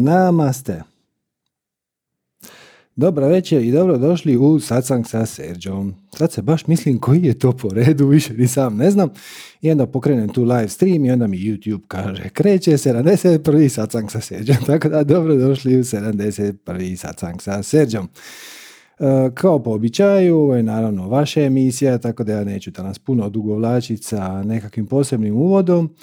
Namaste. Dobra večer i dobrodošli u satsang sa Serđom. Sad se baš mislim koji je to po redu, više ni sam ne znam. I onda pokrenem tu live stream i onda mi YouTube kaže kreće 71. satsang sa Serđom. Tako da dobrodošli u 71. satsang sa Serđom. Kao po običaju, ovo je naravno vaša emisija, tako da ja neću danas puno odugovlačiti sa nekakvim posebnim uvodom.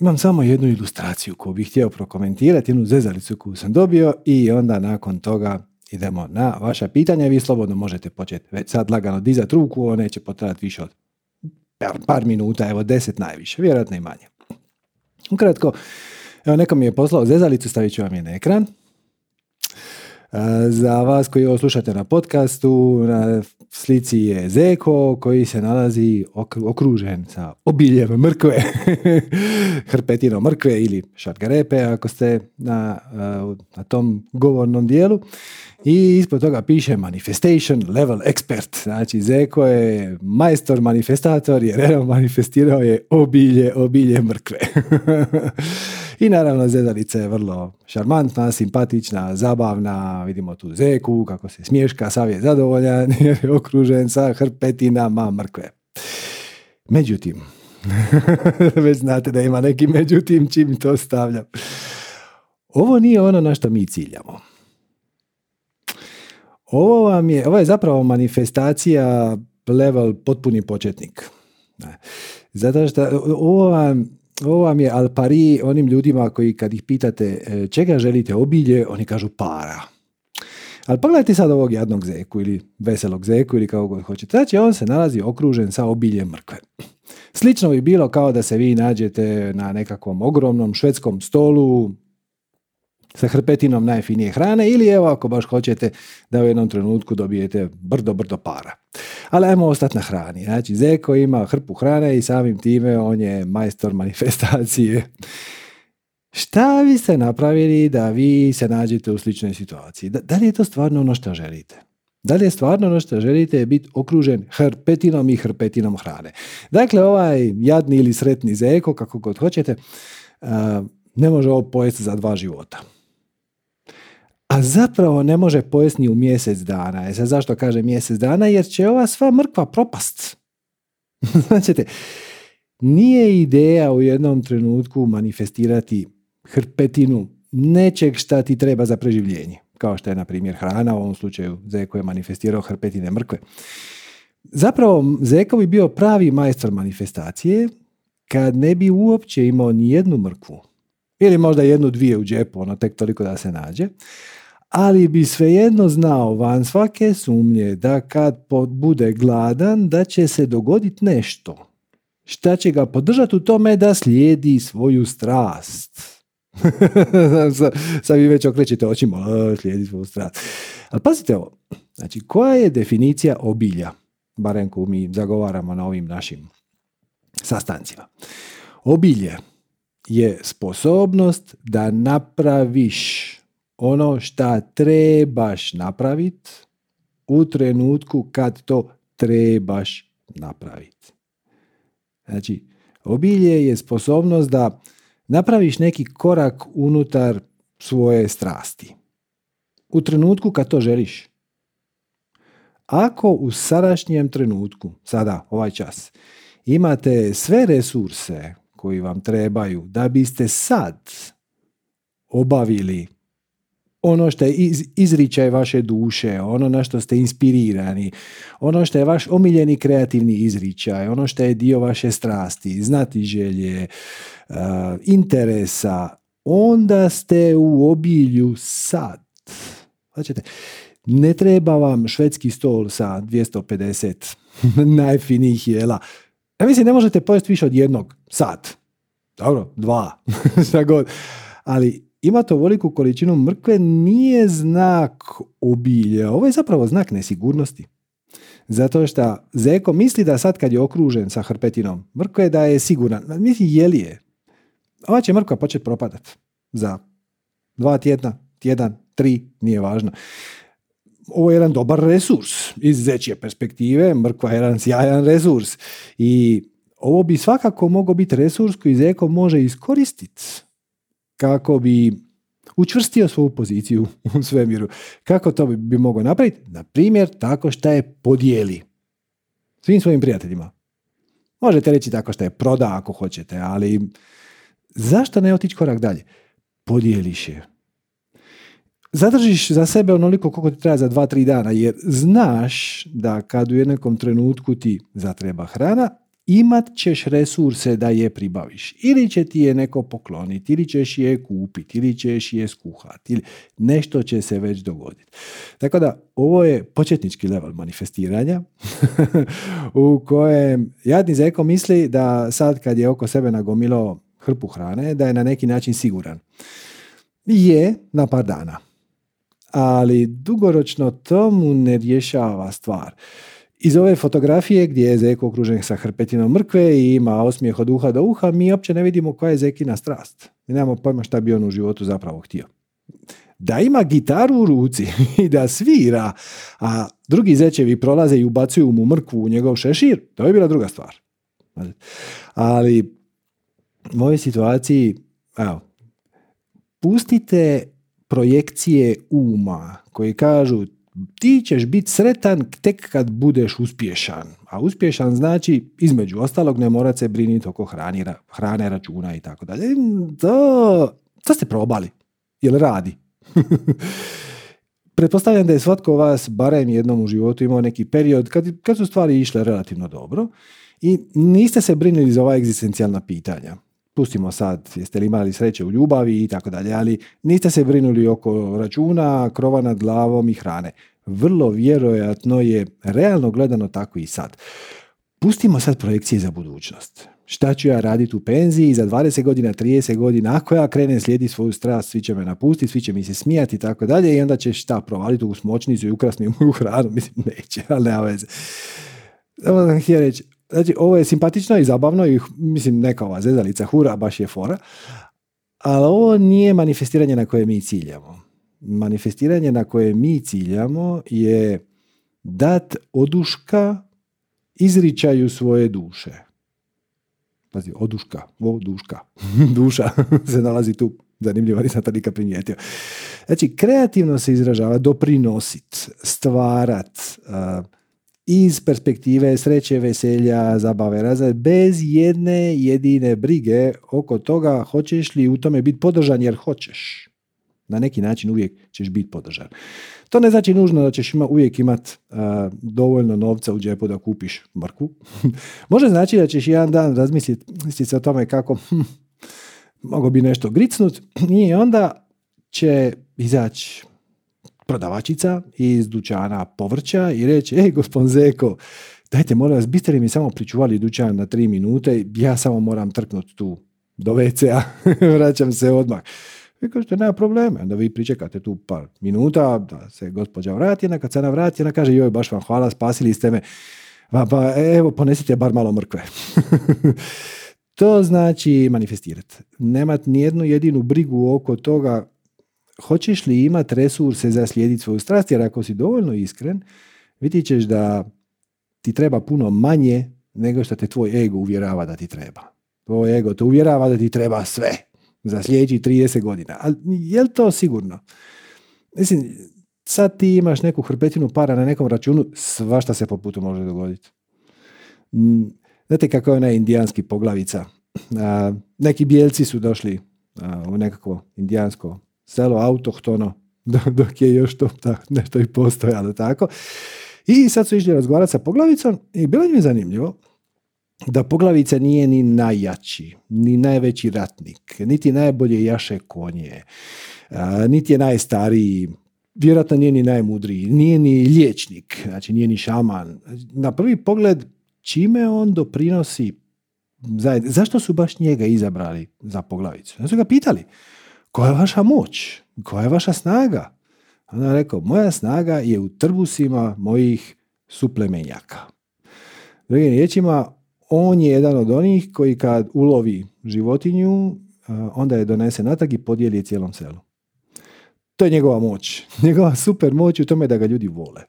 Imam samo jednu ilustraciju koju bih htio prokomentirati, jednu zezalicu koju sam dobio i onda nakon toga idemo na vaša pitanja. Vi slobodno možete početi već sad lagano dizati ruku, ovo neće potrajati više od par minuta, evo 10 najviše, vjerojatno i manje. Ukratko, evo neko mi je poslao zezalicu, stavit ću vam je na ekran. Za vas koji ovo slušate na podcastu, na slici je zeko koji se nalazi okružen sa obiljem mrkve, hrpetinom mrkve ili šargarepe ako ste na tom govornom dijelu. I ispod toga piše Manifestation Level Expert. Znači, zeko je majstor manifestator jer on manifestirao je obilje mrkve. I naravno, zezalica je vrlo šarmantna, simpatična, zabavna. Vidimo tu zeku, kako se smješka, sav je zadovoljan jer je okružen sa hrpetinama mrkve. Međutim, već znate da ima neki međutim čim to stavljam. Ovo nije ono na što mi ciljamo. Ovo je zapravo manifestacija level potpuni početnik. Zato što ovo vam je al pari onim ljudima koji kad ih pitate čega želite obilje, oni kažu para. Ali pogledajte sad ovog jadnog zeku ili veselog zeku ili kako god hoćete. Znači on se nalazi okružen sa obiljem mrkve. Slično bi bilo kao da se vi nađete na nekakvom ogromnom švedskom stolu sa hrpetinom najfinije hrane ili evo ako baš hoćete da u jednom trenutku dobijete brdo para. Ali ajmo ostati na hrani. Znači, zeko ima hrpu hrane i samim time on je majstor manifestacije. Šta vi ste napravili da vi se nađete u sličnoj situaciji? Da li je to stvarno ono što želite? Da li je stvarno ono što želite biti okružen hrpetinom i hrpetinom hrane? Dakle, ovaj jadni ili sretni zeko, kako god hoćete, ne može ovo pojesti za 2 života. A zapravo ne može pojesti ni u mjesec dana. Jer zašto kaže mjesec dana? Jer će ova sva mrkva propast. Znači, nije ideja u jednom trenutku manifestirati hrpetinu nečeg šta ti treba za preživljenje. Kao što je, na primjer, hrana, u ovom slučaju zeko je manifestirao hrpetine mrkve. Zapravo, zeko bi bio pravi majstor manifestacije kad ne bi uopće imao ni jednu mrkvu. Ili možda 1-2 u džepu, ono tek toliko da se nađe, ali bi svejedno znao van svake sumnje da kad bude gladan da će se dogoditi nešto šta će ga podržati u tome da slijedi svoju strast. Sad vi već okrećete očima, slijedi svoju strast. Ali pazite ovo, znači koja je definicija obilja, barem koju mi zagovaramo na ovim našim sastancima? Obilje je sposobnost da napraviš ono šta trebaš napraviti u trenutku kad to trebaš napraviti. Znači, obilje je sposobnost da napraviš neki korak unutar svoje strasti. U trenutku kad to želiš. Ako u sadašnjem trenutku, sada, ovaj čas, imate sve resurse koji vam trebaju da biste sad obavili ono što je izričaj vaše duše, ono na što ste inspirirani, ono što je vaš omiljeni kreativni izričaj, ono što je dio vaše strasti, znatiželje, interesa, onda ste u obilju sad. Znači, ne treba vam švedski stol sa 250 najfinijih jela. Ja mislim, ne možete pojesti više od 1 sad. Dobro, 2. Šta god. Ali imati ovoliku količinu mrkve nije znak obilja. Ovo je zapravo znak nesigurnosti. Zato što zeko misli da sad kad je okružen sa hrpetinom mrkve da je siguran. Misli, jeli je. Ova će mrkva početi propadati. Za 2 tjedna, tjedan, 3, nije važno. Ovo je jedan dobar resurs. Iz zečje perspektive, mrkva je jedan sjajan resurs. I ovo bi svakako mogao biti resurs koji zeko može iskoristiti kako bi učvrstio svoju poziciju u svemiru. Kako to bi mogao napraviti? Na primjer, tako što je podijeli svim svojim prijateljima. Možete reći tako što je proda ako hoćete, ali zašto ne otići korak dalje? Podijeliš je. Zadržiš za sebe onoliko koliko ti treba za 2-3 dana, jer znaš da kad u jednom trenutku ti zatreba hrana, imat ćeš resurse da je pribaviš. Ili će ti je neko pokloniti, ili ćeš je kupiti, ili ćeš je skuhati, ili nešto će se već dogoditi. Tako da, ovo je početnički level manifestiranja u kojem jadni zeko misli da sad kad je oko sebe nagomilo hrpu hrane, da je na neki način siguran. Je na par dana. Ali dugoročno to mu ne rješava stvar. Iz ove fotografije gdje je zeko okružen sa hrpetinom mrkve i ima osmijeh od uha do uha, mi uopće ne vidimo koja je zekina strast. Mi nemamo pojma šta bi on u životu zapravo htio. Da ima gitaru u ruci i da svira, a drugi zečevi prolaze i ubacuju mu mrkvu u njegov šešir, to je bila druga stvar. Ali u ovoj situaciji, evo, pustite projekcije uma koji kažu ti ćeš biti sretan tek kad budeš uspješan. A uspješan znači, između ostalog, ne morate se briniti oko hrane, računa i tako dalje. To ste probali. Jel radi? Pretpostavljam da je svatko vas barem jednom u životu imao neki period kad su stvari išle relativno dobro i niste se brinili za ova egzistencijalna pitanja. Pustimo sad, jeste li imali sreće u ljubavi i tako dalje, ali niste se brinuli oko računa, krova nad glavom i hrane. Vrlo vjerojatno je realno gledano tako i sad. Pustimo sad projekcije za budućnost. Šta ću ja raditi u penziji za 20 godina, 30 godina, ako ja krenem slijedi svoju strast, svi će me napustiti, svi će mi se smijati i tako dalje i onda će šta provaliti u smočnicu i ukrasni u moju hranu, mislim neće, ali nema veze. Samo sam htio reći, znači, ovo je simpatično i zabavno i mislim neka ova zezalica hura, baš je fora, ali ovo nije manifestiranje na koje mi ciljamo. Manifestiranje na koje mi ciljamo je dat oduška izričaju svoje duše. Pazi, oduška, duša se nalazi tu. Zanimljivo, nisam to nikad primijetio. Znači, kreativno se izražava, doprinosit, stvarat, iz perspektive sreće, veselja, zabave, razvoja, bez jedne jedine brige oko toga hoćeš li u tome biti podržan, jer hoćeš. Na neki način uvijek ćeš biti podržan. To ne znači nužno da ćeš uvijek imati dovoljno novca u džepu da kupiš mrkvu. Može znači da ćeš jedan dan razmisliti o tome kako mogo bi nešto gricnut i onda će izaći prodavačica iz dućana povrća i reći, ej gospod Zeko, dajte molim vas, biste li mi samo pričuvali dućan na 3 minute, ja samo moram trknuti tu do WC-a, vraćam se odmah. Vi kažete, nema problema, onda vi pričekate tu par minuta, da se gospođa vrati, kad se ona vrati, ona kaže, joj, baš vam hvala, spasili ste me, pa evo, ponesite bar malo mrkve. To znači manifestirati. Nemat nijednu jedinu brigu oko toga hoćeš li imati resurse za slijediti svoju strast, jer ako si dovoljno iskren, vidit ćeš da ti treba puno manje nego što te tvoj ego uvjerava da ti treba. Tvoj ego te uvjerava da ti treba sve za sljedeći 30 godina. Ali je li to sigurno? Mislim, sad ti imaš neku hrpetinu para na nekom računu, svašta se po putu može dogoditi. Znate kako je onaj indijanski poglavica? Neki bijelci su došli u nekako indijansko selo autohtono, dok je još to nešto i postojalo tako. I sad su išli razgovarati sa poglavicom i bilo im je zanimljivo da poglavica nije ni najjači, ni najveći ratnik, niti najbolje jaše konje, niti je najstariji, vjerojatno nije ni najmudriji, nije ni liječnik, znači nije ni šaman. Na prvi pogled, čime on doprinosi zajedno? Zašto su baš njega izabrali za poglavicu? Znači su ga pitali, koja je vaša moć? Koja je vaša snaga? Ona je rekao, moja snaga je u trbusima mojih suplemenjaka. Drugim riječima, on je jedan od onih koji kad ulovi životinju, onda je donese natrag i podijeli je cijelom selu. To je njegova moć. Njegova super moć u tome da ga ljudi vole.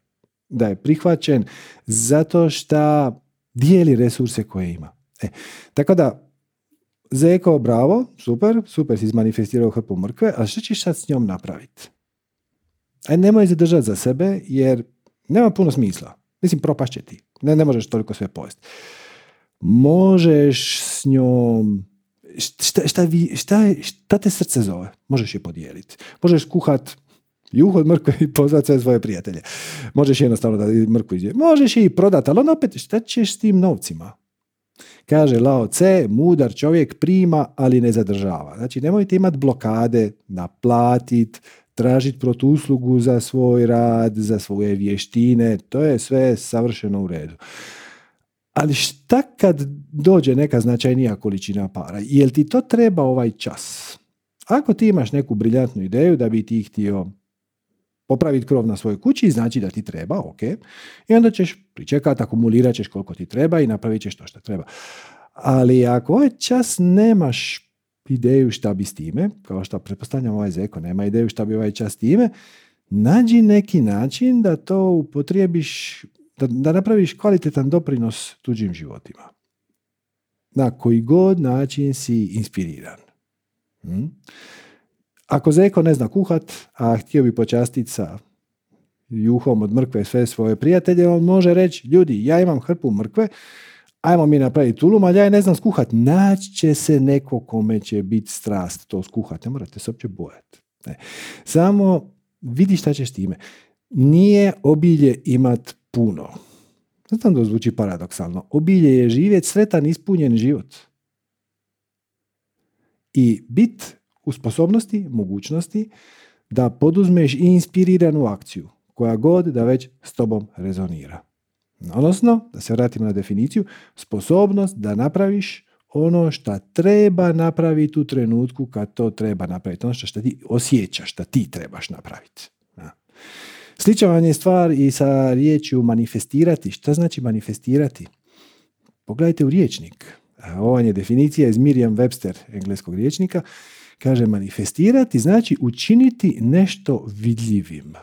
Da je prihvaćen zato što dijeli resurse koje ima. Tako da, Zeko, bravo, super, super si izmanifestirao hrpu mrkve, ali što ćeš sad s njom napraviti? Aj, nemoj zadržati za sebe, jer nema puno smisla. Mislim, propašće ti. Ne možeš toliko sve pojesti. Možeš s njom... Šta te srce zove? Možeš je podijeliti. Možeš kuhat juh od mrkve i pozvati sve svoje prijatelje. Možeš jednostavno da mrkvu izvije. Možeš je i prodati, ali on opet, šta ćeš s tim novcima? Kaže Lao Tse, mudar čovjek prima, ali ne zadržava. Znači, nemojte imati blokade, naplatit, tražiti protuuslugu za svoj rad, za svoje vještine, to je sve savršeno u redu. Ali šta kad dođe neka značajnija količina para? Jel ti to treba ovaj čas? Ako ti imaš neku briljantnu ideju da bi ti htio popraviti krov na svojoj kući, znači da ti treba, ok. I onda ćeš pričekati, akumulirat ćeš koliko ti treba i napravit ćeš to što treba. Ali ako ovaj čas nemaš ideju šta bi s time, kao što pretpostavljam ovaj Zeko nema ideju šta bi ovaj čas s time, nađi neki način da to upotrijebiš, da napraviš kvalitetan doprinos tuđim životima. Na koji god način si inspiriran. Ako Zeko ne zna kuhat, a htio bi počastiti sa juhom od mrkve sve svoje prijatelje, on može reći, ljudi, ja imam hrpu mrkve, ajmo mi napraviti tulum, ali ja ne znam skuhat. Naći će se neko kome će biti strast to skuhat. Ne morate se uopće bojati. Ne. Samo vidi šta ćeš time. Nije obilje imat puno. Znam da zvuči paradoksalno. Obilje je živjeti sretan, ispunjen život. I bit u sposobnosti, mogućnosti da poduzmeš inspiriranu akciju koja god da već s tobom rezonira. Odnosno, da se vratimo na definiciju, sposobnost da napraviš ono što treba napraviti u trenutku kad to treba napraviti. Ono što ti osjećaš, što ti trebaš napraviti. Ja. Slična vam je stvar i sa riječju manifestirati. Šta znači manifestirati? Pogledajte u riječnik. Ovo je definicija iz Miriam Webster, engleskog riječnika. Kaže, manifestirati znači učiniti nešto vidljivim.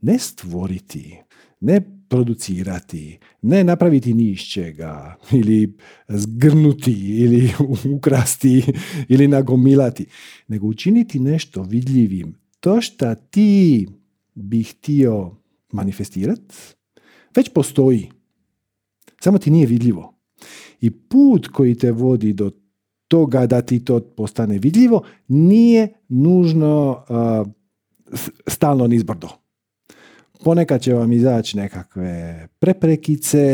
Ne stvoriti, ne producirati, ne napraviti ni iz čega, ili zgrnuti, ili ukrasti, ili nagomilati, nego učiniti nešto vidljivim. To što ti bi htio manifestirati, već postoji. Samo ti nije vidljivo. I put koji te vodi do toga da ti to postane vidljivo nije nužno stalno nizbrdo. Ponekad će vam izaći nekakve preprekice,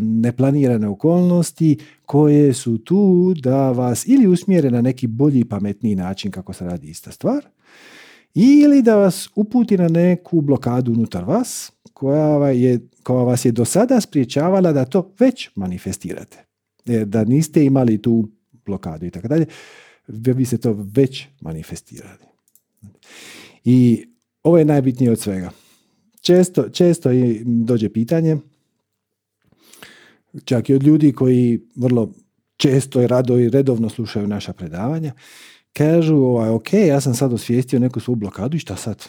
neplanirane okolnosti koje su tu da vas ili usmjere na neki bolji i pametniji način kako se radi ista stvar, ili da vas uputi na neku blokadu unutar vas koja vas je do sada sprječavala da to već manifestirate. Da niste imali tu blokadu i tako dalje, vi ste to već manifestirali. I ovo je najbitnije od svega. Često dođe pitanje, čak i od ljudi koji vrlo često i rado i redovno slušaju naša predavanja, kažu, ok, ja sam sad osvijestio neku svoju blokadu i šta sad?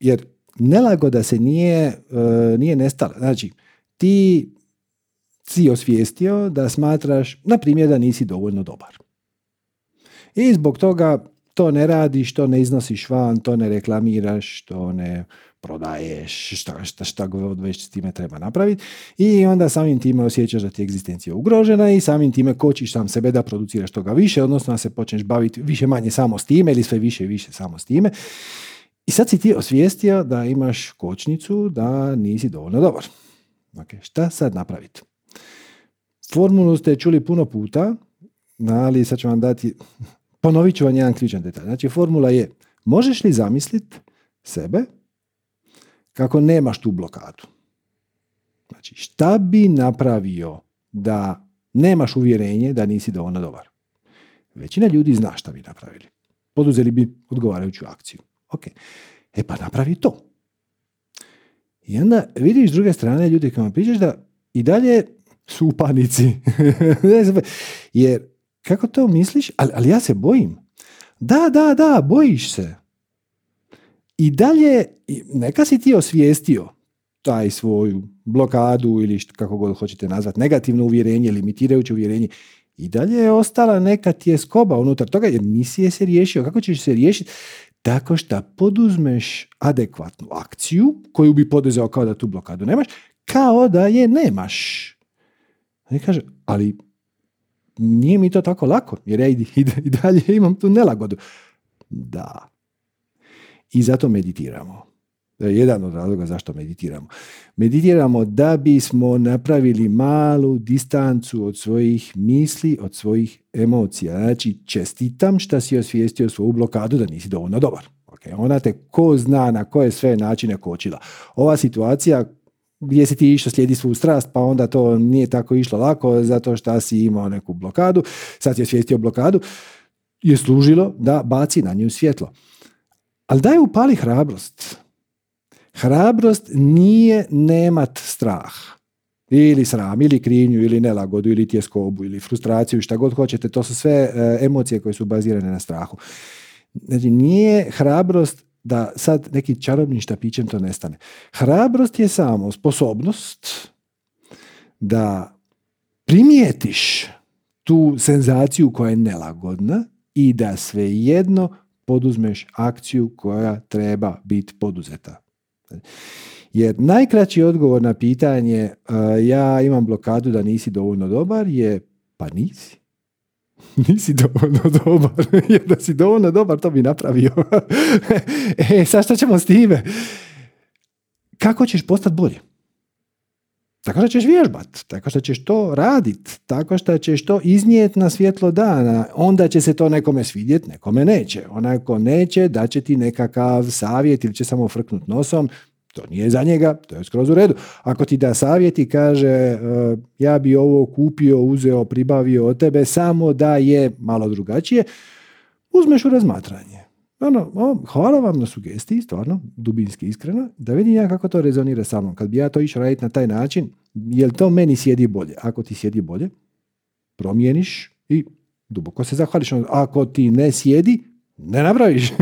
Jer nelagoda se nije nestala. Znači, ti si osvijestio da smatraš, na primjer, da nisi dovoljno dobar. I zbog toga to ne radiš, to ne iznosiš van, to ne reklamiraš, to ne prodaješ, šta god već s time treba napraviti. I onda samim time osjećaš da ti je egzistencija ugrožena i samim time kočiš sam sebe da produciraš toga više, odnosno da se počneš baviti više manje samo s time ili sve više i više samo s time. I sad si ti osvijestio da imaš kočnicu da nisi dovoljno dobar. Okay, šta sad napraviti? Formulu ste čuli puno puta, ali sad ću vam dati... Ponovit ću vam jedan ključan detalj. Znači, formula je, možeš li zamisliti sebe kako nemaš tu blokadu? Znači, šta bi napravio da nemaš uvjerenje da nisi dovoljno dobar? Većina ljudi zna šta bi napravili. Poduzeli bi odgovarajuću akciju. Ok, pa napravi to. I onda vidiš s druge strane ljudi kojima pričaš da i dalje su u panici. Jer kako to misliš? Ali ja se bojim. Da, bojiš se. I dalje, neka si ti osvijestio taj svoju blokadu ili kako god hoćete nazvati, negativno uvjerenje, limitirajuće uvjerenje, i dalje je ostala neka tjeskoba unutar toga jer nisi je se riješio. Kako ćeš se riješiti? Tako što poduzmeš adekvatnu akciju koju bi poduzeo kao da tu blokadu nemaš, kao da je nemaš. I kaže, ali nije mi to tako lako, jer ja i dalje imam tu nelagodu. Da. I zato meditiramo. To je jedan od razloga zašto meditiramo. Meditiramo da bismo napravili malu distancu od svojih misli, od svojih emocija. Znači, čestitam šta si osvijestio svoju blokadu da nisi dovoljno dobar. Okay. Ona te ko zna na koje sve načine kočila. Ova situacija gdje si ti išao slijedi svu strast, pa onda to nije tako išlo lako zato što si imao neku blokadu, sad je svijestio blokadu, je služilo da baci na nju svjetlo. Ali daj upali hrabrost. Hrabrost nije nemat strah. Ili sram, ili krivnju, ili nelagodu, ili tjeskobu, ili frustraciju, šta god hoćete. To su sve emocije koje su bazirane na strahu. Znači, nije hrabrost da sad nekim čarobnim štapićem to nestane. Hrabrost je samo sposobnost da primijetiš tu senzaciju koja je nelagodna i da svejedno poduzmeš akciju koja treba biti poduzeta. Jer najkraći odgovor na pitanje ja imam blokadu da nisi dovoljno dobar je pa nisi. Nisi dovoljno dobar. Jer da si dovoljno dobar, to bi napravio. Sad šta ćemo s time? Kako ćeš postati bolje? Tako što ćeš vježbat, tako što ćeš to radit, tako što ćeš to iznijeti na svjetlo dana. Onda će se to nekome svidjeti, nekome neće. Onaj ko neće, daće ti nekakav savjet ili će samo frknut nosom. To nije za njega, to je skroz u redu. Ako ti da savjet i kaže ja bi ovo kupio, uzeo, pribavio od tebe, samo da je malo drugačije, uzmeš u razmatranje. Hvala vam na sugestiji, stvarno, dubinski iskreno, da vidim ja kako to rezonira sa mnom. Kad bi ja to išao raditi na taj način, jel to meni sjedi bolje? Ako ti sjedi bolje, promijeniš i duboko se zahvališ. Ako ti ne sjedi, ne napraviš.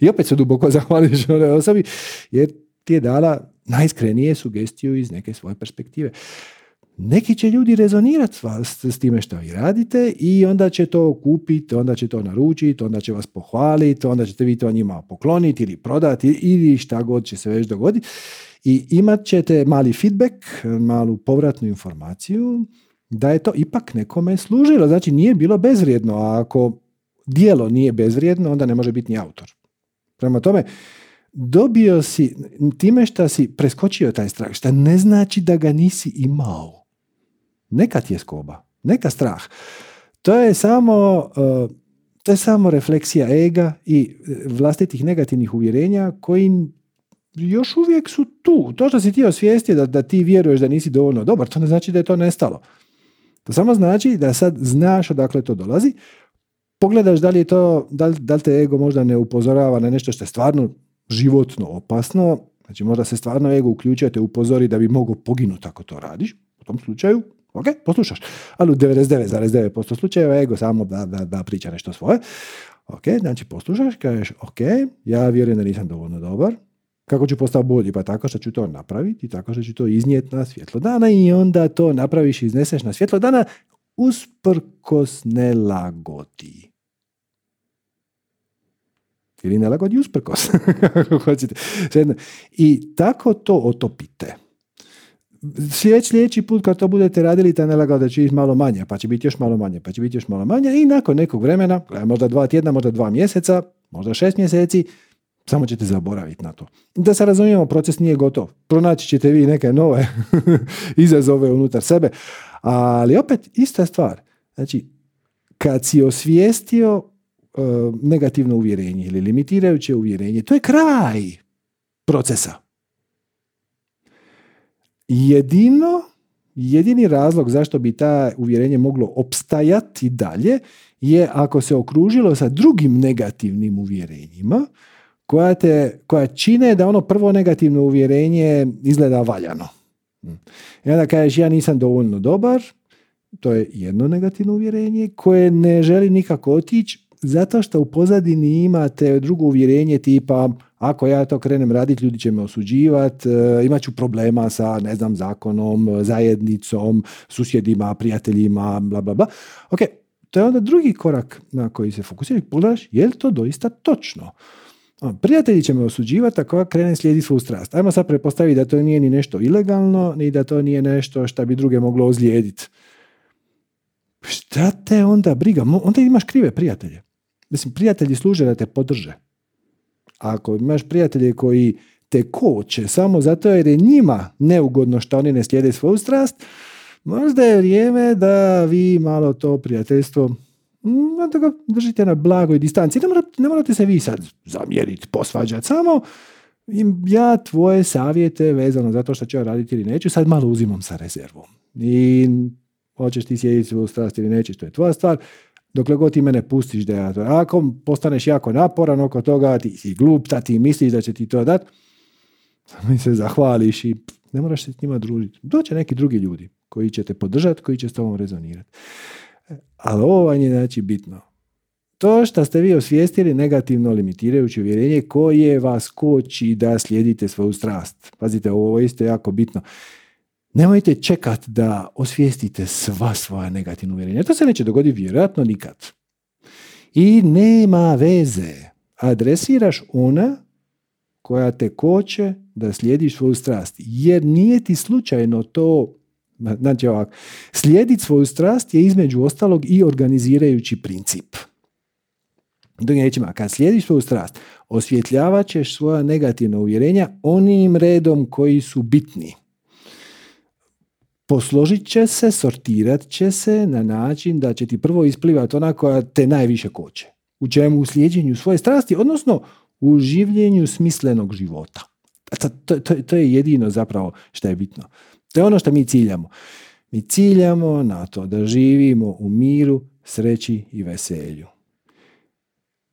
I opet se duboko zahvališ onoj osobi, jer ti je dala najiskrenije sugestiju iz neke svoje perspektive. Neki će ljudi rezonirati s time što vi radite i onda će to kupiti, onda će to naručiti, onda će vas pohvaliti, onda ćete vi to njima pokloniti ili prodati ili šta god će se već dogoditi. I imat ćete mali feedback, malu povratnu informaciju da je to ipak nekome služilo. Znači nije bilo bezvrijedno, a ako djelo nije bezvrijedno, onda ne može biti ni autor. Prema tome, dobio si time što si preskočio taj strah, što ne znači da ga nisi imao. Neka tjeskoba, neka strah. To je samo refleksija ega i vlastitih negativnih uvjerenja koji još uvijek su tu. To što si ti osvijestio da ti vjeruješ da nisi dovoljno dobar, to ne znači da je to nestalo. To samo znači da sad znaš odakle to dolazi. Pogledaš da li je to, da li te ego možda ne upozorava na nešto što je stvarno životno opasno, znači možda se stvarno ego uključuje, te upozori da bi mogao poginuti ako to radiš, u tom slučaju, ok, poslušaš, ali u 99,9% slučajeva ego samo da priča nešto svoje, ok, znači poslušaš, kažeš, ok, ja vjerujem da nisam dovoljno dobar, kako ću postati bolji? Pa tako što ću to napraviti, tako što ću to iznijeti na svjetlo dana i onda to napraviš i izneseš na svjetlo dana usprkos nelagodi. Ili nelagodi usprkos. I tako to otopite. Sljedeći put kad to budete radili, ta nelagoda će biti malo manje, pa će biti još malo manje, pa će biti još malo manje i nakon nekog vremena, možda 2 tjedna, možda 2 mjeseca, možda 6 mjeseci, samo ćete zaboraviti na to. Da se razumijemo, proces nije gotov. Pronaći ćete vi neke nove izazove unutar sebe, ali opet ista stvar. Znači, kad si osvijestio negativno uvjerenje ili limitirajuće uvjerenje, to je kraj procesa. Jedini razlog zašto bi ta uvjerenje moglo opstajati dalje je ako se okružilo sa drugim negativnim uvjerenjima koja čine da ono prvo negativno uvjerenje izgleda valjano. I onda kažeš ja nisam dovoljno dobar, to je jedno negativno uvjerenje koje ne želi nikako otići, Zato što u pozadini imate drugo uvjerenje tipa ako ja to krenem raditi, ljudi će me osuđivati, imat ću problema sa, ne znam, zakonom, zajednicom, susjedima, prijateljima, bla, bla, bla. Ok, to je onda drugi korak na koji se fokusiraš, pogledaš je li to doista točno. Prijatelji će me osuđivati ako ja krenem slijedi svoju strast. Ajmo sad pretpostaviti da to nije ni nešto ilegalno, ni da to nije nešto što bi druge moglo ozlijediti. Šta te onda briga? Onda imaš krive prijatelje. Mislim, prijatelji služe da te podrže. Ako imaš prijatelje koji te koče samo zato jer je njima neugodno što oni ne slijede svoju strast, možda je vrijeme da vi malo to prijateljstvo da ga držite na blagoj distanci. Ne morate se vi sad zamjeriti, posvađati, samo ja tvoje savjete vezano za to što ću ja raditi ili neću, sad malo uzimam sa rezervom. I hoćeš ti sjediti svoju strast ili nećeš, to je tvoja stvar. Dokle god ti mene pustiš da ja to... Ako postaneš jako naporan oko toga, ti si glup, da ti misliš da će ti to dati, mi se zahvališ i ne moraš se s njima družiti. Doće neki drugi ljudi koji će te podržati, koji će s tobom rezonirati. Ali ovo vam je znači bitno. To što ste vi osvijestili negativno limitirajuće uvjerenje koje vas koči da slijedite svoju strast. Pazite, ovo isto je jako bitno. Nemojte čekati da osvijestite sva svoja negativna uvjerenja. To se neće dogoditi vjerojatno nikad. I nema veze. Adresiraš ona koja te koče da slijediš svoju strast. Jer nije ti slučajno to... Znači ovako, slijediti svoju strast je između ostalog i organizirajući princip. Drugim riječima, kad slijediš svoju strast, osvjetljavat ćeš svoja negativna uvjerenja onim redom koji su bitni. Posložit će se, sortirat će se na način da će ti prvo isplivati ona koja te najviše koče. U čemu? U slijedjenju svoje strasti, odnosno u življenju smislenog života. To je jedino zapravo što je bitno. To je ono što mi ciljamo. Mi ciljamo na to da živimo u miru, sreći i veselju.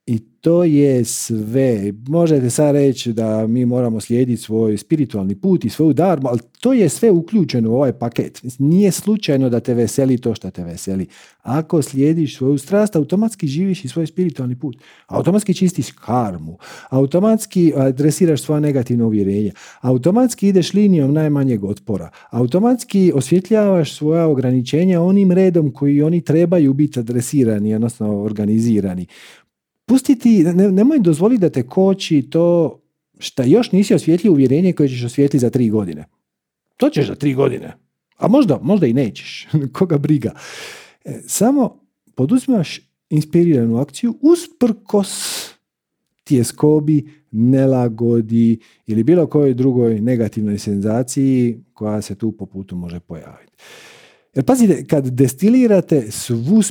I to je sve. Možete sad reći da mi moramo slijediti svoj spiritualni put i svoju darmu, ali to je sve uključeno u ovaj paket. Nije slučajno da te veseli to što te veseli. Ako slijediš svoju strast, automatski živiš i svoj spiritualni put. Automatski čistiš karmu. Automatski adresiraš svoja negativna uvjerenja. Automatski ideš linijom najmanjeg otpora. Automatski osvjetljavaš svoja ograničenja onim redom koji oni trebaju biti adresirani, odnosno organizirani. Pustiti, nemoj dozvoliti da te koči to što još nisi osvijetlio uvjerenje koje ćeš osvijetliti za 3 godine. To ćeš za 3 godine. A možda i nećeš. Koga briga. Samo poduzimaš inspiriranu akciju usprkos tjeskobi, nelagodi ili bilo kojoj drugoj negativnoj senzaciji koja se tu po putu može pojaviti. Jer pazite, kad destilirate svu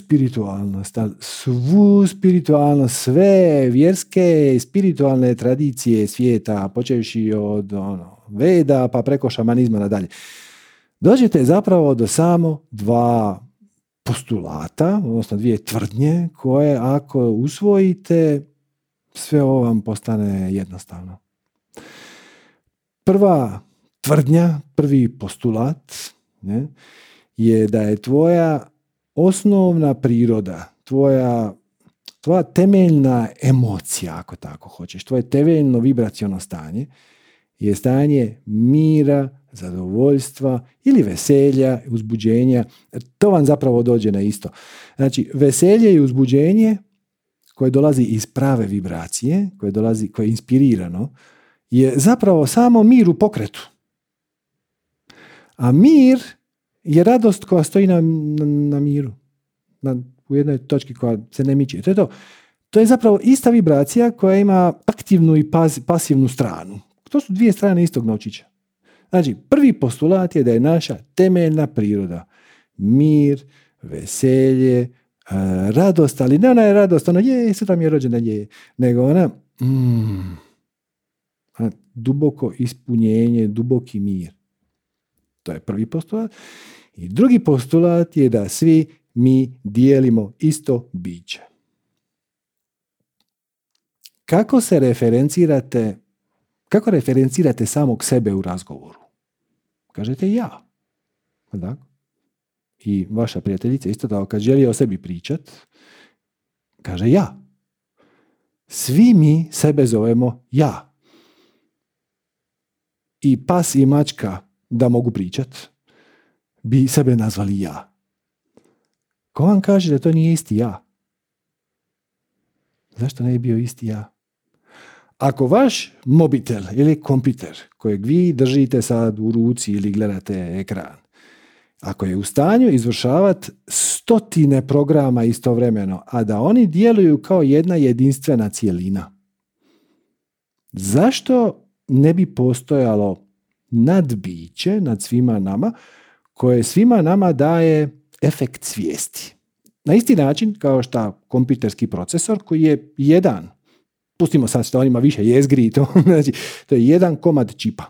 spiritualnost, sve vjerske i spiritualne tradicije svijeta, počevši od Veda pa preko šamanizma nadalje, dođete zapravo do samo 2 postulata, odnosno 2 tvrdnje, koje ako usvojite, sve ovo vam postane jednostavno. Prva tvrdnja, prvi postulat, ne, je da je tvoja osnovna priroda, tvoja temeljna emocija, ako tako hoćeš, tvoje temeljno vibraciono stanje je stanje mira, zadovoljstva ili veselja, uzbuđenja. To vam zapravo dođe na isto. Znači, veselje i uzbuđenje koje dolazi iz prave vibracije, koje je inspirirano, je zapravo samo mir u pokretu. A mir je radost koja stoji na miru. U jednoj točki koja se ne miče. To je zapravo ista vibracija koja ima aktivnu i pasivnu stranu. To su 2 strane istog novčića. Znači, prvi postulat je da je naša temeljna priroda mir, veselje, radost, ali ne ona je radost, ono je, sutra mi je rođena, je, nego ona duboko ispunjenje, duboki mir. To je prvi postulat. I drugi postulat je da svi mi dijelimo isto biće. Kako referencirate samog sebe u razgovoru? Kažete ja. Tako? I vaša prijateljica isto tako, kad želi o sebi pričat, kaže ja. Svi mi sebe zovemo ja. I pas i mačka, da mogu pričat, bi sebe nazvali ja. Ko vam kaže da to nije isti ja? Zašto ne bi bio isti ja? Ako vaš mobitel ili kompjuter kojeg vi držite sad u ruci ili gledate ekran, ako je u stanju izvršavati 100 programa istovremeno, a da oni djeluju kao jedna jedinstvena cjelina, zašto ne bi postojalo nadbiće nad svima nama koje svima nama daje efekt svijesti? Na isti način kao što kompjuterski procesor koji je jedan, pustimo sad što on ima više jezgri, to, znači, to je jedan komad čipa.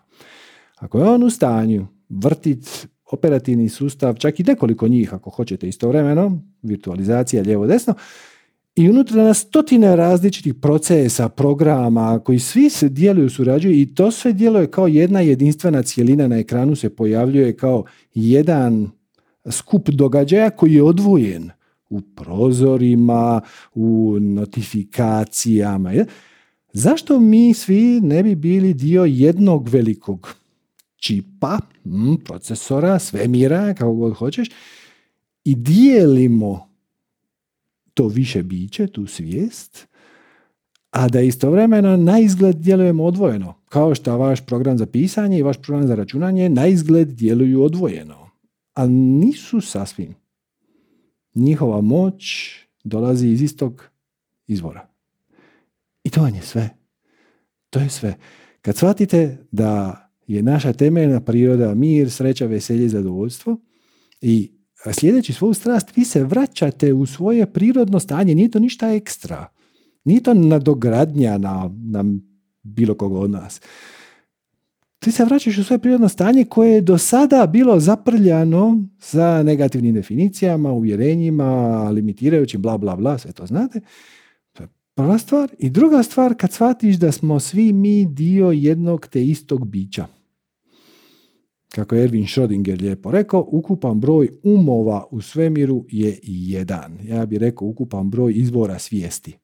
Ako je on u stanju vrtit operativni sustav, čak i nekoliko njih ako hoćete istovremeno, virtualizacija lijevo-desno, i unutra na 100 različitih procesa, programa koji svi se djeluju, surađuju i to sve djeluje kao jedna jedinstvena cjelina, na ekranu se pojavljuje kao jedan skup događaja koji je odvojen u prozorima, u notifikacijama. Zašto mi svi ne bi bili dio jednog velikog čipa, procesora, svemira, kako god hoćeš, i dijelimo to više biće, tu svijest, a da istovremeno na izgled djelujemo odvojeno, kao što vaš program za pisanje i vaš program za računanje na izgled djeluju odvojeno, ali nisu sasvim. Njihova moć dolazi iz istog izvora. I to vam je sve. To je sve. Kad shvatite da je naša temeljna priroda mir, sreća, veselje, zadovoljstvo i sljedeći svoju strast vi se vraćate u svoje prirodno stanje. Nije to ništa ekstra. Nije to nadogradnja na bilo koga od nas. Ti se vraćaš u svoje prirodno stanje koje je do sada bilo zaprljano sa negativnim definicijama, uvjerenjima, limitirajućim, bla, bla, bla, sve to znate. To je prva stvar. I druga stvar, kad shvatiš da smo svi mi dio jednog te istog bića. Kako je Erwin Schrödinger lijepo rekao, ukupan broj umova u svemiru je 1. Ja bih rekao ukupan broj izvora svijesti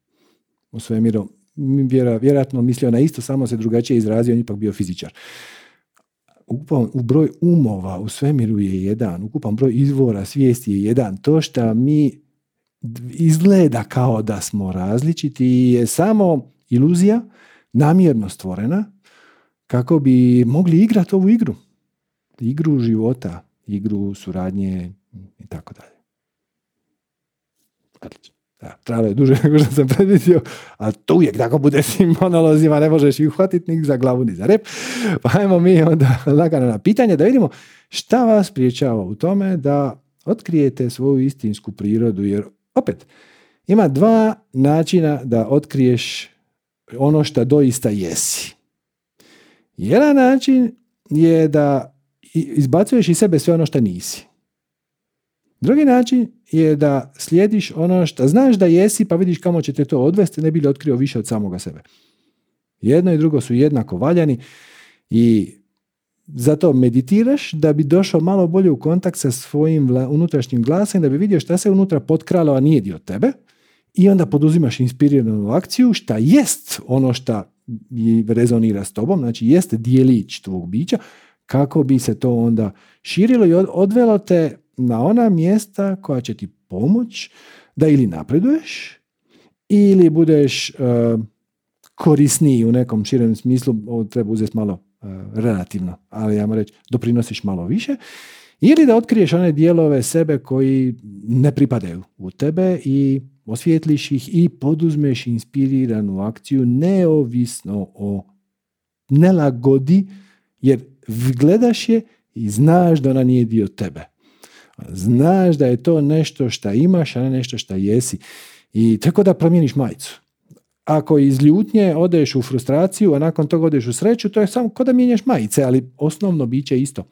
u svemiru. Vjerojatno mislio na isto, samo se drugačije izrazio, on ipak bio fizičar. Ukupan broj umova u svemiru je 1, ukupan broj izvora svijesti je 1. To što mi izgleda kao da smo različiti je samo iluzija namjerno stvorena kako bi mogli igrati ovu igru. Igru života, igru suradnje i tako dalje. Odlično. Da, trebalo je duže nego što sam predvidio, ali to uvijek tako bude s tim monolozima, ne možeš ih uhvatiti ni za glavu ni za rep. Pa ajmo mi onda lagano na pitanje da vidimo šta vas priječava u tome da otkrijete svoju istinsku prirodu, jer opet ima 2 načina da otkriješ ono što doista jesi. Jedan način je da izbacuješ iz sebe sve ono što nisi. Drugi način je da slijediš ono što znaš da jesi, pa vidiš kamo će te to odvesti, ne bi li otkrio više od samoga sebe. Jedno i drugo su jednako valjani i zato meditiraš da bi došao malo bolje u kontakt sa svojim unutrašnjim glasom, da bi vidio šta se unutra potkralo, a nije dio tebe, i onda poduzimaš inspiriranu akciju šta jest ono što rezonira s tobom, znači jest dijelić tvog bića, kako bi se to onda širilo i odvelo te na ona mjesta koja će ti pomoć da ili napreduješ ili budeš korisniji u nekom širem smislu, ovo treba uzeti malo relativno, ali ja moram reći doprinosiš malo više, ili da otkriješ one dijelove sebe koji ne pripadaju u tebe i osvijetliš ih i poduzmeš inspiriranu akciju neovisno o nelagodi, jer gledaš je i znaš da ona nije dio tebe. Znaš da je to nešto šta imaš, a ne nešto šta jesi. I tako da promijeniš majicu. Ako iz ljutnje odeš u frustraciju, a nakon toga odeš u sreću, to je samo kao da mijenjaš majice, ali osnovno biće isto.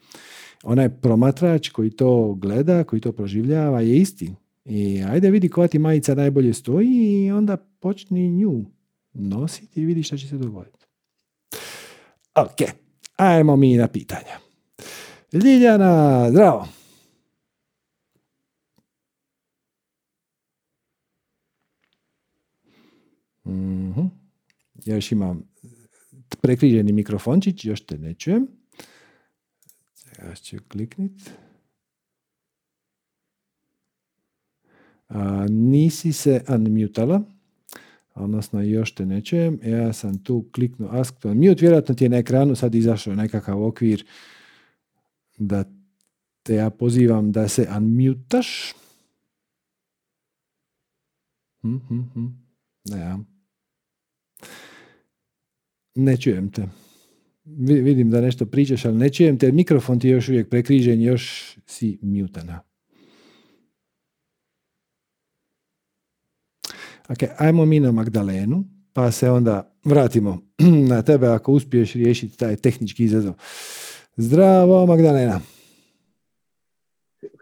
Onaj promatrač koji to gleda, koji to proživljava je isti. I ajde vidi koja ti majica najbolje stoji i onda počni nju nositi i vidi šta će se dogoditi. Ok, ajmo mi na pitanja. Ljiljana, zdravo. Ja još imam prekriženi mikrofončić, još te ne čujem. Ja ću klikniti. Nisi se unmutala, odnosno još te ne čujem. Ja sam tu kliknuo ask to unmute, vjerojatno ti je na ekranu sad izašao nekakav okvir da te ja pozivam da se unmutaš. Ja. Ne čujem te. Vidim da nešto pričaš, ali ne čujem te. Mikrofon ti je još uvijek prekrižen, još si mutana. Ok, ajmo mi na Magdalenu, pa se onda vratimo na tebe ako uspiješ riješiti taj tehnički izazov. Zdravo, Magdalena.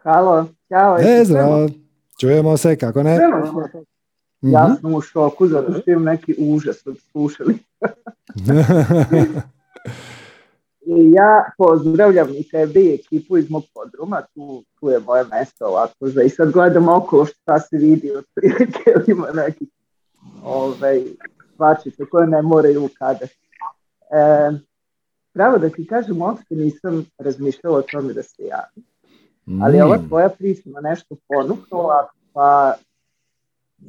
Halo, ćao. Zdravo. Čujemo se, kako ne? Ja sam u šoku, zato što imam neki užas od slušali. I ja pozdravljam i tebi i ekipu iz mog podruma, tu je moje mesto ovako. I sad gledam okolo šta se vidi od prilike, ima neki svačice koje ne moraju ukade. Pravo da ti kažem, uopšte nisam razmišljala o tome da se javim. Ali ova tvoja prisma nešto ponukala, pa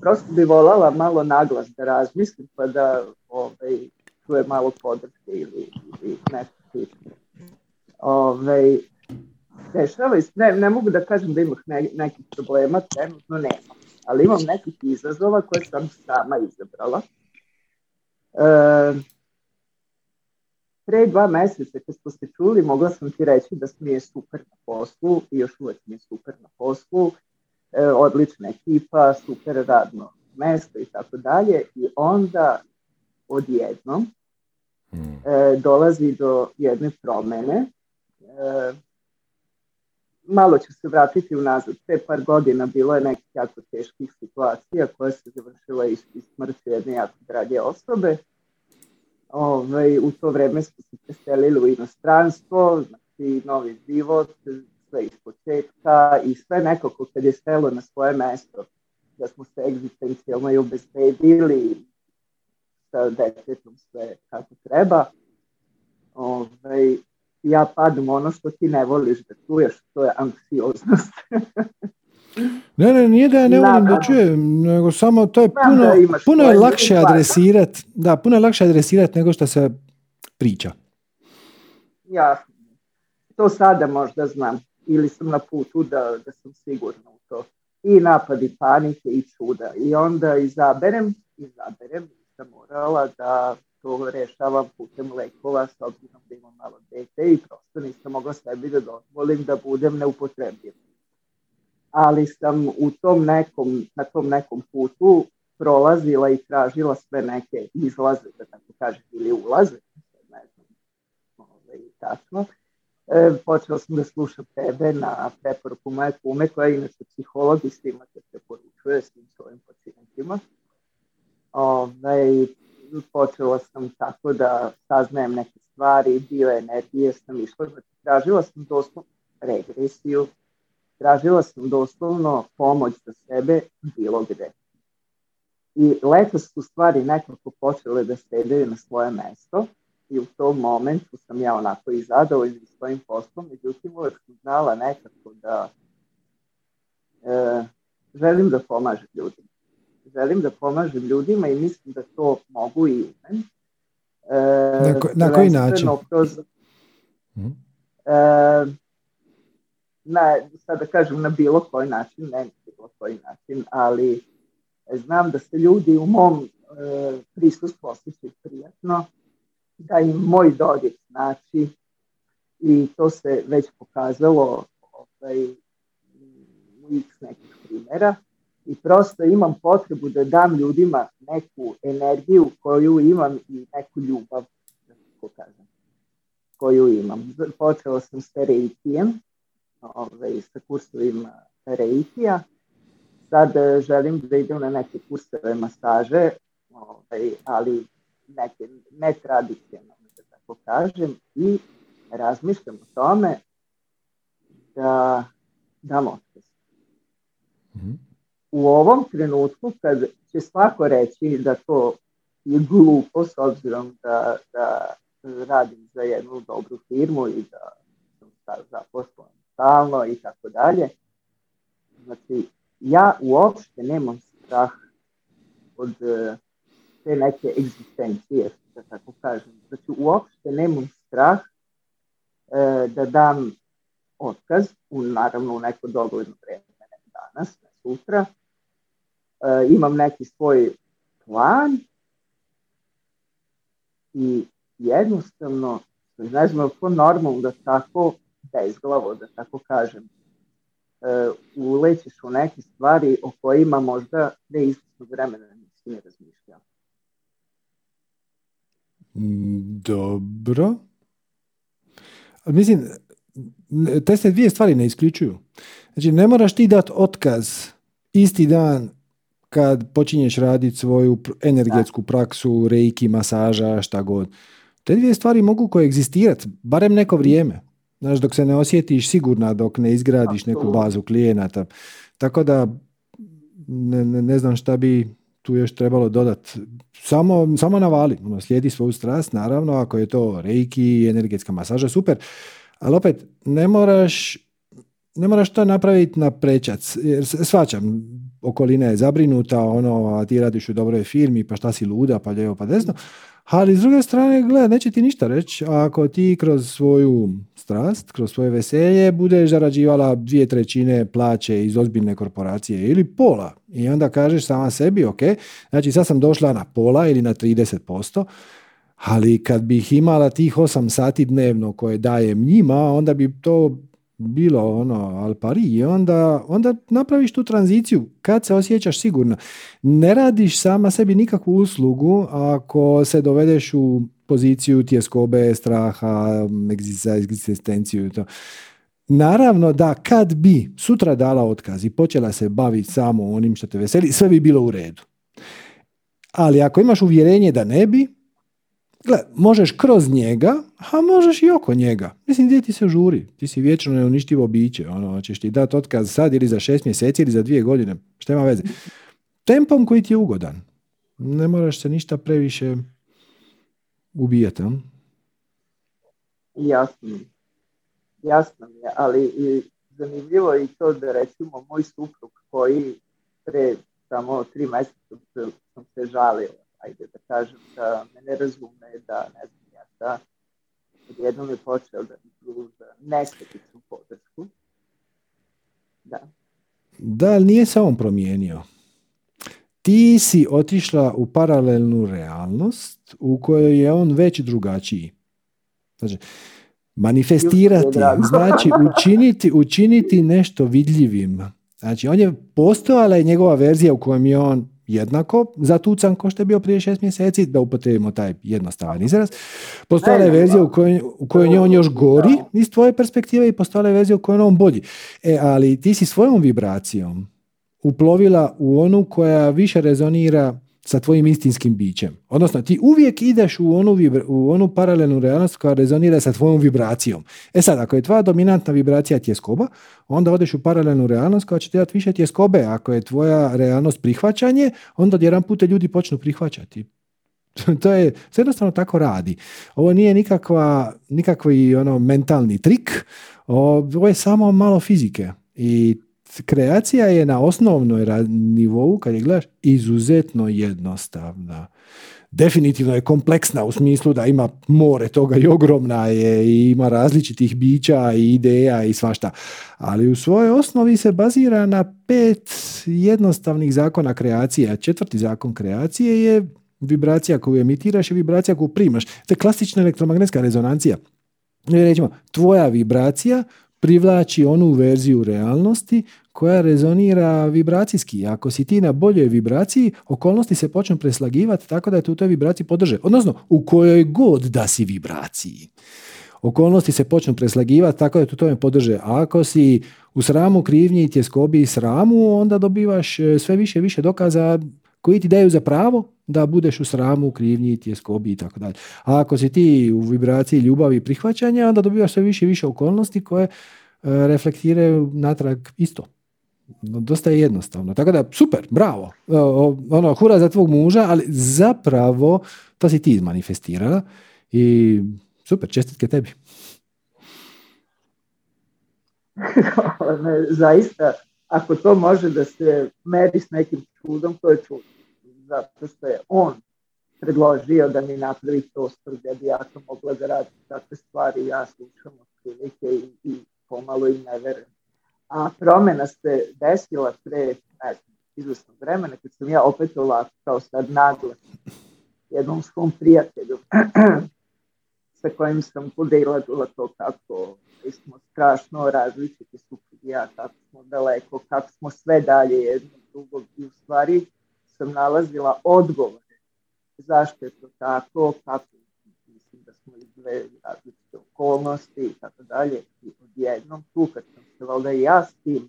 prosto bi volala malo naglas da razmislim, pa da tu je malo podrške ili nešto slično. Ne mogu da kažem da imam nekih problema, trenutno nemam, ali imam nekih izazova koje sam sama izabrala. Pre 2 mjeseca kad smo se čuli, mogla sam ti reći da mi je super na poslu i još uvijek mi je super na poslu, odlična ekipa, super radno mesto i tako dalje. I onda odjednom dolazi do jedne promjene. Malo ću se vratiti unazad. Te par godina bilo je nekih jako teških situacija koja se završila i smrću jedne jako drage osobe. U to vrijeme smo se preselili u inostranstvo, znači novi život, sve iz početka i sve nekako kad je selo na svoje mesto, da smo se egzistencijalno i obezbedili sa detetom sve kako treba. Ja padam ono što ti ne voliš da čuješ, to je anksioznost. Ne, nije da ja ne volim da čujem, nego samo to je puno je lakše adresirati, nego što se priča. Ja, to sada možda znam, ili sam na putu da sam sigurna u to. I napadi panike i čuda. I onda izaberem, sam morala da to rešavam putem lekova, s obzirom da imam malo dete i prosto nisam mogla sebi da dozvolim da budem neupotrebljiva. Ali sam na tom nekom putu prolazila i tražila sve neke izlaze, da tako kažem, ili ulaze, ne znam, tačno. Počela sam da slušam tebe na preporuku moje kume, koja je inače psiholog i svima te preporučuje, svim svojim pacijentima. Počela sam tako da saznajem neke stvari, bioenergije sam išla, tražila sam doslovno regresiju, tražila sam doslovno pomoć za sebe bilo gde. I letos su stvari nekako počele da sedaju na svoje mesto i u tom momentu sam ja onako izadao i svojim poslom, međutim uvijek sam znala nekako da želim da pomažem ljudima. Želim da pomažem ljudima i mislim da to mogu i umem. Na koji način? Sada kažem na bilo koji način, ne na bilo koji način, ali znam da se ljudi u mom prisustvu osjećaju prijatno, da im moj dodir znači i to se već pokazalo u x nekih primjera i prosto imam potrebu da dam ljudima neku energiju koju imam i neku ljubav, da tako kažem, koju imam. Počela sam s teretijem, sa kursovima reikija. Sad želim da idem na neke kursove masaže, ali neke netradicionalne, da tako kažem, i razmišljam o tome da dam otkaz. U ovom trenutku, kad će svako reći da to je glupo, s obzirom da radim za jednu dobru firmu i da sam zaposlan stalno i tako dalje. Znači, ja uopšte nemam strah od te neke egzistencije, da tako kažem. Znači, uopšte nemam strah da dam otkaz, naravno u neko dogledno vreme, ne danas, ne sutra. Imam neki svoj plan i jednostavno, ne znam, po normalno da tako bezglavo, da tako kažem, ulećeš u neke stvari o kojima možda neizvjesno vremena nisi ne razmišljao. Dobro. Mislim, te se dvije stvari ne isključuju. Znači, ne moraš ti dati otkaz isti dan kad počinješ raditi svoju energetsku praksu, reiki, masaža, šta god. Te dvije stvari mogu koegzistirati, barem neko vrijeme. Znaš, dok se ne osjetiš sigurna, dok ne izgradiš neku bazu klijenata. Tako da, ne znam šta bi tu još trebalo dodati. Samo navali. Slijedi svoju strast, naravno, ako je to reiki, energetska masaža, super. Ali opet, ne moraš to napraviti na prečac. Jer svačam, okolina je zabrinuta, a ti radiš u dobroj firmi, pa šta si luda, pa lijevo, pa desno. Ali s druge strane, gledaj, neće ti ništa reći. Ako ti kroz svoju strast, kroz svoje veselje, budeš zarađivala 2/3 plaće iz ozbiljne korporacije ili pola. I onda kažeš sama sebi, ok, znači sad sam došla na pola ili na 30%, ali kad bih imala tih 8 sati dnevno koje dajem njima, onda bi to bilo al pari i onda napraviš tu tranziciju kad se osjećaš sigurno. Ne radiš sama sebi nikakvu uslugu ako se dovedeš u poziciju tjeskobe, straha, egzistenciju i to. Naravno da kad bi sutra dala otkaz i počela se baviti samo onim što te veseli, sve bi bilo u redu. Ali ako imaš uvjerenje da ne bi, možeš kroz njega, a možeš i oko njega. Mislim, gdje ti se žuri? Ti si vječno neuništivo biće. Ćeš ti dati otkaz sad ili za 6 mjeseci ili za 2 godine. Šta ima veze? Tempom koji ti je ugodan. Ne moraš se ništa previše ubijati. Jasno mi je, ali i zanimljivo je to da recimo moj suprug koji pre samo 3 mjeseca sam se žalio. Ajde da kažem da me ne razume, da ne znam ja da odjednom je počeo da mi pruža nesetičnu podršku. Da, ali nije se on promijenio. Ti si otišla u paralelnu realnost u kojoj je on već drugačiji. Znači, manifestirati, znači učiniti nešto vidljivim. Znači, on je postojala i njegova verzija u kojoj je on jednako zatucan ko što je bio prije 6 mjeseci, da upotrijebimo taj jednostavan izraz. Postojala je verzija u kojoj on još gori iz tvoje perspektive i postojala je verzija u kojoj on bolji. Ali ti si svojom vibracijom uplovila u onu koja više rezonira sa tvojim istinskim bićem. Odnosno, ti uvijek ideš u onu paralelnu realnost koja rezonira sa tvojom vibracijom. Sad, ako je tvoja dominantna vibracija tjeskoba, onda odeš u paralelnu realnost koja će ti dati više tjeskobe. Ako je tvoja realnost prihvaćanje, onda odjedanput ljudi počnu prihvaćati. To je, sve jednostavno tako radi. Ovo nije nikakvi mentalni trik, ovo je samo malo fizike. I kreacija je na osnovnoj nivou, kad je gledaš, izuzetno jednostavna. Definitivno je kompleksna u smislu da ima more toga i ogromna je i ima različitih bića i ideja i svašta. Ali u svojoj osnovi se bazira na 5 jednostavnih zakona kreacije. 4. zakon kreacije je vibracija koju emitiraš i vibracija koju primaš. To je klasična elektromagnetska rezonancija. Rećemo, tvoja vibracija privlači onu verziju realnosti koja rezonira vibracijski. Ako si ti na boljoj vibraciji, okolnosti se počnu preslagivati tako da te u toj vibraciji podrže. Odnosno, u kojoj god da si vibraciji. Okolnosti se počnu preslagivati tako da te u tome podrže. A ako si u sramu, krivnji, tjeskobi i sramu, onda dobivaš sve više i više dokaza koji ti daju za pravo da budeš u sramu, krivnji, tjeskobi i tako dalje. A ako si ti u vibraciji ljubavi i prihvaćanja, onda dobivaš sve više i više okolnosti koje reflektiraju natrag isto. dosta je jednostavno. Tako da, super, bravo, ono, hura za tvog muža, ali zapravo to si ti izmanifestirala i super, čestitke tebi. Zaista, ako to može da se meri s nekim čudom, to je čudno. Zato što je on predložio da mi napravi prostor gdje bi ja to mogla da radim takve stvari, ja slušam otprilike i pomalo i ne verujem. A promjena se desila pre izvrsnog vremena kad sam ja opet ovako kao sad naglas jednom svom prijatelju sa kojim sam podelila to kako smo strašno različiti supruge, kako smo daleko, kako smo sve dalje jedno drugog i u stvari sam nalazila odgovor zašto je to tako, kako mislim da smo izve različite okolnosti i tako dalje. I odjednom tu kad sam se valjda i ja s tim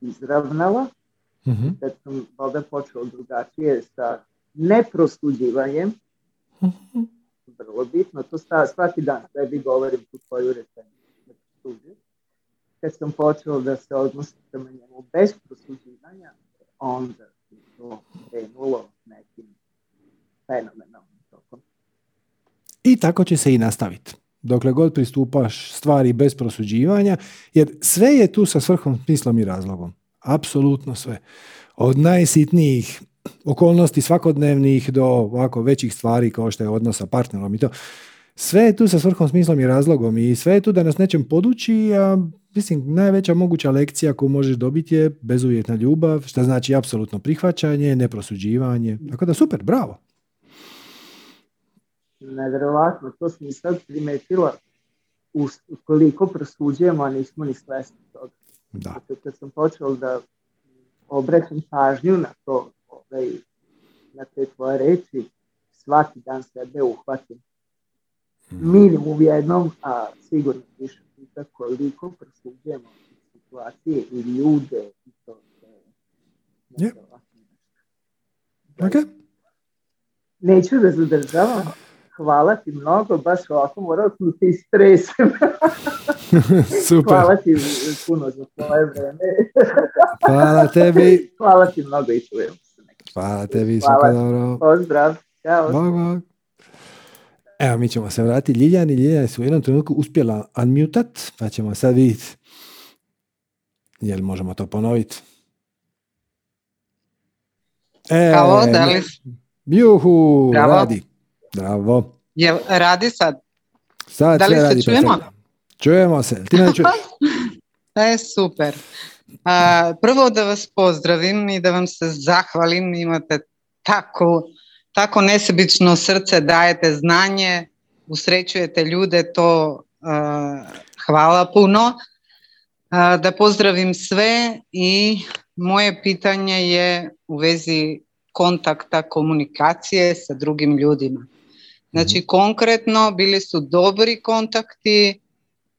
izravnala, mm-hmm. kad sam valjda počela drugačije sa neprosuđivanjem, mm-hmm. vrlo bitno, to svaki dan sebi govorim tu svoju rečenicu. Kad sam počela da se odnosim prema njemu bez prosuđivanja, onda je to krenulo nekim fenomenalnim tokom. I tako će se i nastaviti. Dokle god pristupaš stvari bez prosuđivanja, jer sve je tu sa svrhom, smislom i razlogom. Apsolutno sve. Od najsitnijih okolnosti svakodnevnih do ovako većih stvari kao što je odnos sa partnerom i to. Sve je tu sa svrhom, smislom i razlogom i sve je tu da nas nečem poduči, a mislim, najveća moguća lekcija koju možeš dobiti je bezuvjetna ljubav, što znači apsolutno prihvaćanje, neprosuđivanje. Tako da super, bravo. Nevjerovatno, to sam i sad primetila. Koliko prosuđujemo, a nismo ni svesni toga. Da. Kad sam počela da obratim pažnju na to, na te tvoje reči, svaki dan sebe uhvatim. Minimum jednom, a sigurno više puta koliko prosuđujemo situacije i ljude i to se yeah. Okay. Neću da zadržavam. Hvala ti mnogo, baš ovako morao sam ti istresem. Super. Hvala ti puno za tvoje vreme. Hvala tebi. Hvala ti mnogo i čujem se. Hvala tebi, super dobro. Pozdrav. Ćao. Bog, bog. Evo, mi ćemo se vratiti Ljiljani. Ljiljana su u jednom trenutku uspjela unmutat, pa ćemo sad vidjeti. Jel možemo to ponoviti? Halo, da li? Juhu, bravo. Radi. Bravo. Jel radi sad? Sad da li se radi, čujemo? Predstavlja. Čujemo se. Ti ne čuješ? Da je super. Prvo da vas pozdravim i da vam se zahvalim. Imate tako nesebično srce, dajete znanje, usrećujete ljude, to hvala puno. Da pozdravim sve i moje pitanje je u vezi kontakta, komunikacije sa drugim ljudima. Znači, konkretno bili su dobri kontakti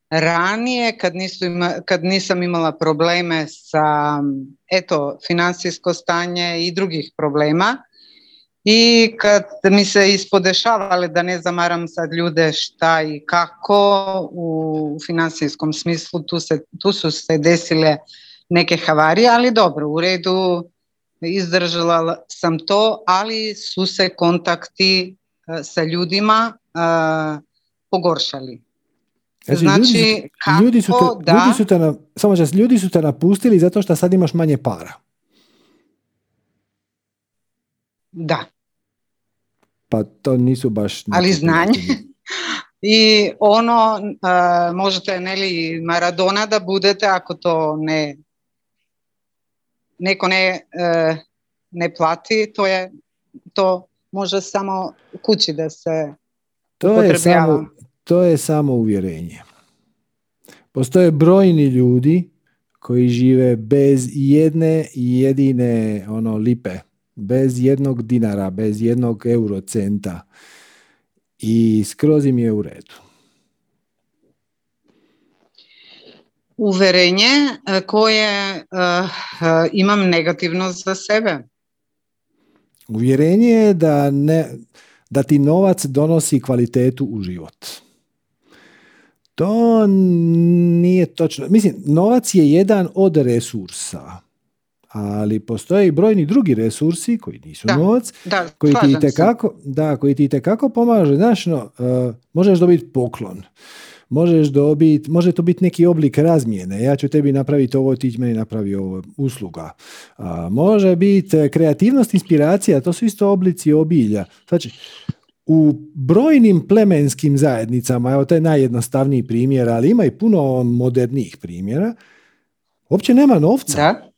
ranije kad nisam imala probleme sa financijsko stanje i drugih problema. I kad mi se ispodešavale da ne zamaram sad ljude šta i kako u financijskom smislu, tu su se desile neke havarije, ali dobro, u redu, izdržala sam to, ali su se kontakti sa ljudima pogoršali. Znači, ljudi su te napustili zato što sad imaš manje para. Da. Pa to nisu baš... Ali znanje. I ono, možete neli Maradona da budete, ako to neko ne plati, to može samo kući da se upotrebljava. To je samo uvjerenje. Postoje brojni ljudi koji žive bez jedne jedine lipe, bez jednog dinara, bez jednog eurocenta i skroz im je u redu. Uverenje koje imam negativno za sebe. Uvjerenje je da ti novac donosi kvalitetu u život. To nije točno. Mislim, novac je jedan od resursa, ali postoje i brojni drugi resursi koji nisu novac, koji ti itekako pomaže. Znaš, možeš dobiti poklon, može to biti neki oblik razmjene. Ja ću tebi napraviti ovo, ti meni napravi ovo, usluga. Može biti kreativnost, inspiracija, to su isto oblici obilja. Znači, u brojnim plemenskim zajednicama, evo to je najjednostavniji primjer, ali ima i puno modernijih primjera, uopće nema novca. Da.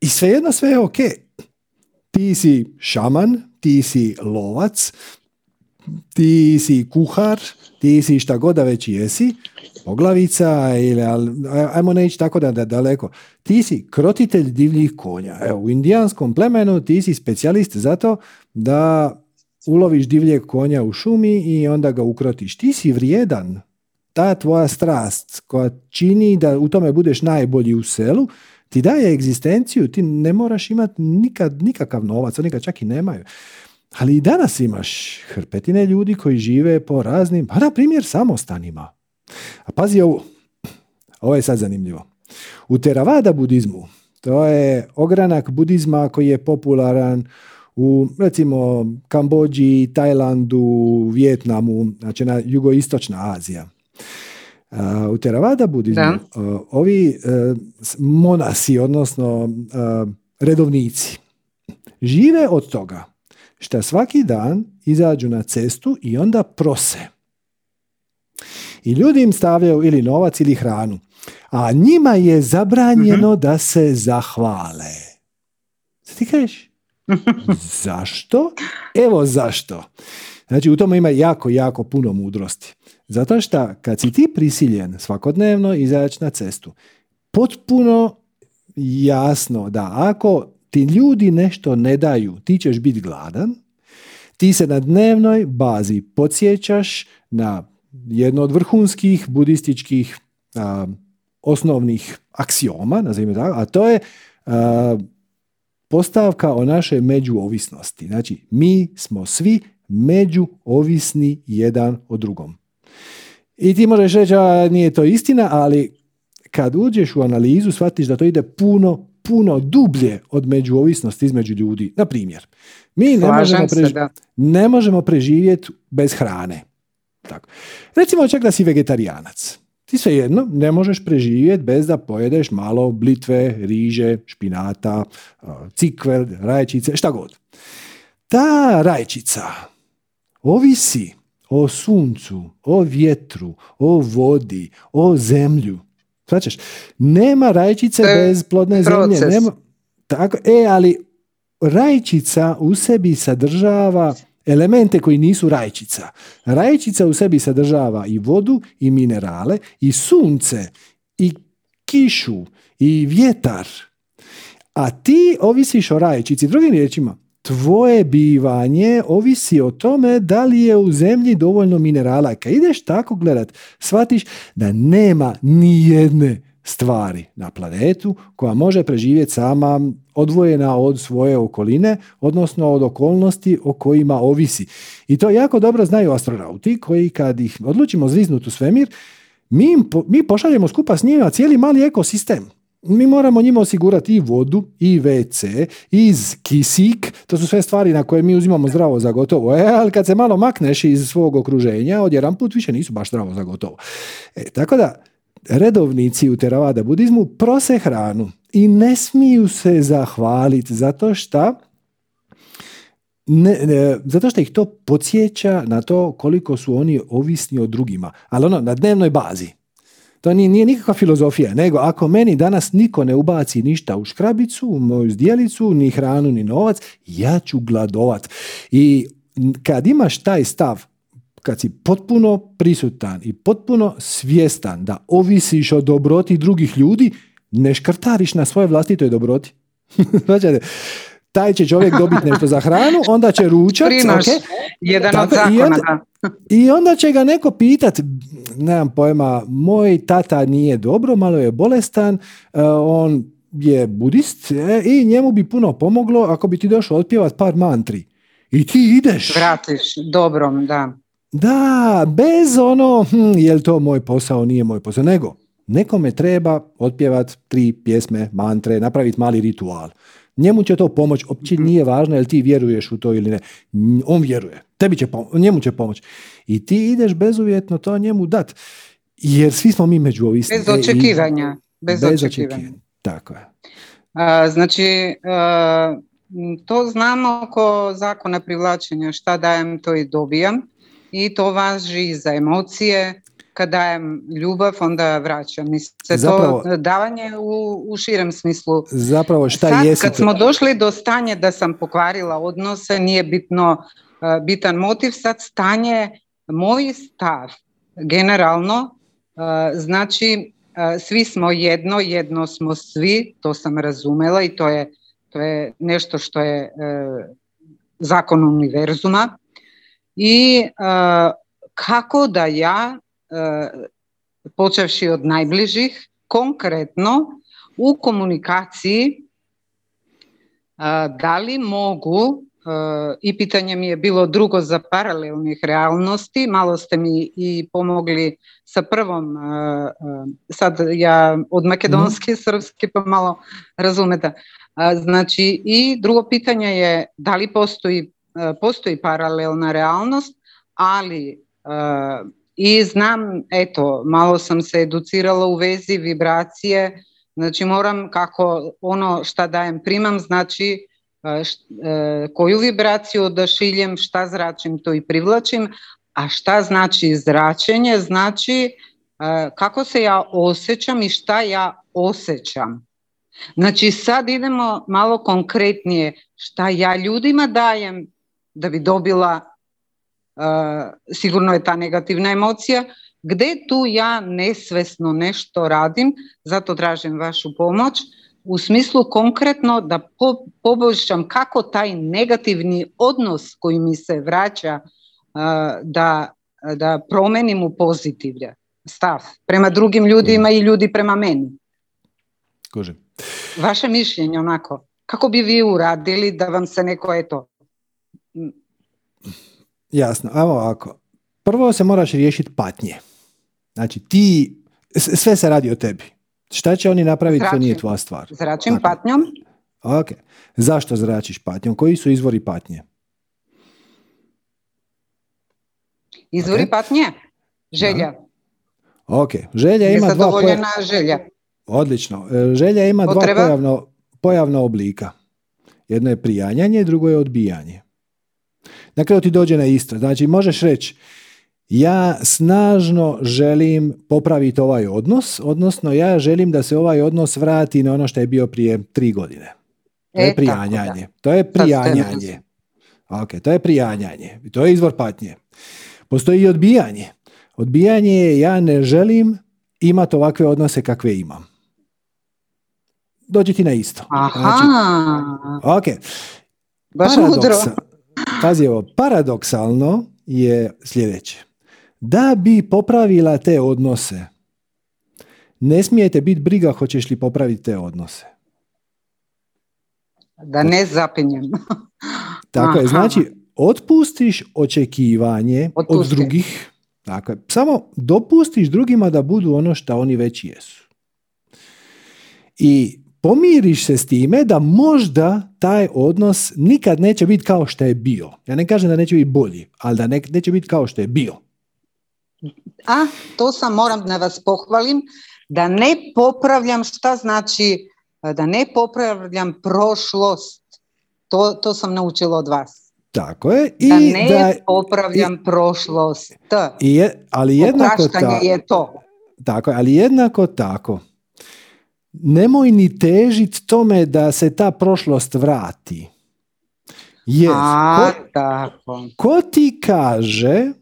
I svejedno sve je ok. Ti si šaman, ti si lovac, ti si kuhar, ti si šta god da već jesi, poglavica, ili, ajmo ne ići tako da daleko. Ti si krotitelj divljih konja. Evo, u indijanskom plemenu ti si specijalist za to da uloviš divljeg konja u šumi i onda ga ukrotiš. Ti si vrijedan. Ta tvoja strast koja čini da u tome budeš najbolji u selu, ti daje egzistenciju, ti ne moraš imati nikakav novac, oni ga čak i nemaju. Ali i danas imaš hrpetine ljudi koji žive po raznim, a na primjer samostanima. A pazi ovo, ovo je sad zanimljivo. U teravada budizmu, to je ogranak budizma koji je popularan u, recimo, Kambodži, Tajlandu, Vijetnamu, znači na jugoistočna Azija. U teravada budizmu ovi monasi, odnosno redovnici, žive od toga što svaki dan izađu na cestu i onda prose. I ljudi im stavljaju ili novac ili hranu. A njima je zabranjeno da se zahvale. Sada ti kažeš? Zašto? Evo zašto. Znači, u tome ima jako, jako puno mudrosti. Zato što kad si ti prisiljen svakodnevno izaći na cestu, potpuno jasno da ako ti ljudi nešto ne daju, ti ćeš biti gladan, ti se na dnevnoj bazi podsjećaš na jedno od vrhunskih budističkih osnovnih aksioma, nazovimo tako, a to je postavka o našoj međuovisnosti. Znači, mi smo svi međuovisni jedan o drugom. I ti možeš reći, nije to istina, ali kad uđeš u analizu, shvatiš da to ide puno dublje od međuovisnosti između ljudi. Na primjer, mi ne možemo preživjeti bez hrane. Tako. Recimo čak da si vegetarijanac. Ti svejedno ne možeš preživjeti bez da pojedeš malo blitve, riže, špinata, cikve, rajčice, šta god. Ta rajčica ovisi o suncu, o vjetru, o vodi, o zemlju. Značiš, nema rajčice bez plodne zemlje. Nema, tako, ali rajčica u sebi sadržava elemente koji nisu rajčica. Rajčica u sebi sadržava i vodu, i minerale, i sunce, i kišu, i vjetar. A ti ovisiš o rajčici. Drugim riječima, tvoje bivanje ovisi o tome da li je u zemlji dovoljno minerala. Kad ideš tako gledat, shvatiš da nema ni jedne stvari na planetu koja može preživjeti sama, odvojena od svoje okoline, odnosno od okolnosti o kojima ovisi. I to jako dobro znaju astronauti koji kad ih odlučimo zriznuti u svemir, mi pošaljemo skupa s njima cijeli mali ekosistem. Mi moramo njima osigurati i vodu, i WC, i kisik, to su sve stvari na koje mi uzimamo zdravo za gotovo. Ali kad se malo makneš iz svog okruženja, odjedanput više nisu baš zdravo za gotovo. Tako da, redovnici u teravada budizmu prose hranu i ne smiju se zahvaliti zato što ih to podsjeća na to koliko su oni ovisni o drugima. Ali na dnevnoj bazi. To nije nikakva filozofija, nego ako meni danas niko ne ubaci ništa u škrabicu, u moju zdjelicu, ni hranu, ni novac, ja ću gladovat. I kad imaš taj stav, kad si potpuno prisutan i potpuno svjestan da ovisiš o dobroti drugih ljudi, ne škrtariš na svoje vlastitoj dobroti. Znači, taj će čovjek dobiti nešto za hranu, onda će ručati. Okay. I onda će ga neko pitati, nemam pojma, moj tata nije dobro, malo je bolestan, on je budist i njemu bi puno pomoglo ako bi ti došao otpjevat par mantri. I ti ideš. Vratiš, dobrom, da. Da, bez ono, jel to moj posao, nije moj posao, nego nekome treba otpjevati 3 pjesme, mantre, napraviti mali ritual. Njemu će to pomoći, uopće nije važno jel ti vjeruješ u to ili ne. On vjeruje, tebi će njemu će pomoći. I ti ideš bezuvjetno to njemu dati. Jer svi smo mi među ovisni. Bez očekivanja. Bez očekivanja. Tako je. To znamo oko zakona privlačenja, šta dajem, to i dobijam. I to važi za emocije. Kad dajem ljubav, onda vraćam. Zapravo, to davanje u širem smislu. Zapravo, šta sad, jesi kad smo došli do stanja da sam pokvarila odnose, nije bitan motiv, sad stanje, moj stav, generalno, znači svi smo jedno smo svi, to sam razumjela i to je nešto što je zakon univerzuma. I kako da ja, počevši od najbližih, konkretno u komunikaciji, da li mogu, i pitanje mi je bilo drugo za paralelnih realnosti, malo ste mi i pomogli sa prvom, sad ja od makedonski, srpski, pa malo razumete. Znači, i drugo pitanje je da li postoji paralelna realnost, ali i znam, eto, malo sam se educirala u vezi vibracije, znači moram kako ono šta dajem primam, znači koju vibraciju odašiljem, šta zračim, to i privlačim, a šta znači zračenje, znači kako se ja osjećam i šta ja osjećam. Znači sad idemo malo konkretnije, šta ja ljudima dajem da bi dobila, sigurno je ta negativna emocija, gdje tu ja nesvesno nešto radim, zato tražim vašu pomoć, u smislu konkretno da poboljšam kako taj negativni odnos koji mi se vraća da promenim u pozitivlje stav prema drugim ljudima i ljudi prema meni. Kužim. Vaše mišljenje onako, kako bi vi uradili da vam se neko, eto... Jasno, ajmo ovako. Prvo se moraš riješiti patnje. Znači ti, sve se radi o tebi. Šta će oni napraviti, to nije tvoja stvar. Zračim tako. Patnjom. Ok. Zašto zračiš patnjom? Koji su izvori patnje? Izvori patnje? Želja. Da. Ok. Želja ima dva želja. Odlično. Želja ima dva pojavna oblika. Jedno je prijanjanje, drugo je odbijanje. Na kraju ti dođe na isto. Znači, možeš reći, ja snažno želim popraviti ovaj odnos, odnosno ja želim da se ovaj odnos vrati na ono što je bio prije 3 godine. To je prijanjanje. To je prijanjanje. To je izvor patnje. Postoji i odbijanje. Odbijanje je ja ne želim imati ovakve odnose kakve imam. Dođe ti na isto. Znači, paradoksalno je sljedeće. Da bi popravila te odnose, ne smijete biti briga hoćeš li popraviti te odnose. Da ne zapinjem. Tako je, znači otpustiš očekivanje od drugih. Tako je, samo dopustiš drugima da budu ono što oni već jesu. I pomiriš se s time da možda taj odnos nikad neće biti kao što je bio. Ja ne kažem da neće biti bolji, ali da neće biti kao što je bio. A, to sam moram da vas pohvalim, da ne popravljam, šta znači da ne popravljam prošlost. To sam naučila od vas. Tako je. Da ne popravljam prošlost. Ali jednako tako je to. Tako je, ali jednako tako. Nemoj ni težiti tome da se ta prošlost vrati. Jer ko ti kaže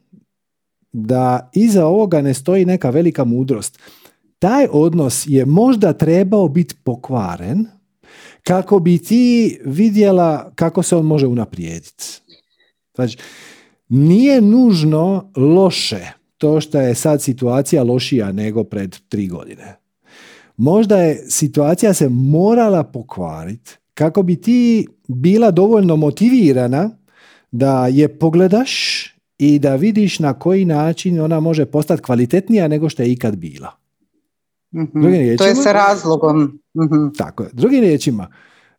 da iza ovoga ne stoji neka velika mudrost? Taj odnos je možda trebao biti pokvaren kako bi ti vidjela kako se on može unaprijediti. Znači, nije nužno loše to što je sad situacija lošija nego pred 3 godine. Možda je situacija se morala pokvariti kako bi ti bila dovoljno motivirana da je pogledaš i da vidiš na koji način ona može postati kvalitetnija nego što je ikad bila. Mm-hmm. Drugim riječima, to je sa razlogom. Mm-hmm. Tako je. Drugim riječima,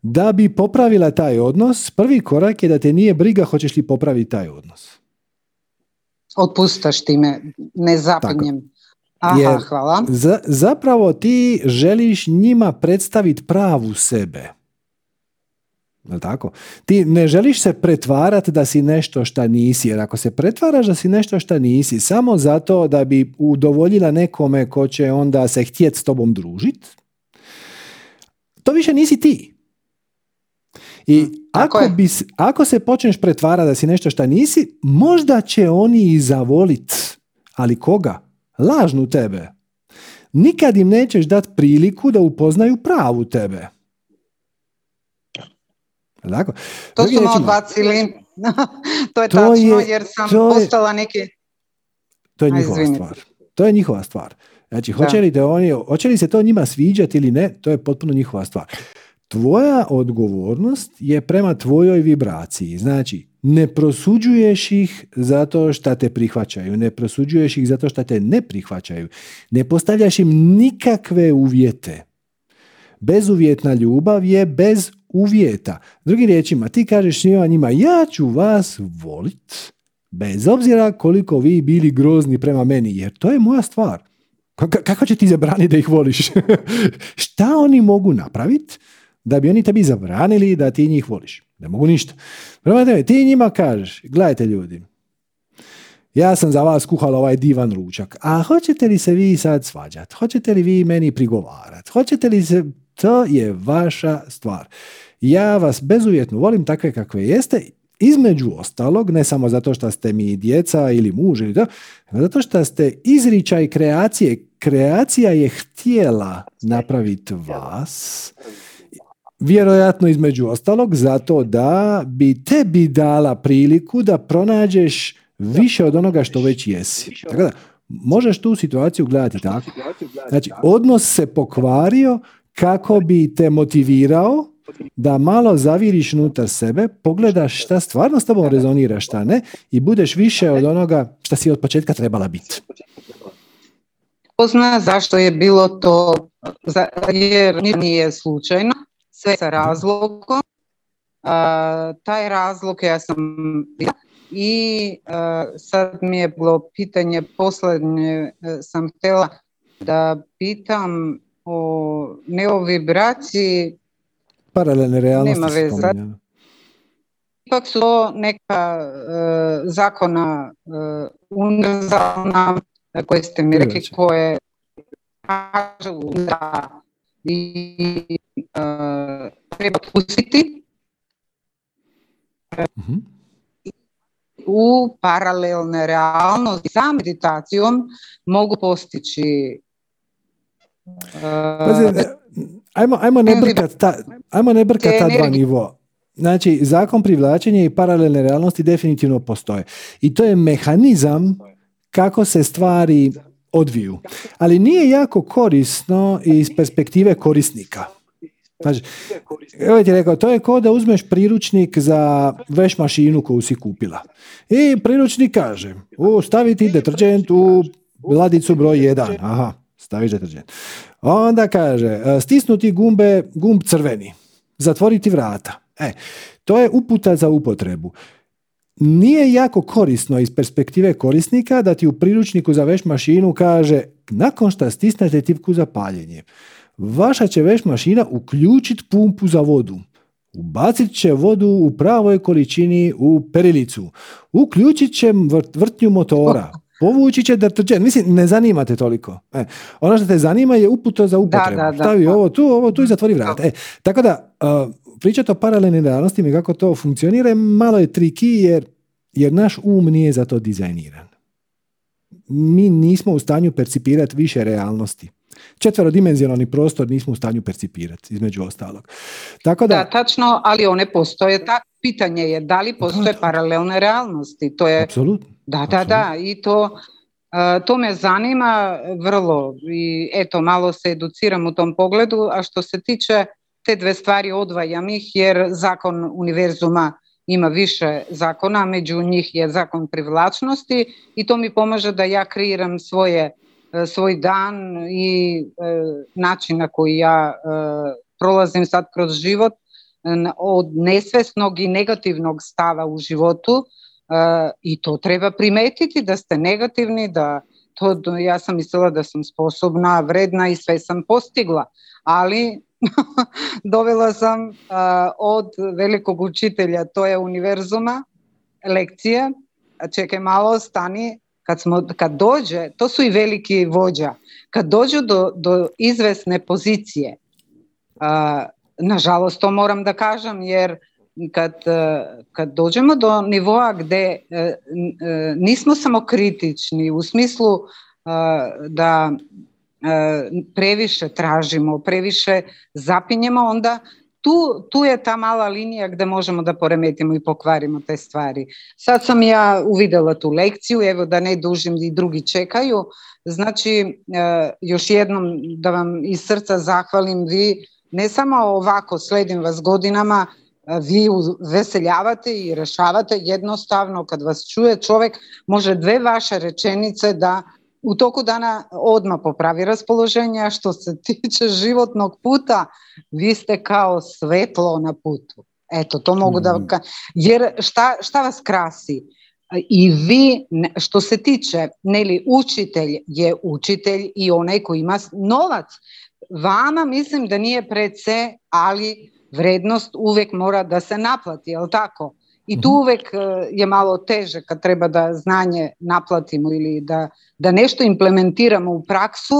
da bi popravila taj odnos, prvi korak je da te nije briga hoćeš li popraviti taj odnos. Otpustaš time, ne zapinjem. Aha, hvala. Zapravo ti želiš njima predstaviti pravu sebe. Je tako? Ti ne želiš se pretvarati da si nešto šta nisi, jer ako se pretvaraš da si nešto šta nisi samo zato da bi udovoljila nekome ko će onda se htjeti s tobom družiti, to više nisi ti. I ako se počneš pretvarati da si nešto šta nisi, možda će oni i zavoliti. Ali koga? Lažnu tebe. Nikad im nećeš dati priliku da upoznaju pravu tebe. Lako. To su malo dva cilindra. To je tačno jer sam postala neki... To je njihova stvar. To je njihova stvar. Znači, hoće li se to njima sviđati ili ne, to je potpuno njihova stvar. Tvoja odgovornost je prema tvojoj vibraciji. Znači, ne prosuđuješ ih zato što te prihvaćaju, ne prosuđuješ ih zato što te ne prihvaćaju, ne postavljaš im nikakve uvjete. Bezuvjetna ljubav je bez uvjeta. Drugim riječima, ti kažeš njima, ja ću vas volit, bez obzira koliko vi bili grozni prema meni, jer to je moja stvar. Kako će ti zabraniti da ih voliš? Šta oni mogu napraviti da bi oni tebi zabranili da ti njih voliš? Ne mogu ništa. Prema tome, ti njima kažeš, gledajte ljudi, ja sam za vas kuhala ovaj divan ručak, a hoćete li se vi sad svađati? Hoćete li vi meni prigovarati? Hoćete li se... To je vaša stvar. Ja vas bezuvjetno volim takve kakve jeste, između ostalog, ne samo zato što ste mi djeca ili muž ili to, zato što ste izričaj kreacije. Kreacija je htjela napraviti vas, vjerojatno između ostalog, zato da bi tebi dala priliku da pronađeš više od onoga što već jesi. Tako da, možeš tu situaciju gledati tako. Znači, odnos se pokvario kako bi te motivirao da malo zaviriš unutar sebe, pogledaš šta stvarno s tobom rezonira, šta ne, i budeš više od onoga šta si od početka trebala biti. Ko zna zašto je bilo to, jer nije slučajno, sve sa razlogom. Taj razlog ja sam bila i sad mi je bilo pitanje, posljednje sam htjela da pitam o neovibraciji paralelne realnosti, nema veze. Ipak su to neka zakona univerzalna koje ste mi rekli, koje kažu da i treba pustiti u paralelne realnosti sa meditacijom mogu postići. Pazi, ajmo ne brkati ta dva nivoa. Znači, zakon privlačenja i paralelne realnosti definitivno postoje. I to je mehanizam kako se stvari odviju. Ali nije jako korisno iz perspektive korisnika. Znači, evo ti rekao, to je kao da uzmeš priručnik za veš mašinu koju si kupila. I priručnik kaže, staviti deterđent u ladicu broj 1. Aha. Staviš deterđent. Onda kaže, stisnuti gumb crveni, zatvoriti vrata. To je uputa za upotrebu. Nije jako korisno iz perspektive korisnika da ti u priručniku za veš mašinu kaže, nakon što stisnete tipku za paljenje, vaša će veš mašina uključiti pumpu za vodu. Ubacit će vodu u pravoj količini u perilicu. Uključit će vrtnju motora. Povući će deterđent. Mislim, ne zanima te toliko. Ono što te zanima je uputa za upotrebu. Stavi ovo tu i zatvori vrata. Tako da, pričati o paralelnim realnostima i kako to funkcionira, malo je triki jer naš um nije za to dizajniran. Mi nismo u stanju percipirati više realnosti. Četverodimenzionalni prostor nismo u stanju percipirati, između ostalog. Tako da tačno, ali one postoje. Pitanje je da li postoje paralelne realnosti. To je... Apsolutno. Da, i to me zanima vrlo i eto, malo se educiram u tom pogledu, a što se tiče te dve stvari odvajam ih jer zakon univerzuma ima više zakona, među njih je zakon privlačnosti i to mi pomaže da ja kreiram svoj dan i način na koji ja prolazim sad kroz život, od nesvesnog i negativnog stava u životu, i to treba primetiti da ste negativni, da to, ja sam mislila da sam sposobna, vredna i sve sam postigla, ali dovela sam od velikog učitelja, to je univerzuma, lekcije, čekaj malo, stani, kad dođe, to su i veliki vođa, kad dođu do izvesne pozicije, nažalost to moram da kažem, jer kad dođemo do nivoa gde nismo samo kritični u smislu da previše tražimo, previše zapinjemo, onda tu je ta mala linija gde možemo da poremetimo i pokvarimo te stvari. Sad sam ja uvidela tu lekciju, evo da ne dužim i drugi čekaju. Znači, još jednom da vam iz srca zahvalim, vi ne samo ovako, sledim vas godinama, vi uveseljavate i rešavate jednostavno. Kad vas čuje čovjek, može dve vaše rečenice da u toku dana odmah popravi raspoloženje. Što se tiče životnog puta, vi ste kao svetlo na putu. Eto, to mogu da... Jer šta vas krasi? I vi, što se tiče, neli, učitelj je učitelj i onaj koji ima novac. Vama mislim da nije pred se, ali... Vrednost uvek mora da se naplati, jel tako? I tu uvek je malo teže kad treba da znanje naplatimo ili da nešto implementiramo u praksu,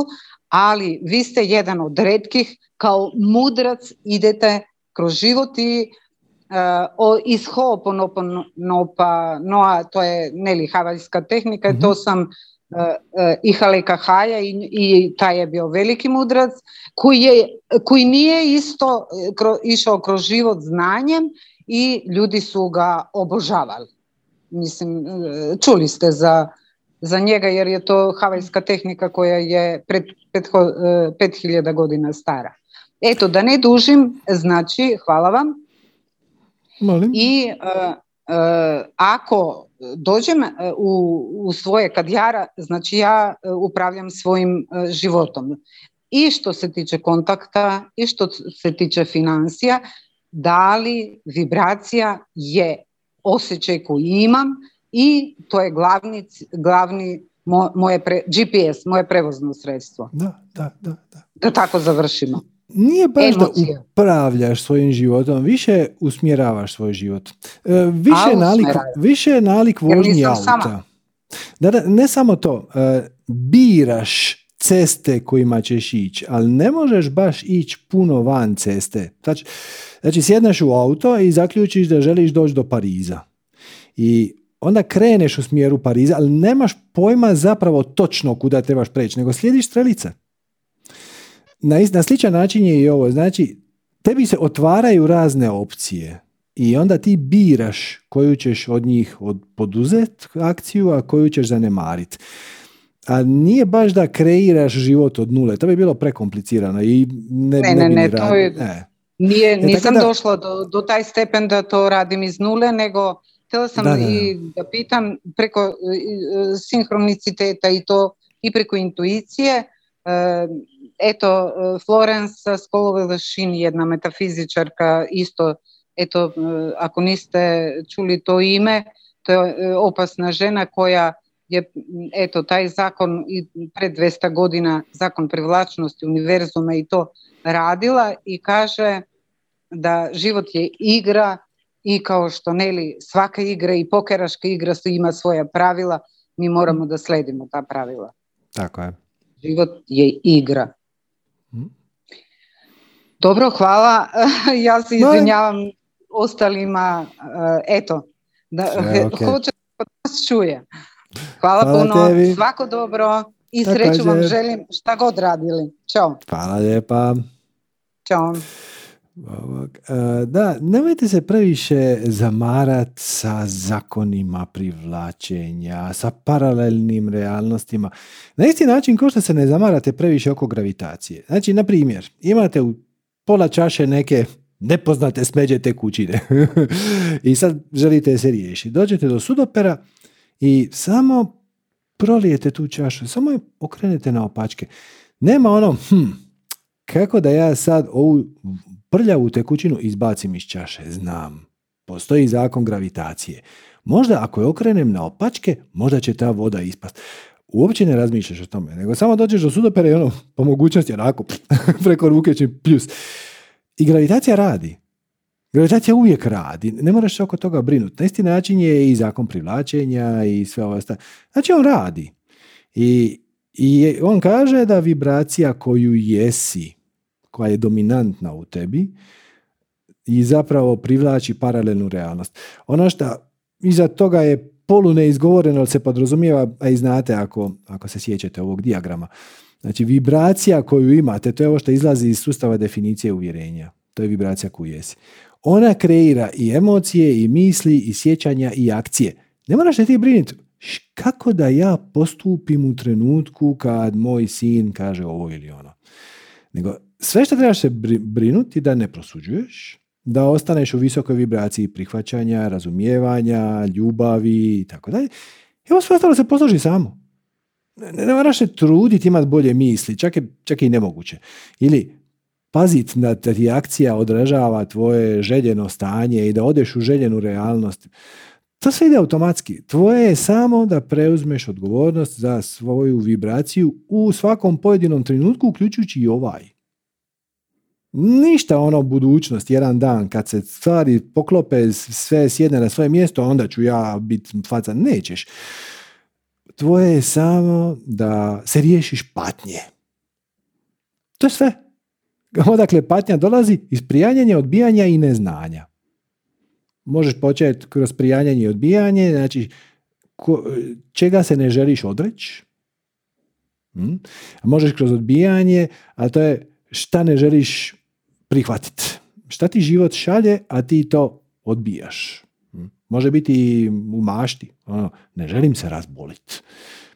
ali vi ste jedan od retkih, kao mudrac idete kroz život i iz Ho'oponopono, to je havajska tehnika, to sam... i Haleka Haja i taj je bio veliki mudrac koji nije isto išao kroz život znanjem i ljudi su ga obožavali. Mislim, čuli ste za njega jer je to havajska tehnika koja je 5000 godina stara. Eto, da ne dužim, znači, hvala vam. Molim. I ako dođem u svoje kadjara, znači ja upravljam svojim životom. I što se tiče kontakta, i što se tiče financija, da li vibracija je osjećaj koji imam i to je glavni GPS, moje prevozno sredstvo. Da. Da tako završimo. Nije baš emocija. Da upravljaš svojim životom, više usmjeravaš svoj život. Više je nalik vožnji auta. Da, ne samo to, biraš ceste kojima ćeš ići, ali ne možeš baš ići puno van ceste. Znači, sjedneš u auto i zaključiš da želiš doći do Pariza. I onda kreneš u smjeru Pariza, ali nemaš pojma zapravo točno kuda trebaš preći, nego slijediš strelice. Na sličan način je i ovo, znači tebi se otvaraju razne opcije i onda ti biraš koju ćeš od njih poduzeti akciju, a koju ćeš zanemariti. A nije baš da kreiraš život od nule, to bi bilo prekomplicirano i nisam došla do taj stepen da to radim iz nule, nego htjela sam da pitam preko sinhroniciteta i to i preko intuicije. Eto, Florence Skolov-Lushin, jedna metafizičarka, isto, eto, ako niste čuli to ime, to je opasna žena koja je, eto, taj zakon pred 200 godina, zakon privlačnosti univerzuma i to radila i kaže da život je igra i kao što svaka igra i pokeraška igra ima svoja pravila, mi moramo da sledimo ta pravila. Tako je. Život je igra. Dobro, hvala. Ja se izvinjavam ostalima. Eto, hoće da nas čuje. Hvala puno, tebi. Svako dobro i sreću vam želim šta god radili. Ćao. Hvala lijepa. Ćao. Da, nemojte se previše zamarati sa zakonima privlačenja, sa paralelnim realnostima. Na isti način kao što se ne zamarate previše oko gravitacije. Znači, na primjer, imate u pola čaše neke nepoznate smeđe te kućine. I sad želite se riješiti. Dođete do sudopera i samo prolijete tu čašu. Samo je okrenete naopačke. Nema ono, kako da ja sad ovu prljavu tekućinu izbacim iz čaše? Znam. Postoji zakon gravitacije. Možda ako je okrenem naopačke, možda će ta voda ispast. Uopće ne razmišljaš o tome, nego samo dođeš do sudopera i ono, po mogućnosti, onako, preko ruke će pljus. I gravitacija radi. Gravitacija uvijek radi. Ne moraš se oko toga brinuti. Na isti način je i zakon privlačenja i sve ovo ostalo. Znači, on radi. I on kaže da vibracija koju jesi, koja je dominantna u tebi, i zapravo privlači paralelnu realnost. Ono što iza toga je polu neizgovoreno, ali se podrazumijeva, a i znate ako se sjećate ovog dijagrama. Znači, vibracija koju imate, to je ovo što izlazi iz sustava definicije uvjerenja. To je vibracija koju jesi. Ona kreira i emocije, i misli, i sjećanja, i akcije. Ne moraš se ti brinuti. Kako da ja postupim u trenutku kad moj sin kaže ovo ili ono? Nego, sve što trebaš se brinuti da ne prosuđuješ, da ostaneš u visokoj vibraciji prihvaćanja, razumijevanja, ljubavi i tako dalje. I ovo sve ostalo se posloži samo. Ne moraš se truditi imati bolje misli, čak je i nemoguće. Ili paziti da ti akcija odražava tvoje željeno stanje i da odeš u željenu realnost. To sve ide automatski. Tvoje je samo da preuzmeš odgovornost za svoju vibraciju u svakom pojedinom trenutku, uključujući i ovaj. Ništa ono budućnost, jedan dan kad se stvari poklope, sve sjedne na svoje mjesto, onda ću ja biti faca. Nećeš. Tvoje je samo da se riješiš patnje. To je sve. Odakle patnja dolazi? Iz prijanjanja, odbijanja i neznanja. Možeš početi kroz prijanjanje i odbijanje, znači čega se ne želiš odreći. Možeš kroz odbijanje, a to je šta ne želiš prihvatiti. Šta ti život šalje, a ti to odbijaš. Može biti u mašti. Ono, ne želim se razboliti.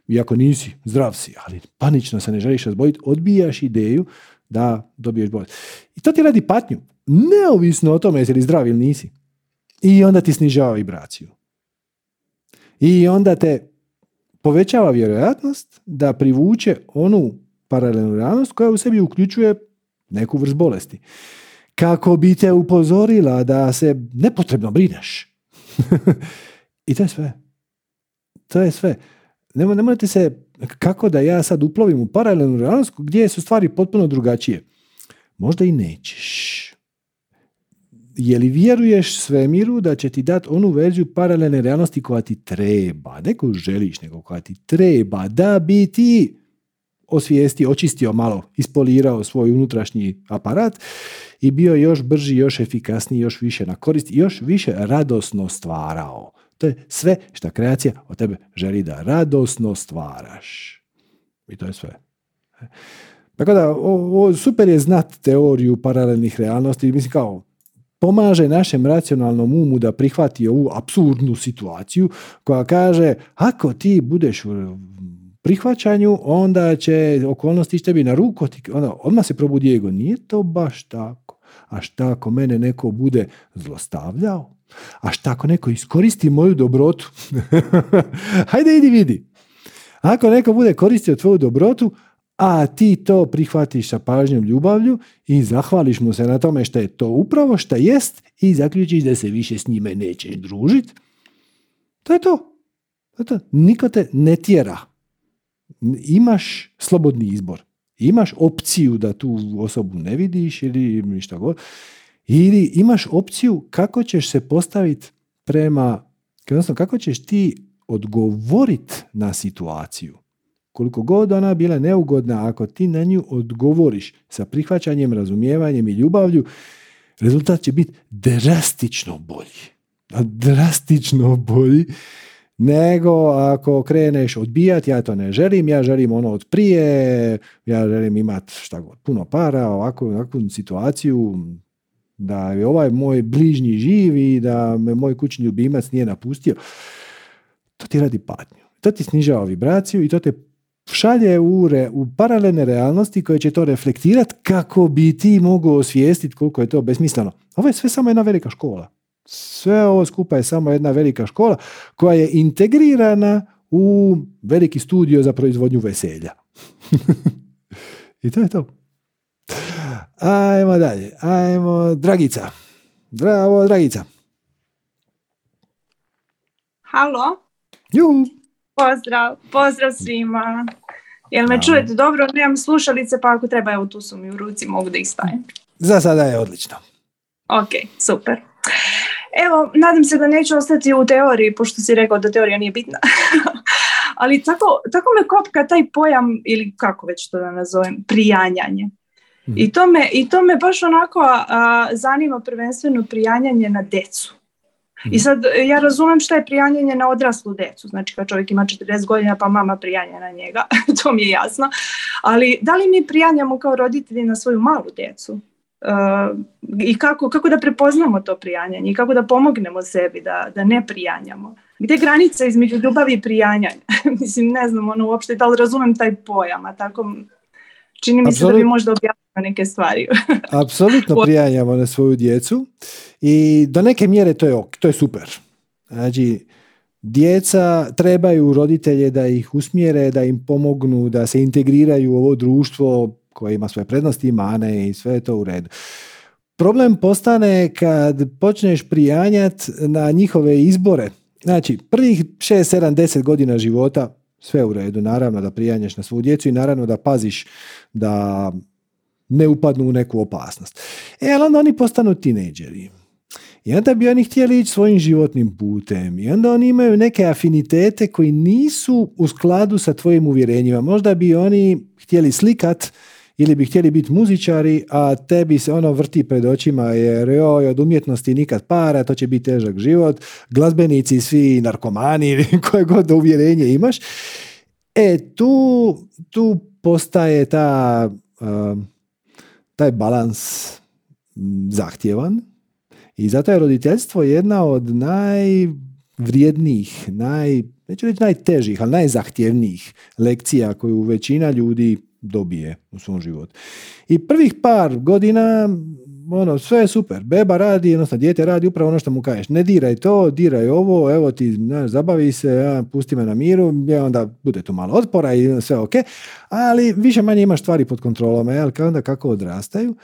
Iako nisi, zdrav si, ali panično se ne želiš razboliti, odbijaš ideju da dobiješ bolest. I to ti radi patnju. Neovisno o tome jesi li zdrav ili nisi. I onda ti snižava vibraciju. I onda te povećava vjerojatnost da privuče onu paralelnu realnost koja u sebi uključuje neku vrst bolesti. Kako bi te upozorila da se nepotrebno brineš. I to je sve. To je sve. Ne morate se, kako da ja sad uplovim u paralelnu realnost gdje su stvari potpuno drugačije. Možda i nećeš. Je li vjeruješ svemiru da će ti dati onu verziju paralelne realnosti koja ti treba? Ne koju želiš, nego koja ti treba da bi ti osvijestio, očistio malo, ispolirao svoj unutrašnji aparat i bio još brži, još efikasniji, još više na korist, još više radosno stvarao. To je sve što kreacija od tebe želi da radosno stvaraš. I to je sve. Tako da, super je znat teoriju paralelnih realnosti. Mislim kao, pomaže našem racionalnom umu da prihvati ovu apsurdnu situaciju koja kaže, ako ti budeš u prihvaćanju, onda će okolnosti ići tebi na ruku, onda odmah se probudi ego. Nije to baš tako. A šta ako mene neko bude zlostavljao? A šta ako neko iskoristi moju dobrotu? Hajde, idi vidi. Ako neko bude koristio tvoju dobrotu, a ti to prihvatiš sa pažnjom, ljubavlju i zahvališ mu se na tome što je to upravo što jest i zaključiš da se više s njime nećeš družiti. To je to. Niko te ne tjera. Imaš slobodni izbor. Imaš opciju da tu osobu ne vidiš ili ništa god. Ili imaš opciju kako ćeš se postaviti prema, odnosno kako ćeš ti odgovoriti na situaciju. Koliko god ona bila neugodna, ako ti na nju odgovoriš sa prihvaćanjem, razumijevanjem i ljubavlju, rezultat će biti drastično bolji. Drastično bolji nego ako kreneš odbijati, ja to ne želim, ja želim ono od prije, ja želim imati šta god, puno para, ovakvu situaciju, da je ovaj moj bližnji živ i da me moj kućni ljubimac nije napustio. To ti radi patnju. To ti snižava vibraciju i to te šalje ure u paralelne realnosti koje će to reflektirati kako bi ti mogao osvijestiti koliko je to besmisleno. Ovo je sve samo jedna velika škola. Sve ovo skupa je samo jedna velika škola koja je integrirana u veliki studio za proizvodnju veselja. I to je to. Ajmo dalje. Ajmo Dragica. Bravo Dragica. Halo. Juhu. Pozdrav svima. Jel me čujete dobro? Nemam slušalice, pa ako treba, evo tu su mi u ruci, mogu da ih stavim. Za sada je odlično. Ok, super. Evo, nadam se da neću ostati u teoriji, pošto si rekao da teorija nije bitna. Ali tako me kopka taj pojam, ili kako već to da nazovem, prijanjanje. Mm. I to me baš onako zanima, prvenstveno prijanjanje na decu. I sad ja razumijem šta je prijanjanje na odraslu decu, znači kad čovjek ima 40 godina pa mama prijanja na njega, to mi je jasno, ali da li mi prijanjamo kao roditelji na svoju malu decu i kako da prepoznamo to prijanjanje i kako da pomognemo sebi da ne prijanjamo? Gdje je granica između ljubavi i prijanjanja? Mislim, ne znam uopšte da li razumijem taj pojam, a tako čini mi se da bi možda objasnila neke stvari. Apsolutno prijanjamo na svoju djecu i do neke mjere to je super. Znači, djeca trebaju roditelje da ih usmjere, da im pomognu, da se integriraju u ovo društvo koje ima svoje prednosti i mane i sve je to u redu. Problem postane kad počneš prijanjati na njihove izbore. Znači, prvih 6, 7, 10 godina života sve u redu, naravno da prijanjaš na svu djecu i naravno da paziš da ne upadnu u neku opasnost. Ali onda oni postanu tinejdžeri. I onda bi oni htjeli ići svojim životnim putem. I onda oni imaju neke afinitete koji nisu u skladu sa tvojim uvjerenjima. Možda bi oni htjeli slikat ili bi htjeli biti muzičari, a tebi se ono vrti pred očima jer joj, od umjetnosti nikad para, to će biti težak život, glazbenici, svi narkomani, koje god uvjerenje imaš. Tu postaje taj balans zahtjevan i zato je roditeljstvo jedna od najvrijednijih, neću reći najtežih, ali najzahtjevnijih lekcija koju većina ljudi dobije u svom životu. I prvih par godina sve je super. Beba radi, odnosno dijete radi upravo ono što mu kažeš. Ne diraj to, diraj ovo, evo ti, zabavi se, pusti me na miru, onda bude tu malo otpora i sve ok. Ali više manje imaš stvari pod kontrolom, ali onda kako odrastaju,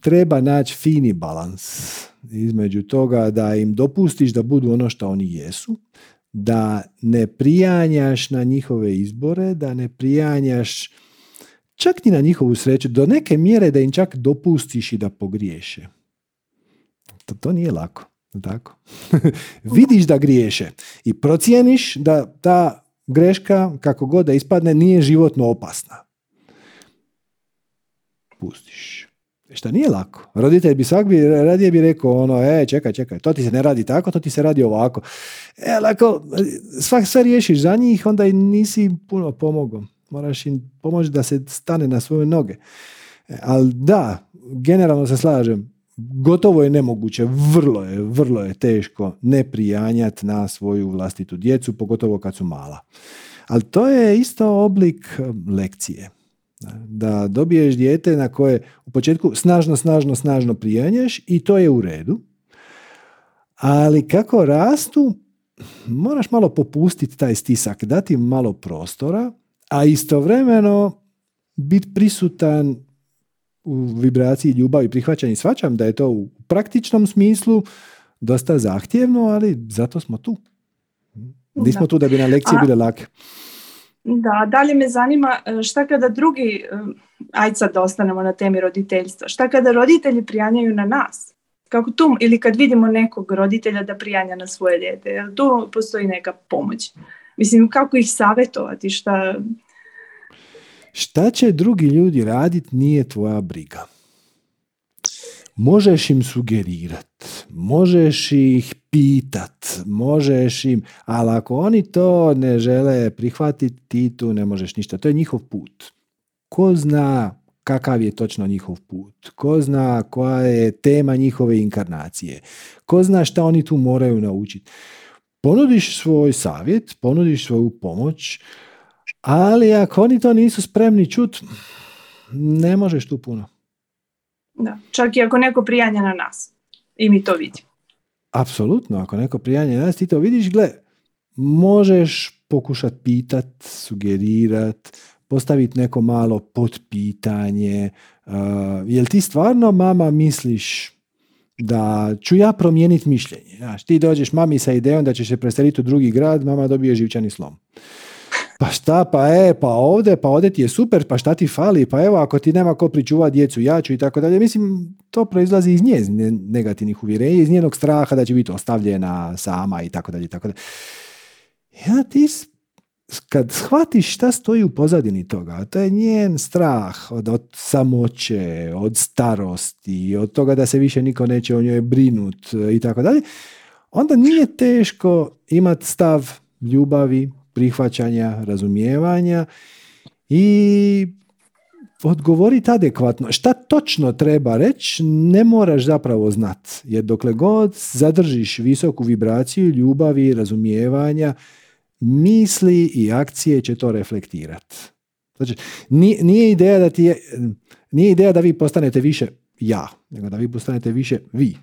treba naći fini balans između toga da im dopustiš da budu ono što oni jesu, da ne prijanjaš na njihove izbore, da ne prijanjaš čak ni na njihovu sreću, do neke mjere da im čak dopustiš i da pogriješe. To nije lako, tako? Vidiš da griješe i procijeniš da ta greška, kako god da ispadne, nije životno opasna. Pustiš. Šta nije lako. Roditelj bi svak radije bi rekao čekaj, to ti se ne radi tako, to ti se radi ovako. Ako svak sve riješiš za njih, onda i nisi puno pomogao. Moraš im pomoći da se stane na svoje noge. Ali da, generalno se slažem, gotovo je nemoguće, vrlo je teško ne prijanjati na svoju vlastitu djecu, pogotovo kad su mala. Ali to je isto oblik lekcije. Da dobiješ dijete na koje u početku snažno prijanjaš i to je u redu, ali kako rastu moraš malo popustiti taj stisak, dati malo prostora, a istovremeno biti prisutan u vibraciji ljubavi, prihvaćanja. Shvaćam da je to u praktičnom smislu dosta zahtjevno, ali zato smo tu. Nismo tu da bi na lekcije bile lake. Da, dalje me zanima šta kada drugi, ajde sad da ostanemo na temi roditeljstva, šta kada roditelji prijanjaju na nas? Kako tu, ili kad vidimo nekog roditelja da prijanja na svoje dijete, jer tu postoji neka pomoć. Mislim, kako ih savjetovati? Šta će drugi ljudi raditi nije tvoja briga. Možeš im sugerirati, možeš ih pitat, možeš im, ali ako oni to ne žele prihvatiti, ti tu ne možeš ništa. To je njihov put. Ko zna kakav je točno njihov put? Ko zna koja je tema njihove inkarnacije? Ko zna šta oni tu moraju naučiti? Ponudiš svoj savjet, ponudiš svoju pomoć, Ali ako oni to nisu spremni čuti, ne možeš tu puno. Da, čak i ako neko prijanja na nas i mi to vidimo. Apsolutno, ako neko prijanja na nas, ti to vidiš, gle, možeš pokušati pitati, sugerirati, postaviti neko malo potpitanje. Jel ti stvarno, mama, misliš da ću ja promijeniti mišljenje? Znaš, ti dođeš mami sa idejom da ćeš se preseliti u drugi grad, mama dobije živčani slom. Pa šta, pa ovdje ti je super, pa šta ti fali, pa evo, ako ti nema ko pričuva djecu, ja ću i tako dalje. Mislim, to proizlazi iz nje negativnih uvjerenja, iz njenog straha da će biti ostavljena sama i tako dalje i tako dalje. Ja, ti kad shvatiš šta stoji u pozadini toga, a to je njen strah od samoće, od starosti, od toga da se više niko neće o njoj brinut i tako dalje, onda nije teško imati stav ljubavi, prihvaćanja, razumijevanja i odgovoriti adekvatno. Šta točno treba reći, ne moraš zapravo znati. Jer dokle god zadržiš visoku vibraciju ljubavi, razumijevanja, misli i akcije će to reflektirati. Znači, nije ideja da vi postanete više ja, nego da vi postanete više vi.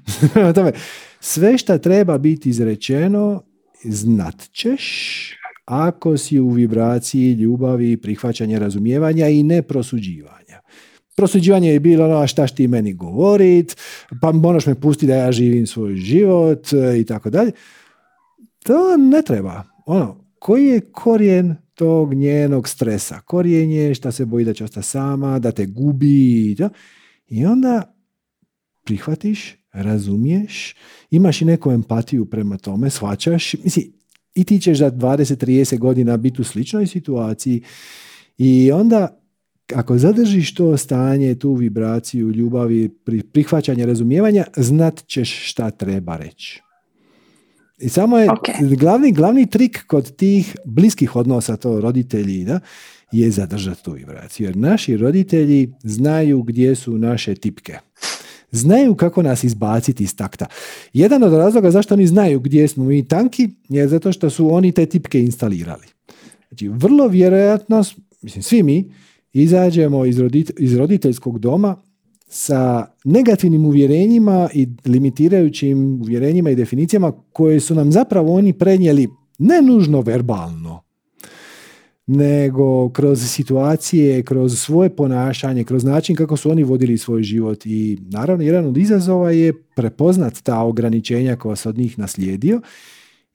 Sve što treba biti izrečeno, znat ćeš ako si u vibraciji ljubavi, prihvaćanja, razumijevanja i ne prosuđivanja. Prosuđivanje je bilo ono, šta ti meni govorit, pa moraš me pustiti da ja živim svoj život i tako dalje. To ne treba. Ono, koji je korijen tog njenog stresa? Korijen je šta se boji da će ostati sama, da te gubi. To. I onda prihvatiš, razumiješ, imaš i neku empatiju prema tome, shvaćaš, misli, i ti ćeš za 20-30 godina biti u sličnoj situaciji i onda ako zadržiš to stanje, tu vibraciju ljubavi, prihvaćanja, razumijevanja, znat ćeš šta treba reći. I samo je glavni trik kod tih bliskih odnosa, to roditelji, da, je zadržati tu vibraciju. Jer naši roditelji znaju gdje su naše tipke. Znaju kako nas izbaciti iz takta. Jedan od razloga zašto oni znaju gdje smo mi tanki je zato što su oni te tipke instalirali. Znači, vrlo vjerojatno, mislim, svi mi izađemo iz roditeljskog doma sa negativnim uvjerenjima i limitirajućim uvjerenjima i definicijama koje su nam zapravo oni prenijeli ne nužno verbalno, nego kroz situacije, kroz svoje ponašanje, kroz način kako su oni vodili svoj život. I naravno, jedan od izazova je prepoznat ta ograničenja koja se od njih naslijedio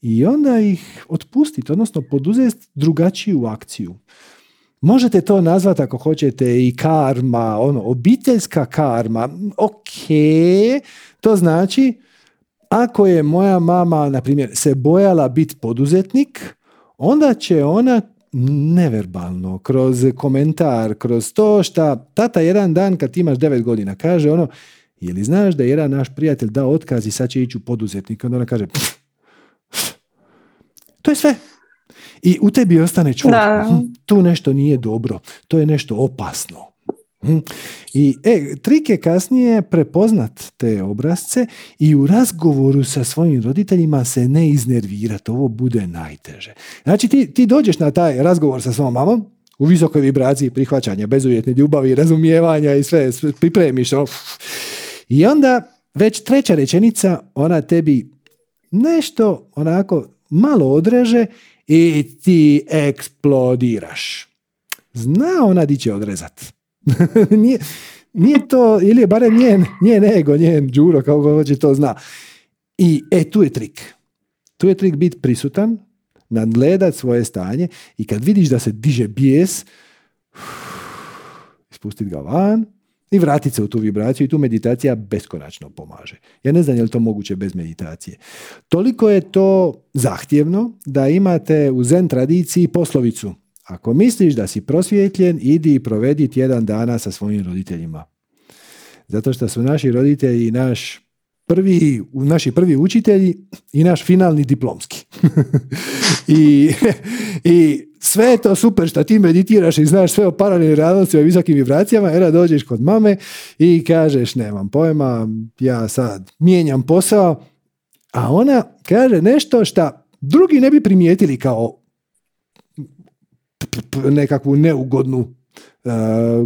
i onda ih otpustiti, odnosno poduzeti drugačiju akciju. Možete to nazvati, ako hoćete, i karma, ono, obiteljska karma. To znači, ako je moja mama, na primjer, se bojala biti poduzetnik, onda će ona neverbalno, kroz komentar, kroz to šta tata jedan dan kad ti imaš 9 godina kaže ono, je li znaš da je jedan naš prijatelj dao otkaz i sad će ići u poduzetnik, onda ona kaže to je sve i u tebi ostane čuo tu nešto nije dobro, to je nešto opasno i trik je kasnije prepoznat te obrazce i u razgovoru sa svojim roditeljima se ne iznervirati, ovo bude najteže. Znači ti dođeš na taj razgovor sa svojom mamom u visokoj vibraciji prihvaćanja, bezuvjetne ljubavi, razumijevanja i sve, pripremiš to. I onda već treća rečenica ona tebi nešto onako malo odreže i ti eksplodiraš. Zna ona di će odrezati. Nije to, ili je barem njen ego, njen đuro, kako hoće, to zna. I tu je trik. Tu je trik biti prisutan, nadgledat svoje stanje i kad vidiš da se diže bijes, ispustiti ga van i vratiti se u tu vibraciju i tu meditacija beskonačno pomaže. Ja ne znam je li to moguće bez meditacije. Toliko je to zahtjevno da imate u Zen tradiciji poslovicu. Ako misliš da si prosvjetljen, idi i provedi tjedan dana sa svojim roditeljima. Zato što su naši roditelji naši prvi učitelji i naš finalni diplomski. I sve je to super što ti meditiraš i znaš sve o paralelnim realnostima i visokim vibracijama, era dođeš kod mame i kažeš nemam pojma, ja sad mijenjam posao, a ona kaže nešto što drugi ne bi primijetili kao nekakvu neugodnu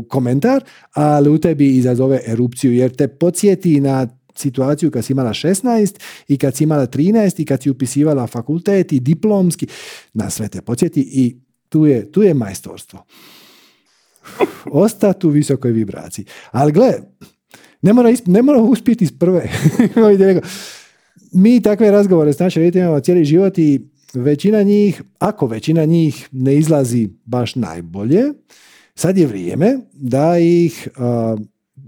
komentar, ali u tebi izazove erupciju, jer te podsjeti na situaciju kad si imala 16 i kad si imala 13 i kad si upisivala fakultet i diplomski, na sve te podsjeti i tu je majstorstvo. Ostati u visokoj vibraciji. Ali gle, ne mora uspjeti iz prve. Mi takve razgovore s našim roditeljima imamo cijeli život i većina njih ne izlazi baš najbolje, sad je vrijeme da ih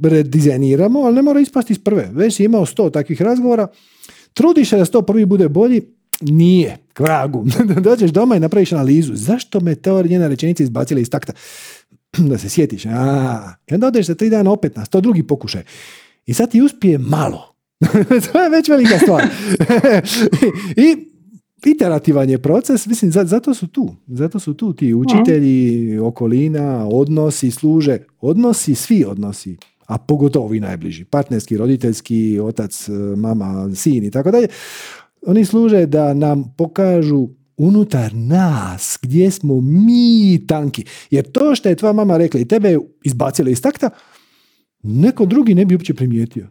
redizajniramo, ali ne mora ispasti iz prve. Već si imao 100 takvih razgovora, trudiš se da 101. bude bolji, nije, kragu. Dođeš doma i napraviš analizu. Zašto me teorija njena rečenica izbacila iz takta? Da se sjetiš. I onda odeš za 3 dana opet na 102. pokušaj. I sad ti uspije malo. To je već velika stvar. I iterativan je proces, mislim, zato su tu ti učitelji, okolina, odnosi, služe, svi odnosi, a pogotovo i najbliži, partnerski, roditeljski, otac, mama, sin i tako dalje, oni služe da nam pokažu unutar nas gdje smo mi tanki, jer to što je tvoja mama rekla i tebe izbacila iz takta, neko drugi ne bi uopće primijetio.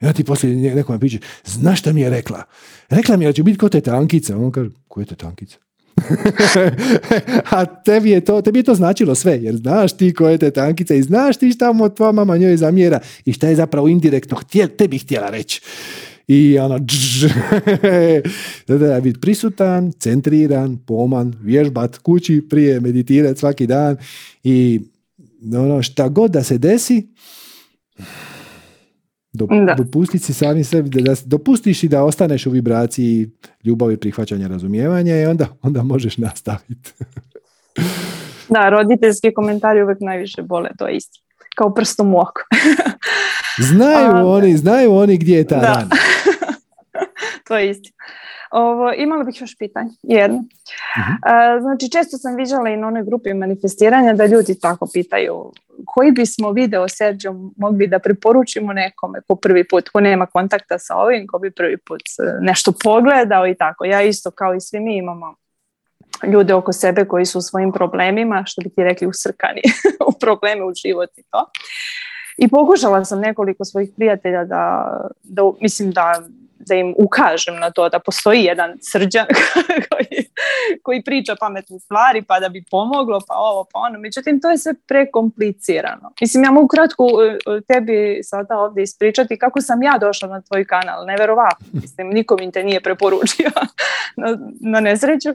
Ja ti poslije nekome piše, znaš šta mi je rekla? Rekla mi je da će biti ko te tankica. On kaže, ko je te tankica? A tebi je to značilo sve, jer znaš ti ko je te tankica i znaš ti šta mu tvoja mama njoj zamjera i šta je zapravo indirektno tebi htjela reći. I ono, da biti prisutan, centriran, poman, vježbat kući prije, meditirati svaki dan i ono, šta god da se desi, dopustiti si sami sebi, da dopustiš i da ostaneš u vibraciji ljubavi, prihvaćanja, razumijevanja i onda možeš nastaviti. Da, roditeljski komentari uvijek najviše bole, to je isto. Kao prstom u oko. Znaju oni gdje je ta rana. To je isto. Imala bih još pitanje, jedno. Uh-huh. Znači, često sam viđala i na onoj grupi manifestiranja da ljudi tako pitaju koji bismo video Serđo mogli da preporučimo nekome ko prvi put, ko nema kontakta sa ovim, ko bi prvi put nešto pogledao i tako. Ja isto kao i svi mi imamo ljude oko sebe koji su u svojim problemima, što bi ti rekli usrkani u probleme, u život i to. I pokušala sam nekoliko svojih prijatelja da im ukažem na to da postoji jedan Srđan koji priča pametne stvari pa da bi pomoglo, pa ovo, pa ono. Međutim, to je sve prekomplicirano. Mislim, ja mogu kratko tebi sada ovdje ispričati kako sam ja došla na tvoj kanal. Neverovatno. Mislim, nikom te nije preporučio na nesreću.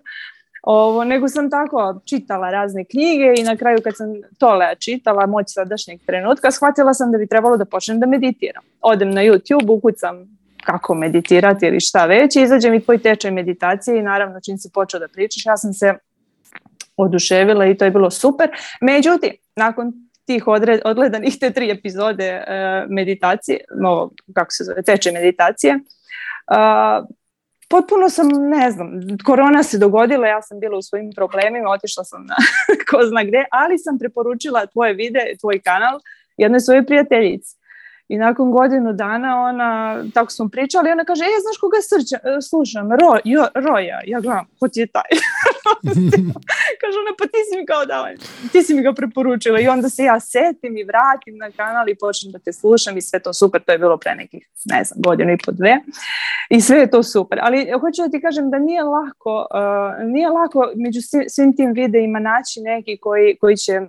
Nego sam tako čitala razne knjige i na kraju kad sam tole čitala Moć sadašnjeg trenutka, shvatila sam da bi trebalo da počnem da meditiram. Odem na YouTube, ukucam kako meditirati ili šta već, izađe mi tvoj tečaj meditacije i naravno čim si počeo da pričaš, ja sam se oduševila i to je bilo super. Međutim, nakon tih odgledanih te 3 epizode meditacije, tečaj meditacije, potpuno sam, ne znam, korona se dogodila, ja sam bila u svojim problemima, otišla sam na ko zna gde, ali sam preporučila tvoje videe, tvoj kanal jednoj svojoj prijateljici. I nakon godinu dana ona, tako smo pričali, ona kaže, znaš koga slušam? Roja. Ja gledam, ko ti je taj? Kaže ona, pa ti si mi ga preporučila. I onda se ja setim i vratim na kanal i počnem da te slušam i sve to super. To je bilo pre nekih, ne znam, godinu i po 2. I sve je to super. Ali hoću da ti kažem da nije lako među svim tim videima naći neki koji će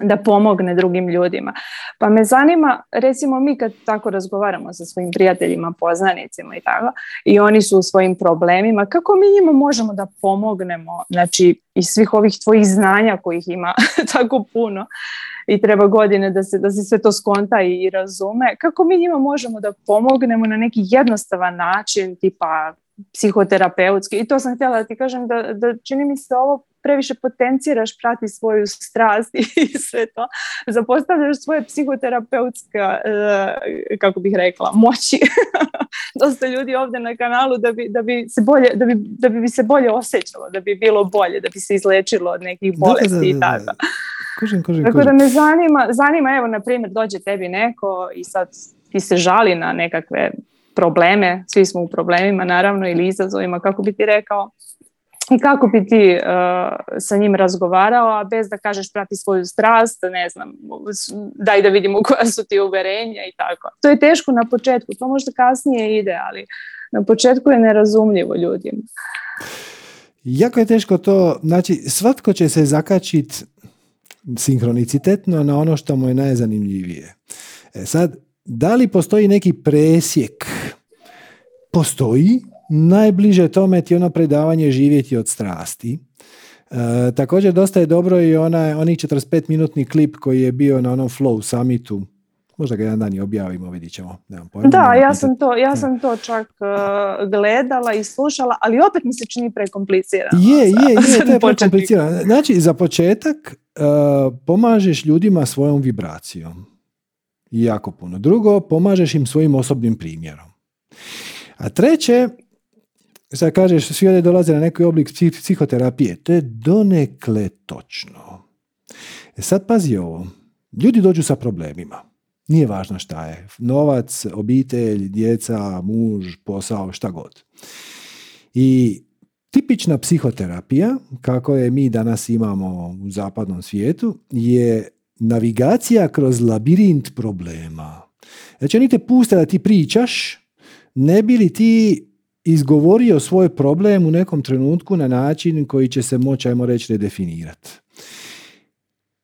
da pomogne drugim ljudima. Pa me zanima, recimo mi kad tako razgovaramo sa svojim prijateljima, poznanicima i tako, i oni su u svojim problemima, kako mi njima možemo da pomognemo, znači iz svih ovih tvojih znanja kojih ima tako puno i treba godine da se sve to skonta i razume, kako mi njima možemo da pomognemo na neki jednostavan način, tipa psihoterapeutski, i to sam htjela da ti kažem da čini mi se ovo previše potenciraš, prati svoju strast i sve to. Zapostavljaš svoje psihoterapeutske, kako bih rekla, moći. Dosta ljudi ovdje na kanalu da bi se bolje osjećalo, da bi bilo bolje, da bi se izlečilo od nekih bolesti i tako. Tako da me zanima, evo, na primjer, dođe tebi neko i sad ti se žali na nekakve probleme, svi smo u problemima, naravno, ili izazovima, kako bi ti rekao, I kako bi ti sa njim razgovarao, a bez da kažeš prati svoju strast, ne znam, daj da vidimo koja su ti uverenja i tako. To je teško na početku, to možda kasnije ide, ali na početku je nerazumljivo ljudima. Jako je teško to, znači svatko će se zakačiti sinhronicitetno na ono što mu je najzanimljivije. Sad, da li postoji neki presjek? Postoji. Najbliže tome ti ono predavanje živjeti od strasti. Također dosta je dobro i onih 45-minutni klip koji je bio na onom Flow Summitu. Možda ga jedan dan i objavimo, vidit ćemo. Da, ja sam to čak gledala i slušala, ali opet mi se čini prekomplicirano. Je, to je prekomplicirano. Znači, za početak pomažeš ljudima svojom vibracijom. Jako puno. Drugo, pomažeš im svojim osobnim primjerom. A treće, sad kažeš, svi ovdje dolaze na neki oblik psihoterapije. To je donekle točno. Sad pazi ovo. Ljudi dođu sa problemima. Nije važno šta je. Novac, obitelj, djeca, muž, posao, šta god. I tipična psihoterapija, kako je mi danas imamo u zapadnom svijetu, je navigacija kroz labirint problema. Znači, oni te puste da ti pričaš, ne bi li ti izgovorio svoj problem u nekom trenutku na način koji će se moći, ajmo reći, redefinirati.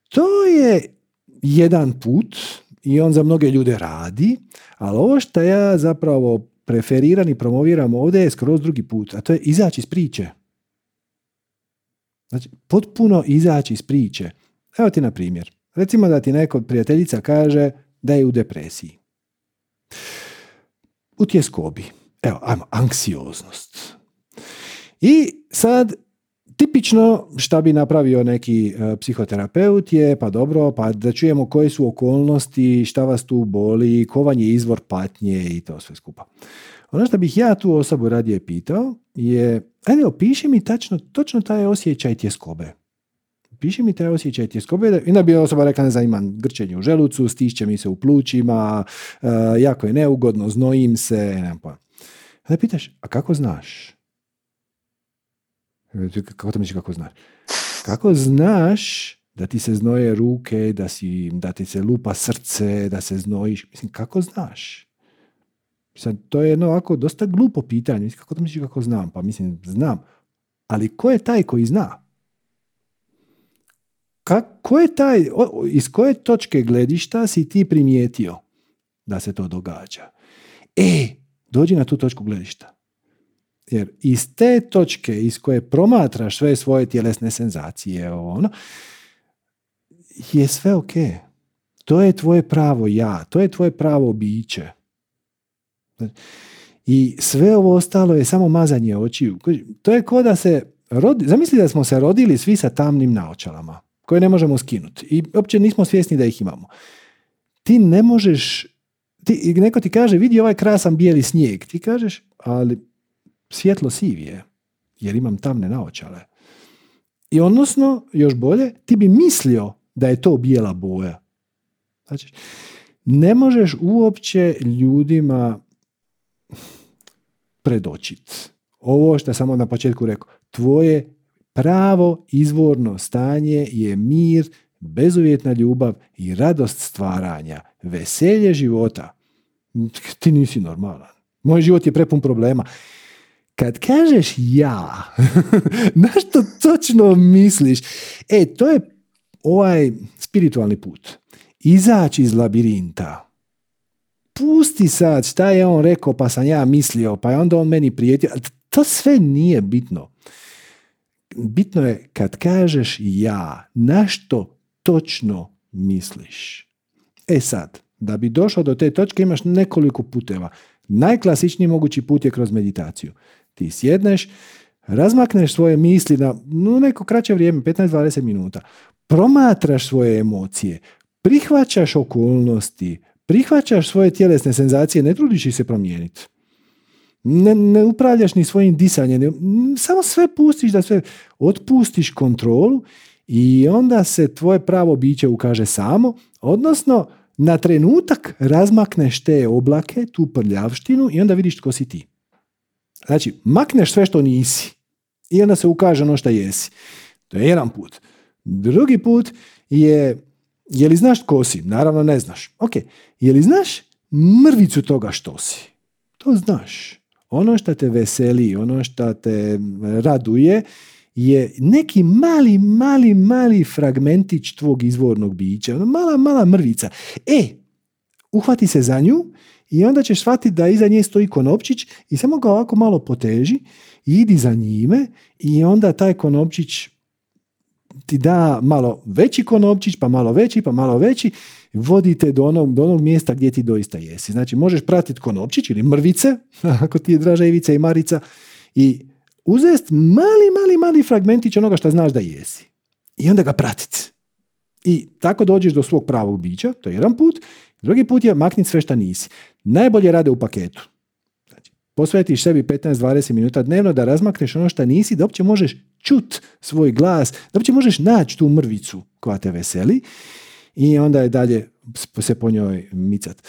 To je jedan put i on za mnoge ljude radi, ali ovo što ja zapravo preferiram i promoviram ovdje je skroz drugi put, a to je izaći iz priče. Znači, potpuno izaći iz priče. Evo ti na primjer. Recimo da ti neka prijateljica kaže da je u depresiji. U tjeskobi. Evo, ajmo, anksioznost. I sad, tipično šta bi napravio neki psihoterapeut je, pa dobro, pa da čujemo koje su okolnosti, šta vas tu boli, ko vam je izvor patnje i to sve skupa. Ono što bih ja tu osobu radije pitao je, ajde, opiši mi točno taj osjećaj tjeskobe. Piši mi taj osjećaj tjeskobe. I onda bi osoba rekla, ne znam, imam grčenje u želucu, stišće mi se u plućima, jako je neugodno, znojim se, nemam pojma. Onda pitaš, a kako znaš? Kako to misliš kako znaš? Kako znaš da ti se znoje ruke, da ti se lupa srce, da se znojiš? Mislim, kako znaš? Mislim, to je jedno ovako dosta glupo pitanje. Mislim, kako to misliš kako znam? Pa mislim, znam. Ali ko je taj koji zna? Iz koje točke gledišta si ti primijetio da se to događa? Dođi na tu točku gledišta. Jer iz te točke iz koje promatraš sve svoje tjelesne senzacije, je sve ok. To je tvoje pravo ja, to je tvoje pravo biće. I sve ovo ostalo je samo mazanje očiju. To je kao da se zamisli da smo se rodili svi sa tamnim naočalama koje ne možemo skinuti i uopće nismo svjesni da ih imamo. Ti ne možeš, neko ti kaže vidi ovaj krasan bijeli snijeg, ti kažeš ali svjetlo sivije jer imam tamne naočale. I odnosno, još bolje, ti bi mislio da je to bijela boja. Znači, ne možeš uopće ljudima predočiti ovo što sam na početku rekao, tvoje pravo izvorno stanje je mir, bezuvjetna ljubav i radost stvaranja, veselje života. Ti nisi normalan. Moj život je prepun problema. Kad kažeš ja, na što točno misliš? To je ovaj spiritualni put. Izaći iz labirinta. Pusti sad šta je on rekao, pa sam ja mislio, pa je onda on meni prijetio. To sve nije bitno. Bitno je kad kažeš ja, na što točno misliš. Sad, da bi došao do te točke imaš nekoliko puteva. Najklasičniji mogući put je kroz meditaciju. Ti sjedneš, razmakneš svoje misli na neko kraće vrijeme, 15-20 minuta. Promatraš svoje emocije, prihvaćaš okolnosti, prihvaćaš svoje tjelesne senzacije, ne trudiš ih se promijeniti. Ne upravljaš ni svojim disanjem, samo sve pustiš da sve otpustiš kontrolu i onda se tvoje pravo biće ukaže samo, odnosno na trenutak razmakneš te oblake, tu prljavštinu i onda vidiš tko si ti. Znači, makneš sve što nisi I onda se ukaže ono što jesi. To je jedan put. Drugi put je, je li znaš tko si? Naravno ne znaš. Ok, je li znaš mrvicu toga što si? To znaš. Ono što te veseli, ono što te raduje je neki mali fragmentić tvog izvornog bića. Mala mrvica. Uhvati se za nju i onda ćeš shvatiti da iza nje stoji konopčić i samo ga ovako malo poteži i idi za njime i onda taj konopčić ti da malo veći konopčić, pa malo veći, vodite do onog mjesta gdje ti doista jesi. Znači, možeš pratiti konopčić ili mrvice, ako ti je draža ivica i marica, i uzest mali fragmentić onoga što znaš da jesi. I onda ga pratiti. I tako dođeš do svog pravog bića, to je jedan put. Drugi put je makniti sve što nisi. Najbolje rade u paketu. Znači, posvetiš sebi 15-20 minuta dnevno da razmakneš ono što nisi, da uopće možeš čut svoj glas, da uopće možeš naći tu mrvicu koja te veseli i onda je dalje se po njoj micat.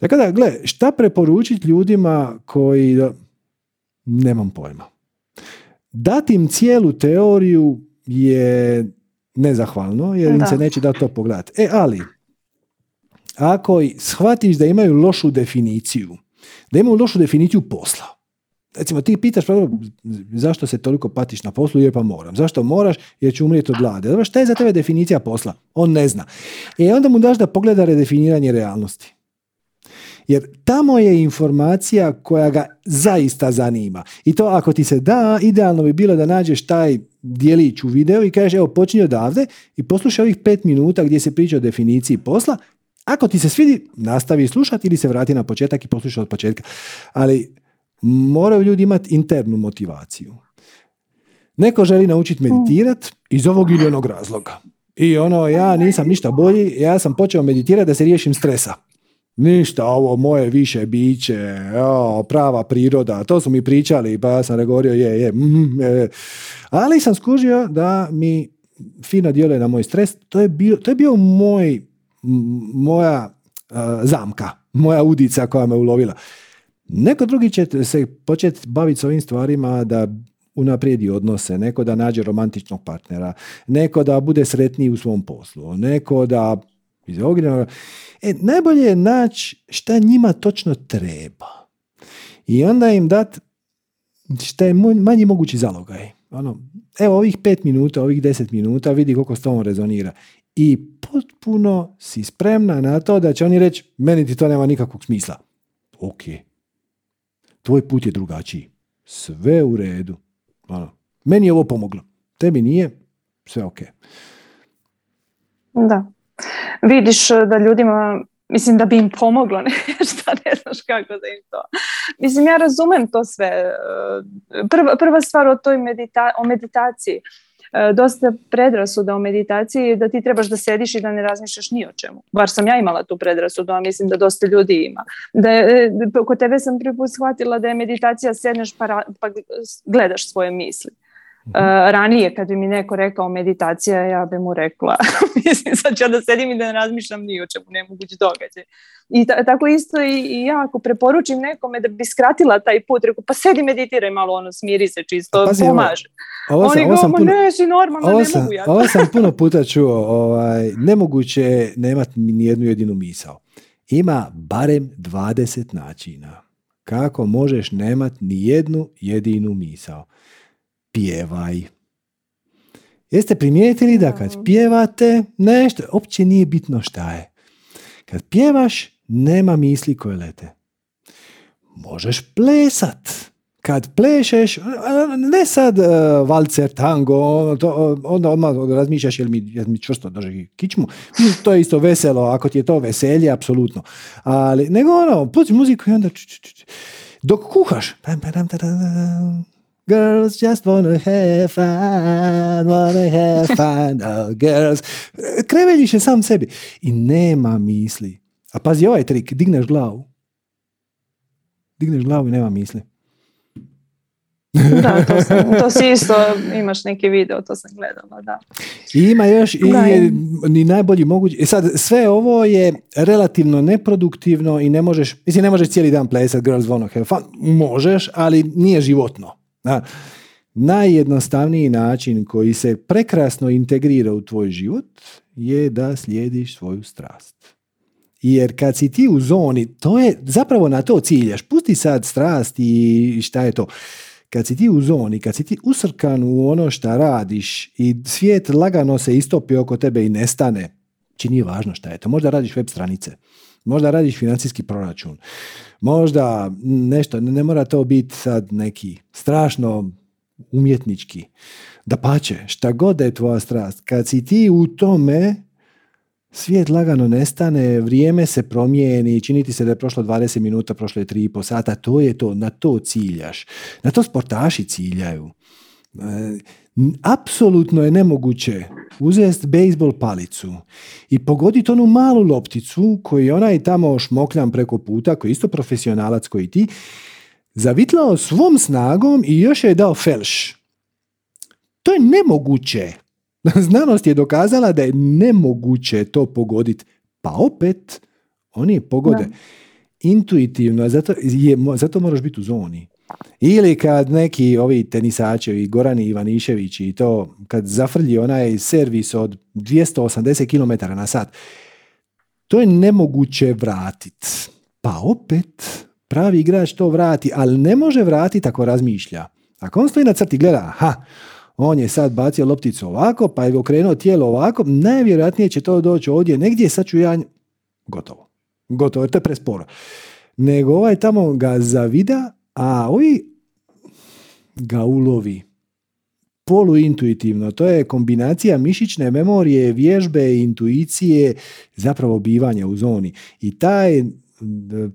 Dakle, gle, šta preporučiti ljudima koji... Nemam pojma. Dati im cijelu teoriju je nezahvalno, jer im se neće dati to pogledati. Ali... Ako shvatiš da imaju lošu definiciju, posla. Recimo, ti pitaš zašto se toliko patiš na poslu, jer pa moram. Zašto moraš? Jer ću umrijeti od gladi. Šta je za tebe definicija posla? On ne zna. I onda mu daš da pogleda redefiniranje realnosti. Jer tamo je informacija koja ga zaista zanima. I to ako ti se da, idealno bi bilo da nađeš taj dijelić u videu i kažeš, evo, počinje odavde i poslušaj ovih 5 minuta gdje se priča o definiciji posla. Ako ti se svidi, nastavi slušati ili se vrati na početak i poslušaj od početka. Ali moraju ljudi imati internu motivaciju. Neko želi naučiti meditirati iz ovog ili onog razloga. I ja nisam ništa bolji, ja sam počeo meditirati da se riješim stresa. Ništa, ovo moje više biće, prava priroda, to su mi pričali, pa ja sam regorio, Ali sam skužio da mi fino djeluje na moj stres. To je bio moja zamka, moja udica koja me ulovila. Neko drugi će se početi baviti s ovim stvarima da unaprijedi odnose, neko da nađe romantičnog partnera, neko da bude sretniji u svom poslu, neko da najbolje je naći šta njima točno treba i onda im dati šta je manji mogući zalogaj. Evo ovih 5 minuta, ovih 10 minuta, vidi koliko s tom rezonira. I potpuno si spremna na to da će oni reći, meni ti to nema nikakvog smisla. Ok. Tvoj put je drugačiji. Sve u redu. Meni je ovo pomoglo. Tebi nije. Sve ok. Da. Vidiš da ljudima, mislim da bi im pomoglo nešto, ne znaš kako da im to... Mislim, ja razumem to sve. Prva stvar o meditaciji. Dosta predrasuda o meditaciji je da ti trebaš da sediš i da ne razmišljaš ni o čemu. Bar sam ja imala tu predrasudu, a mislim da dosta ljudi ima. Kod tebe sam prvi put shvatila da je meditacija sedneš pa gledaš svoje misli. Ranije kad bi mi neko rekao meditacija, ja bi mu rekla mislim sad ću da sedim i da ne razmišljam ni o čemu, nemogući događaj. I tako isto i ja ako preporučim nekome da bi skratila taj put, reku pa sedi meditiraj malo, smiri se čisto, pomaže. Oni govore, ne, si normalno, ne mogu ja. Ovo sam puno puta čuo, nemoguće je nemati ni jednu jedinu misao. Ima barem 20 načina kako možeš nemati ni jednu jedinu misao. Pjevaj. Jeste primijetili da kad pjevate nešto, uopće nije bitno šta je. Kad pjevaš, nema misli koje lete. Možeš plesat. Kad plešeš, ne sad valcer, tango, to, onda odmah razmišljaš jel mi čvrsto drži kičmu. To je isto veselo, ako ti je to veselje, apsolutno. Ali, nego pusti muziku i onda dok kuhaš. Girls just wanna have fun, oh girls. Kreveljiš je sam sebi. I nema misli. A pazi ovaj trik, digneš glavu i nema misli. Da, to si isto, imaš neki video, to sam gledala, da. I ima još ni najbolji mogući. I sad, sve ovo je relativno neproduktivno i ne možeš cijeli dan plesat Girls Wanna Have Fun. Možeš, ali nije životno. najjednostavniji način koji se prekrasno integrira u tvoj život je da slijediš svoju strast. Jer kad si ti u zoni, to je zapravo na to ciljaš. Pusti sad strast i šta je to. Kad si ti u zoni, kad si ti usrkan u ono šta radiš i svijet lagano se istopi oko tebe i nestane, čini važno šta je to. Možda radiš web stranice, možda radiš financijski proračun, možda nešto, ne mora to biti sad neki strašno umjetnički. Dapače, šta god je tvoja strast, kad si ti u tome, svijet lagano nestane, vrijeme se promijeni, čini ti se da je prošlo 20 minuta, prošlo je 3,5 sata, to je to, na to ciljaš. Na to sportaši ciljaju. Apsolutno je nemoguće uzeti bejzbol palicu i pogoditi onu malu lopticu koju je onaj tamo šmokljan preko puta, koji je isto profesionalac koji ti, zavitlao svom snagom i još je dao felš. To je nemoguće. Znanost je dokazala da je nemoguće to pogoditi, pa opet oni je pogode. Da. Intuitivno, zato moraš biti u zoni. Ili kad neki ovi tenisačevi, Gorani Ivanišević i to, kad zafrlji onaj servis od 280 km na sat, to je nemoguće vratiti. Pa opet pravi igrač to vrati, ali ne može vratiti ako razmišlja. Ako on stoji na crti, gleda, on je sad bacio lopticu ovako, pa je okrenuo tijelo ovako, najvjerojatnije će to doći ovdje negdje, sad ću ja... Gotovo, jer to je presporo. Nego ovaj tamo ga zavida, a ovi ga ulovi. Poluintuitivno, to je kombinacija mišićne memorije, vježbe, intuicije, zapravo bivanja u zoni. I taj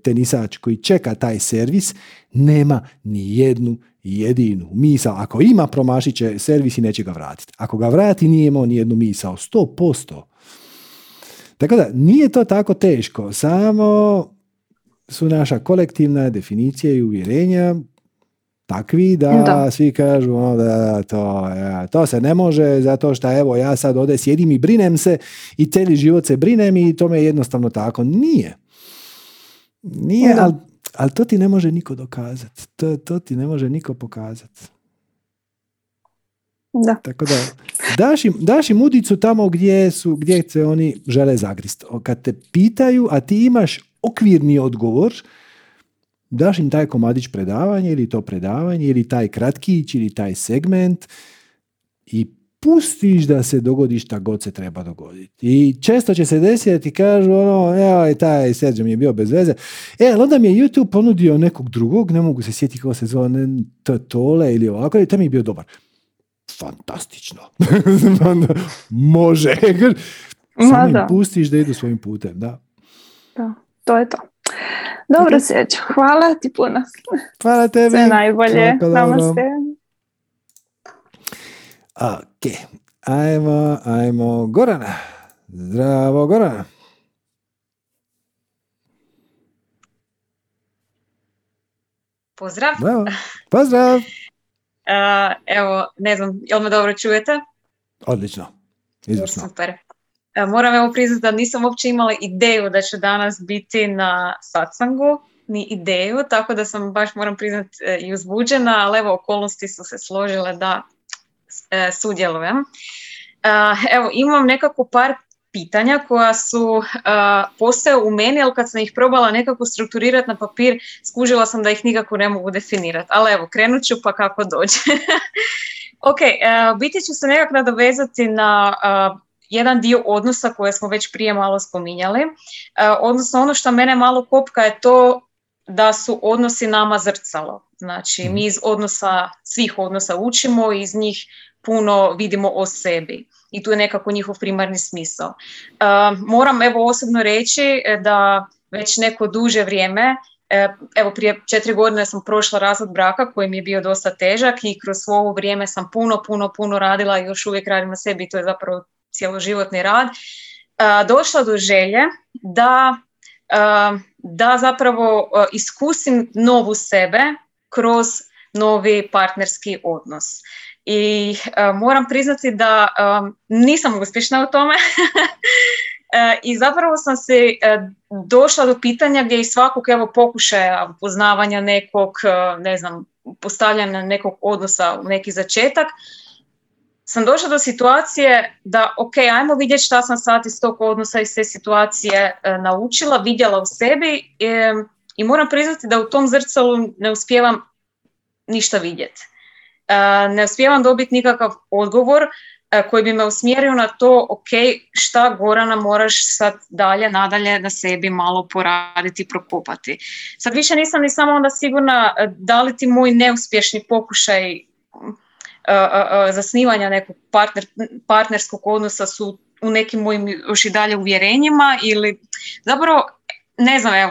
tenisač koji čeka taj servis nema ni jednu jedinu misao. Ako ima, promašit će servis i neće ga vratiti. Ako ga vrati, nije imao ni jednu misao. 100%. Tako da, nije to tako teško. Samo su naša kolektivna definicija i uvjerenja takvi da svi kažu da to se ne može zato što evo ja sad ovdje sjedim i brinem se i cijeli život se brinem i to me jednostavno tako. Nije, ali to ti ne može niko dokazati. To ti ne može niko pokazati. Da. Tako da, daš im udicu tamo gdje se oni žele zagrist. Kad te pitaju, a ti imaš okvirni odgovor, daš im taj komadić predavanja ili to predavanje, ili taj kratkić, ili taj segment i pustiš da se dogodi šta god se treba dogoditi. I često će se desiti i kažu taj Serđo mi je bio bez veze. Ali onda mi je YouTube ponudio nekog drugog, ne mogu se sjetiti kako se zvao, Tole ili ovako, ali taj mi je bio dobar. Fantastično. Može. Samo im pustiš da idu svojim putem. Da, to je to. Dobro, Serđo, hvala ti puno. Hvala tebi. Sve najbolje. Namaste. Ok, ajmo Gorana. Zdravo Gorana. Pozdrav. Bravo. Pozdrav. Evo, ne znam, jel me dobro čujete? Odlično, izvrsno. Super. Moram evo priznati da nisam uopće imala ideju da ću danas biti na satsangu, ni ideju, tako da sam baš, moram priznati, i uzbuđena, ali evo, okolnosti su se složile da sudjelujem. Evo, imam nekako par pitanja koja su postoje u meni, ali kad sam ih probala nekako strukturirati na papir, skužila sam da ih nikako ne mogu definirati. Ali evo, krenut ću pa kako dođe. Ok, biti ću se nekako nadovezati na jedan dio odnosa koje smo već prije malo spominjali. Odnosno, ono što mene malo kopka je to da su odnosi nama zrcalo. Znači, mi iz odnosa, svih odnosa učimo i iz njih puno vidimo o sebi. I tu je nekako njihov primarni smisao. Moram evo osobno reći da već neko duže vrijeme, evo prije 4 godine sam prošla razvod braka koji mi je bio dosta težak i kroz svo ovo vrijeme sam puno radila i još uvijek radim na sebi i to je zapravo cijeloživotni rad. Došla do želje da zapravo iskusim novu sebe kroz novi partnerski odnos. I moram priznati da nisam uspješna u tome i zapravo sam se došla do pitanja gdje iz svakog evo, pokušaja upoznavanja nekog, ne znam, postavljanja nekog odnosa u neki začetak, sam došla do situacije da, ok, ajmo vidjeti šta sam sad iz tog odnosa, iz te situacije naučila, vidjela u sebi i moram priznati da u tom zrcalu ne uspijevam ništa vidjeti. Ne uspijevam dobiti nikakav odgovor koji bi me usmjerio na to, ok, šta Gorana moraš sad dalje, nadalje na sebi malo poraditi, prokopati. Sad više nisam ni samo onda sigurna da li ti moj neuspješni pokušaj zasnivanja nekog partnerskog odnosa su u nekim mojim još i dalje uvjerenjima ili zapravo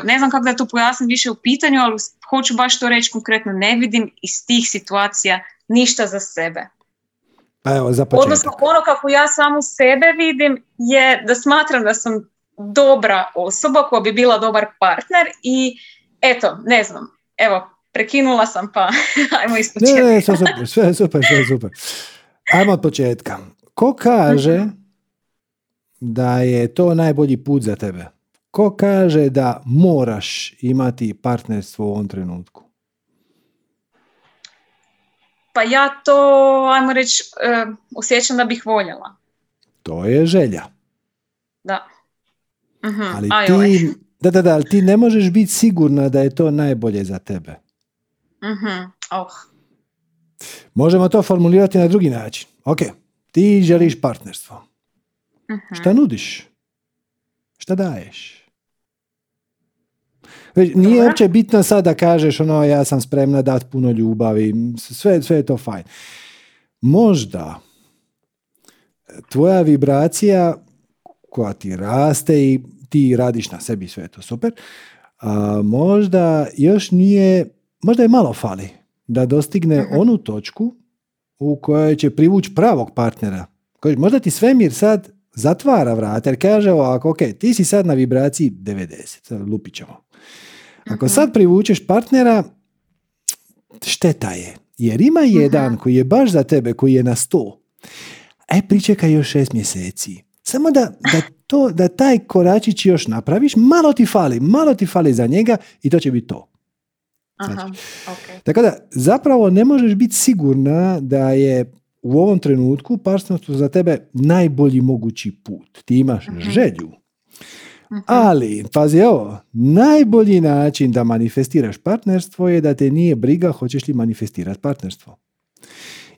ne znam kako da to pojasnim više u pitanju, ali hoću baš to reći konkretno, ne vidim iz tih situacija ništa za sebe. Evo, za početak. Odnosno ono kako ja samu sebe vidim je da smatram da sam dobra osoba koja bi bila dobar partner i eto, ne znam, evo, prekinula sam pa ajmo ispočetka. Ne, sve super. Ajmo od početka. Ko kaže da je to najbolji put za tebe? Ko kaže da moraš imati partnerstvo u ovom trenutku? Pa ja to, ajmo reći, osjećam da bih voljela. To je želja. Da. Ali ali ti ne možeš biti sigurna da je to najbolje za tebe. Možemo to formulirati na drugi način. Ok, ti želiš partnerstvo. Šta nudiš? Šta daješ? Nije uopće bitno sad da kažeš ono, ja sam spremna dati puno ljubavi, sve je to fajn. Možda tvoja vibracija koja ti raste i ti radiš na sebi, sve je to super, a možda još nije, možda je malo fali da dostigne onu točku u kojoj će privući pravog partnera. Možda ti svemir sad zatvara vrata jer kaže ovako, ok, ti si sad na vibraciji 90, lupit ćemo. Ako sad privučeš partnera, šteta je. Jer ima jedan koji je baš za tebe, koji je na 100. Aj, pričekaj još 6 mjeseci. Samo da taj koračić još napraviš, malo ti fali za njega i to će biti to. Znači. Okay. Tako da, zapravo ne možeš biti sigurna da je u ovom trenutku partnerstvo za tebe najbolji mogući put. Ti imaš želju. Ali, pazi ovo, najbolji način da manifestiraš partnerstvo je da te nije briga hoćeš li manifestirati partnerstvo.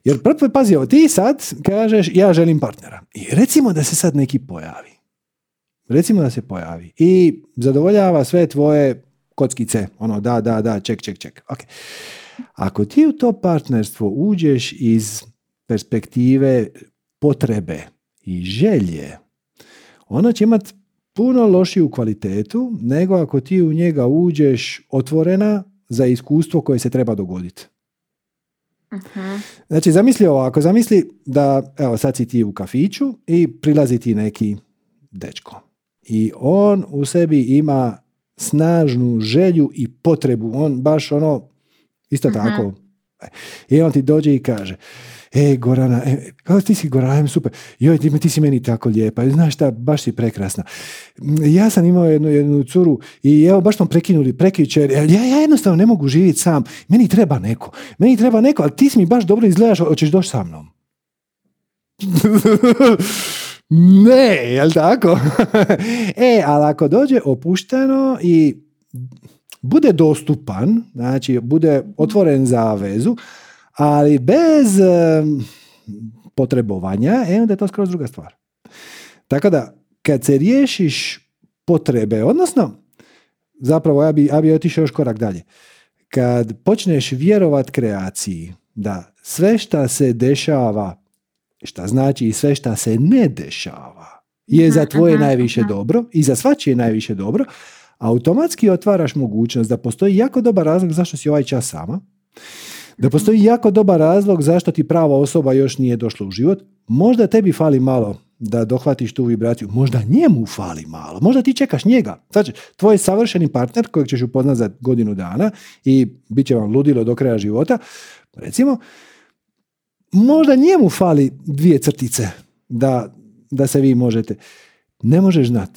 Jer, pazi ovo, ti sad kažeš ja želim partnera. I recimo da se sad neki pojavi. I zadovoljava sve tvoje kockice. Ono, da, ček. Okay. Ako ti u to partnerstvo uđeš iz perspektive potrebe i želje, ono će imati puno lošiju kvalitetu nego ako ti u njega uđeš otvorena za iskustvo koje se treba dogoditi. Znači, zamisli ovako, da, evo, sad si ti u kafiću i prilazi ti neki dečko. I on u sebi ima snažnu želju i potrebu. On baš ono, isto tako. I on ti dođe i kaže, Gorana, kako ti si Gorana, super, joj, ti si meni tako lijepa, znaš šta, baš si prekrasna. Ja sam imao jednu curu i evo, baš smo prekinuli prekjučer, ja jednostavno ne mogu živjeti sam, meni treba neko, ali ti si mi baš dobro izgledaš, hoćeš doći sa mnom. Ne, jel tako? Ali ako dođe opušteno i bude dostupan, znači bude otvoren za vezu, ali bez potrebovanja, onda je to skroz druga stvar. Tako da, kad se riješiš potrebe, odnosno, zapravo ja bi otišao još korak dalje. Kad počneš vjerovat kreaciji da sve šta se dešava, šta znači i sve šta se ne dešava, je za tvoje najviše dobro i za svačije najviše dobro, automatski otvaraš mogućnost da postoji jako dobar razlog zašto si ovaj čas sama, da postoji jako dobar razlog zašto ti prava osoba još nije došla u život. Možda tebi fali malo da dohvatiš tu vibraciju, možda njemu fali malo, možda ti čekaš njega. Znači, tvoj savršeni partner kojeg ćeš upoznat za 1 godinu dana i bit će vam ludilo do kraja života, recimo, možda njemu fali 2 crtice da se vi možete. Ne možeš znat.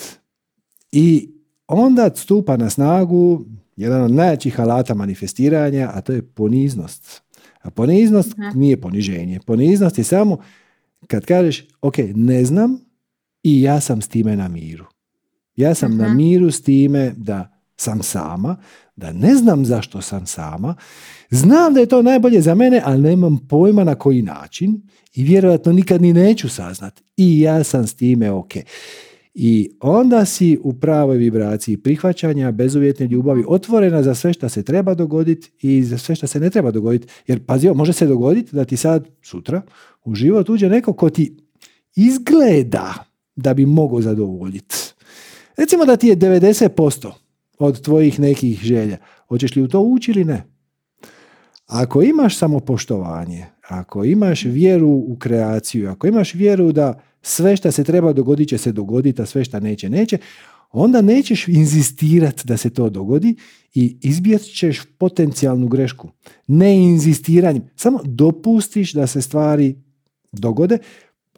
I onda stupa na snagu jedan od najjačih alata manifestiranja, a to je poniznost. A poniznost nije poniženje. Poniznost je samo kad kažeš, ok, ne znam i ja sam s time na miru. Ja sam na miru s time da sam sama, da ne znam zašto sam sama, znam da je to najbolje za mene, ali nemam pojma na koji način i vjerojatno nikad ni neću saznat. I ja sam s time ok. I onda si u pravoj vibraciji prihvaćanja, bezuvjetne ljubavi, otvorena za sve što se treba dogoditi i za sve što se ne treba dogoditi. Jer pazi, može se dogoditi da ti sad, sutra, u život uđe neko ko ti izgleda da bi mogao zadovoljiti. Recimo da ti je 90% od tvojih nekih želja. Hoćeš li u to ući ili ne? Ako imaš samopoštovanje, ako imaš vjeru u kreaciju, ako imaš vjeru da sve što se treba dogoditi će se dogoditi, a sve što neće, onda nećeš inzistirati da se to dogodi i izbjeći ćeš potencijalnu grešku. Ne inzistiranjem. Samo dopustiš da se stvari dogode.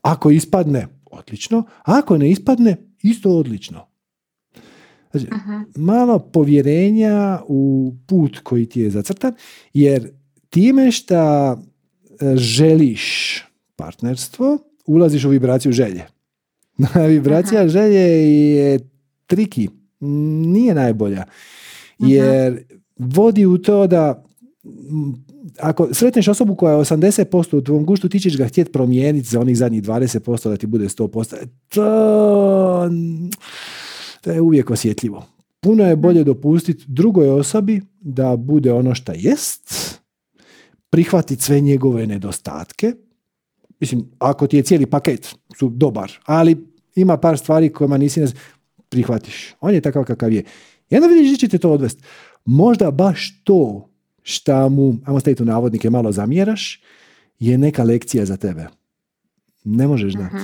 Ako ispadne, odlično. Ako ne ispadne, isto odlično. Znači, malo povjerenja u put koji ti je zacrtan, jer time što želiš partnerstvo, ulaziš u vibraciju želje. Vibracija želje je triki, nije najbolja. Jer vodi u to da ako sretneš osobu koja je 80% u tvom guštu, ti ćeš ga htjeti promijeniti za onih zadnjih 20% da ti bude 100%. To je uvijek osjetljivo. Puno je bolje dopustiti drugoj osobi da bude ono što jest, prihvatiti sve njegove nedostatke. Mislim, ako ti je cijeli paket su dobar, ali ima par stvari kojima nisi prihvatiš. On je takav kakav je. I onda vidiš da će te to odvesti. Možda baš to šta mu, ajmo staviti u navodnike, malo zamjeraš, je neka lekcija za tebe. Ne možeš znati.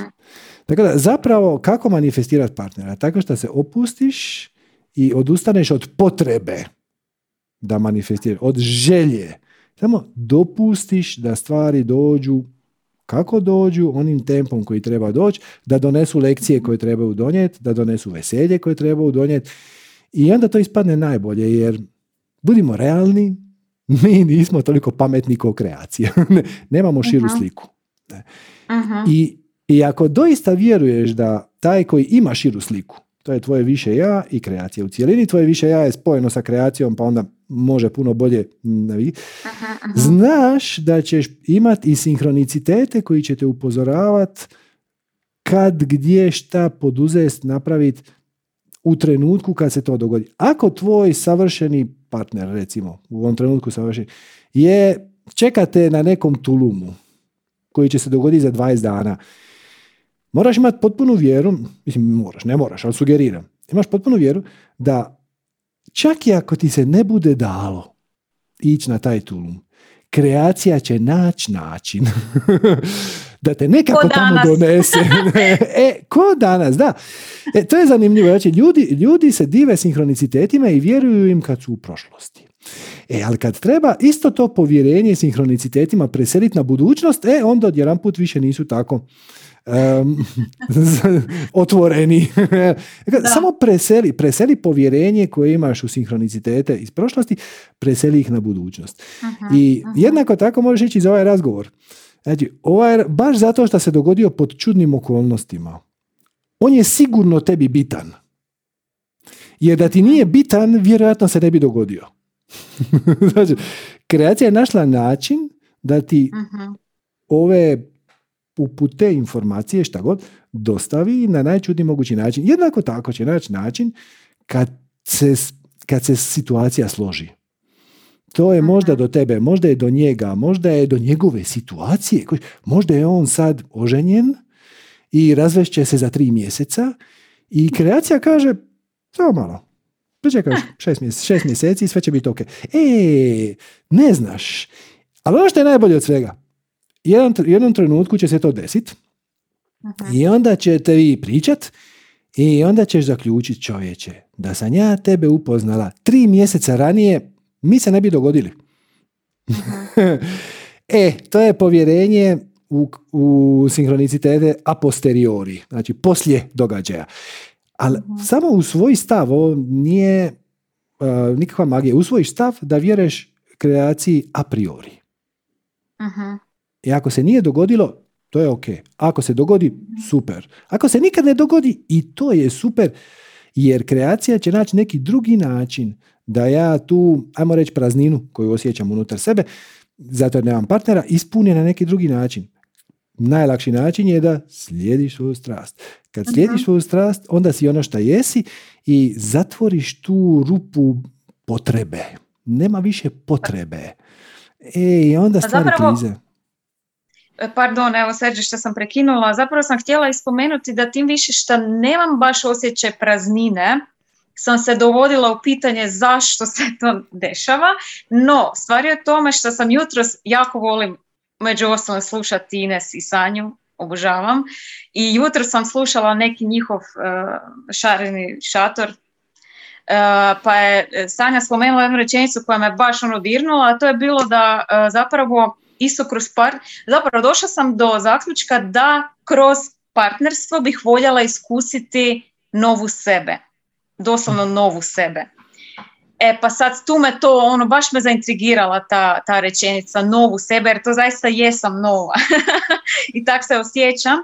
Tako da, zapravo, kako manifestirati partnera? Tako što se opustiš i odustaneš od potrebe da manifestiraš, od želje. Samo dopustiš da stvari dođu kako dođu, onim tempom koji treba doći, da donesu lekcije koje trebaju donijeti, da donesu veselje koje trebaju donijeti i onda to ispadne najbolje, jer budimo realni, mi nismo toliko pametni kao kreacija. Nemamo širu sliku. I ako doista vjeruješ da taj koji ima širu sliku, to je tvoje više ja i kreacija u cijelini, tvoje više ja je spojeno sa kreacijom, pa onda može puno bolje naviditi. Znaš da ćeš imati i sinhronicitete koji će te upozoravati kad, gdje, šta poduzeti, napraviti u trenutku kad se to dogodi. Ako tvoj savršeni partner, recimo, u ovom trenutku savršeni, je čekate na nekom tulumu koji će se dogoditi za 20 dana, moraš imati potpunu vjeru, mislim moraš, ne moraš, ali sugeriram. Imaš potpunu vjeru da čak i ako ti se ne bude dalo ići na taj tulum, kreacija će naći način da te nekako tamo donese. Ko danas, da. To je zanimljivo. Znači, ljudi se dive sinhronicitetima i vjeruju im kad su u prošlosti. Ali kad treba isto to povjerenje sinhronicitetima preseliti na budućnost, onda odjedanput više nisu tako otvoreni. Samo preseli povjerenje koje imaš u sinhronicitete iz prošlosti, preseli ih na budućnost. Jednako tako možeš ići za ovaj razgovor. Znači, baš zato što se dogodio pod čudnim okolnostima, on je sigurno tebi bitan. Jer da ti nije bitan, vjerojatno se ne bi dogodio. Znači, kreacija je našla način da ti ove upute, informacije, šta god, dostavi na najčudniji mogući način. Jednako tako će naći način kad se situacija složi. To je možda do tebe, možda je do njega, možda je do njegove situacije. Možda je on sad oženjen i razvešće se za 3 mjeseca i kreacija kaže, samo malo, pričekaš 6 mjeseci i sve će biti ok. Ne znaš. Ali ono što je najbolje od svega, jednom trenutku će se to desiti i onda ćete vi pričat i onda ćeš zaključiti, čovječe, da sam ja tebe upoznala 3 mjeseca ranije, mi se ne bi dogodili. To je povjerenje u sinhronicitete a posteriori, znači poslije događaja. Ali samo u svoj stav, ovo nije nikakva magija. Usvojiš stav da vjeruješ kreaciji a priori. Uh-huh. I ako se nije dogodilo, to je ok. Ako se dogodi, super. Ako se nikad ne dogodi, i to je super, jer kreacija će naći neki drugi način da ja tu, ajmo reći, prazninu koju osjećam unutar sebe, zato jer nemam partnera, ispuni na neki drugi način. Najlakši način je da slijediš svoju strast. Kad slijediš svoju strast, onda si ono što jesi i zatvoriš tu rupu potrebe. Nema više potrebe. I onda stvari klize. Pardon, evo Serđo što sam prekinula. Zapravo sam htjela ispomenuti da tim više što nemam baš osjećaj praznine, sam se dovodila u pitanje zašto se to dešava. No, stvar je o tome što sam jutros, jako volim među ostalim slušati Ines i Sanju, obožavam. I jutros sam slušala neki njihov šareni šator, pa je Sanja spomenula jednu rečenicu koja me baš ono dirnula, a to je bilo da zapravo isto kroz zapravo došla sam do zaključka da kroz partnerstvo bih voljela iskusiti novu sebe. Doslovno novu sebe. E pa sad tu me to, ono, baš me zaintrigirala ta rečenica, novu sebe, jer to zaista jesam nova. I tak se osjećam.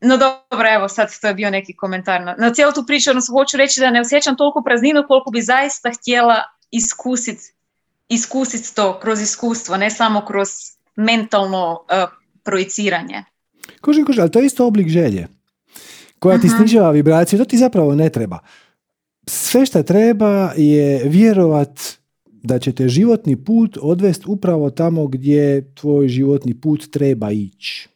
No dobro, evo sad to je bio neki komentar. Na cijelu tu priču, odnosno hoću reći da ne osjećam toliko prazninu koliko bi zaista htjela iskusiti to kroz iskustvo, ne samo kroz mentalno projiciranje. Koži, ali to je isto oblik želje koja ti snižava vibraciju, to ti zapravo ne treba. Sve što treba je vjerovat da će te životni put odvesti upravo tamo gdje tvoj životni put treba ići.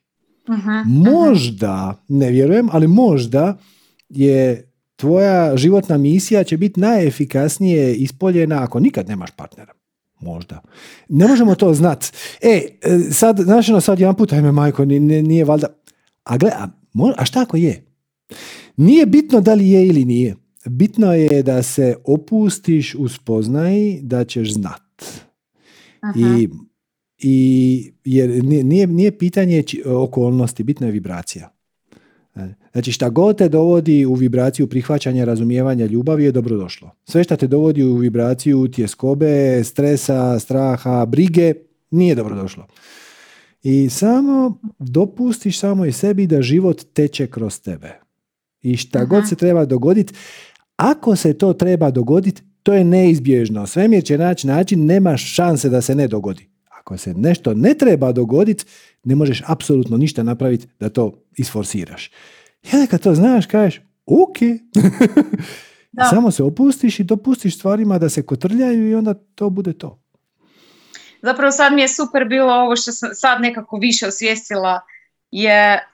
Možda, ne vjerujem, ali možda je tvoja životna misija će biti najefikasnije ispoljena ako nikad nemaš partnera. Možda. Ne možemo to znati. Sad, znaš, sad jedan put, ajme majko, nije valjda... A šta ako je? Nije bitno da li je ili nije. Bitno je da se opustiš u spoznaji da ćeš znat. I jer nije pitanje okolnosti, bitna je vibracija. Znači šta god te dovodi u vibraciju prihvaćanja, razumijevanja, ljubavi je dobrodošlo. Sve šta te dovodi u vibraciju tjeskobe, stresa, straha, brige, nije dobrodošlo. I samo dopustiš samo i sebi da život teče kroz tebe. I šta god se treba dogoditi, ako se to treba dogoditi, to je neizbježno. Svemir će naći način, nema šanse da se ne dogodi. Ako se nešto ne treba dogoditi, ne možeš apsolutno ništa napraviti da to isforsiraš. Jel, kad to znaš, kažeš, ok. Samo se opustiš i dopustiš stvarima da se kotrljaju i onda to bude to. Zapravo sad mi je super bilo ovo što sam sad nekako više osvijestila, je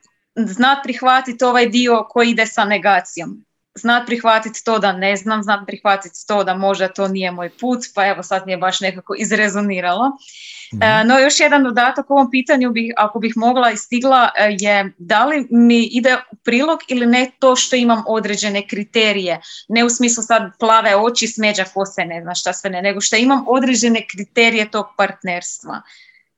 znat prihvatiti ovaj dio koji ide sa negacijom. Znat prihvatiti to da ne znam, znat prihvatiti to da možda to nije moj put, pa evo sad mi je baš nekako izrezoniralo. No još jedan dodatak ovom pitanju, ako bih mogla i stigla, je da li mi ide u prilog ili ne to što imam određene kriterije. Ne u smislu sad plave oči, smeđa kose, ne znam šta sve ne, nego što imam određene kriterije tog partnerstva.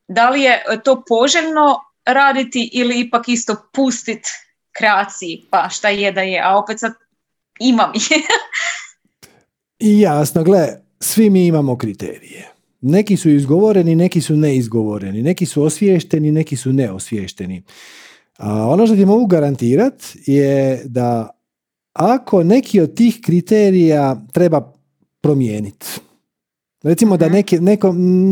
Da li je to poželjno raditi ili ipak isto pustiti kreaciji, pa šta je da je, a opet sad imam je. Jasno, gle, svi mi imamo kriterije. Neki su izgovoreni, neki su neizgovoreni, neki su osviješteni, neki su neosviješteni. A ono što ti mogu garantirati je da ako neki od tih kriterija treba promijeniti, recimo da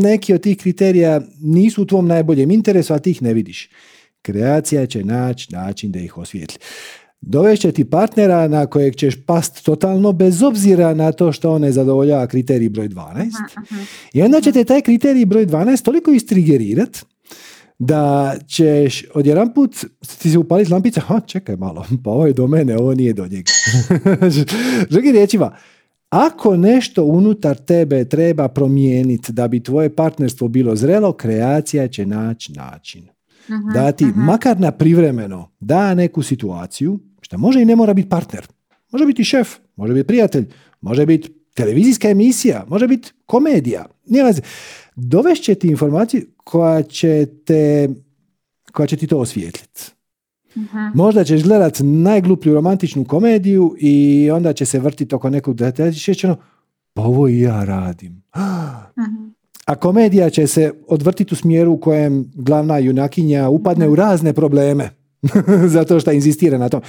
neki od tih kriterija nisu u tvom najboljem interesu, a ti ih ne vidiš, kreacija će naći način da ih osvijetli. Dovešće ti partnera na kojeg ćeš past totalno bez obzira na to što on ne zadovoljava kriterij broj 12. I onda će te taj kriterij broj 12 toliko istrigerirat da ćeš odjedanput ti se upaliti lampica, čekaj malo, pa ovo je do mene, ovo nije do njega. Drugim riječima, ako nešto unutar tebe treba promijeniti da bi tvoje partnerstvo bilo zrelo, kreacija će naći način. Da ti makar na privremeno da neku situaciju, što može i ne mora biti partner. Može biti šef, može biti prijatelj, može biti televizijska emisija, može biti komedija. Dovešće ti informaciju koja će ti to osvijetliti. Možda ćeš gledati najgluplju romantičnu komediju i onda će se vrtiti oko nekog da te šećeno, pa ovo i ja radim. A komedija će se odvrtiti u smjeru u kojem glavna junakinja upadne u razne probleme zato što inzistira na tom.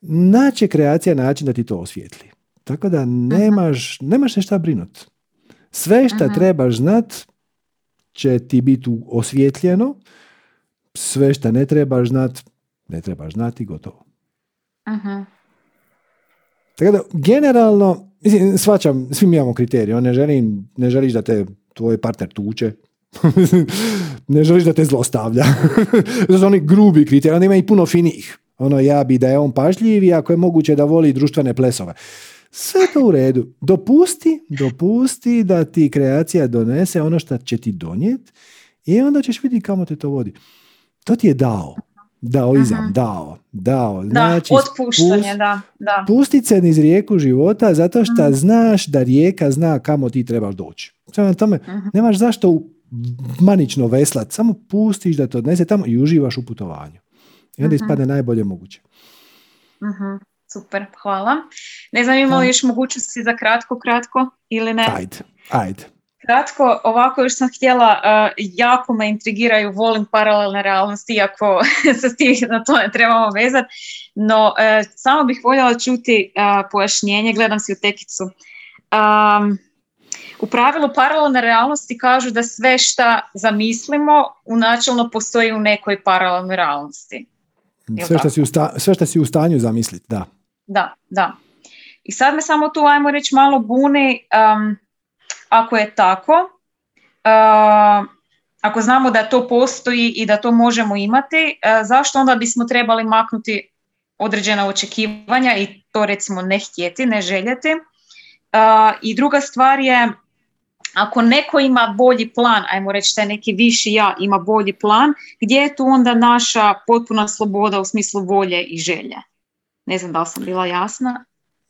Naće kreacija način da ti to osvijetli. Tako da nemaš nešta brinut. Sve što trebaš znat će ti biti osvjetljeno. Sve što ne trebaš znat, ne trebaš znati, gotovo. Tako da, generalno, mislim, shvaćam, svi mi imamo kriterije. Ne želiš da te tvoj partner tuče. Ne želiš da te zlostavlja. To su oni grubi kriteriji, onda ima i puno finih. Ono, ja bi da je on pažljiv i ako je moguće da voli društvene plesove. Sve to u redu. Dopusti da ti kreacija donese ono što će ti donijeti i onda ćeš vidjeti kamo te to vodi. To ti je dao. Daoizam. Znači, otpuštanje, da. Pustit se niz rijeku života zato što znaš da rijeka zna kamo ti trebaš doći. Na tome, nemaš zašto manično veslat, samo pustiš da te odnese tamo i uživaš u putovanju. I onda ispadne najbolje moguće. Super, hvala. Ne znam imamo još mogućnosti za kratko ili ne? Ajde. Kratko, ovako još sam htjela, jako me intrigiraju, volim paralelne realnosti, iako se s tim na to ne trebamo vezati, no samo bih voljela čuti pojašnjenje, gledam si u tekicu. U pravilu paralelne realnosti kažu da sve šta zamislimo unačelno postoji u nekoj paralelnoj realnosti. Sve što si u stanju zamisliti, da. Da. I sad me samo tu, ajmo reći, malo buni, ako je tako, ako znamo da to postoji i da to možemo imati, zašto onda bismo trebali maknuti određena očekivanja i to recimo ne htjeti, ne željeti. I druga stvar je, ako neko ima bolji plan, ajmo reći taj neki viši ja ima bolji plan, gdje je tu onda naša potpuna sloboda u smislu volje i želje? Ne znam da li sam bila jasna.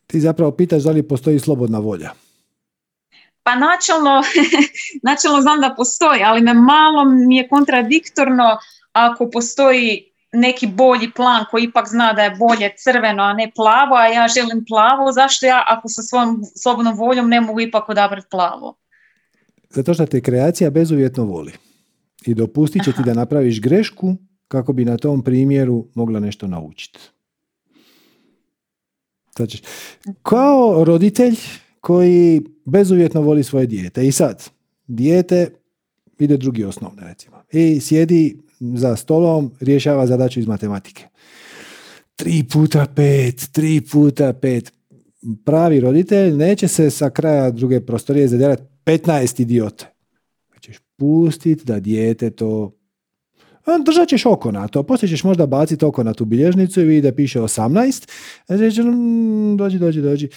Ti zapravo pitaš da li postoji slobodna volja. Pa načelno znam da postoji, ali me malo mi je kontradiktorno ako postoji neki bolji plan koji ipak zna da je bolje crveno, a ne plavo, a ja želim plavo, zašto ja ako sa svojom slobodnom voljom ne mogu ipak odabrati plavo? Zato što te kreacija bezuvjetno voli i dopustit će ti da napraviš grešku kako bi na tom primjeru mogla nešto naučiti. Znači, kao roditelj koji bezuvjetno voli svoje dijete. I sad, dijete ide drugi osnovne, recimo. I sjedi za stolom, rješava zadaću iz matematike. 3 puta 5. Pravi roditelj neće se sa kraja druge prostorije zadirati 15 idiote. Ćeš pustiti da dijete to... Držat ćeš oko na to, poslije ćeš možda baciti oko na tu bilježnicu i vidi da piše 18. Znači, dođi.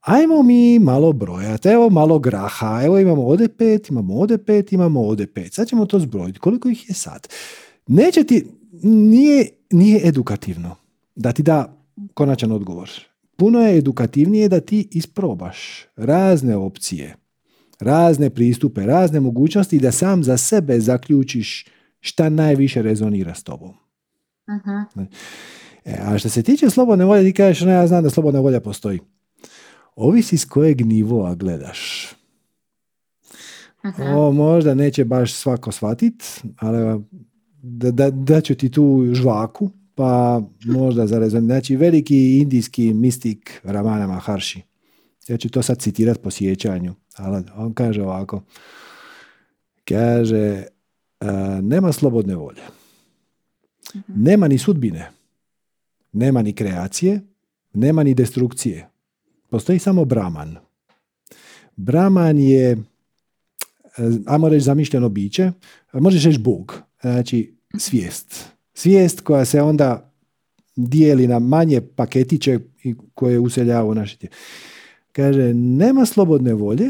Ajmo mi malo brojati, evo malo graha, evo imamo ode pet. Sad ćemo to zbrojiti, koliko ih je sad. Neće ti, nije edukativno da ti da konačan odgovor. Puno je edukativnije da ti isprobaš razne opcije, razne pristupe, razne mogućnosti i da sam za sebe zaključiš šta najviše rezonira s tobom. A što se tiče slobodne volje, ti kažeš, no ja znam da slobodna volja postoji. Ovisi s kojeg nivoa gledaš. Ovo možda neće baš svako shvatit, ali da ću ti tu žvaku, pa možda zarezonirati. Znači, veliki indijski mistik Ramana Maharshi. Ja ću to sad citirati po sjećanju. Ali on kaže ovako. Kaže, nema slobodne volje. Nema ni sudbine. Nema ni kreacije. Nema ni destrukcije. Postoji samo Brahman. Brahman je, ajmo reći, zamišljeno biće, možeš reći Bog, znači svijest. Svijest koja se onda dijeli na manje paketiće koje useljava u naše tijelo. Kaže, nema slobodne volje,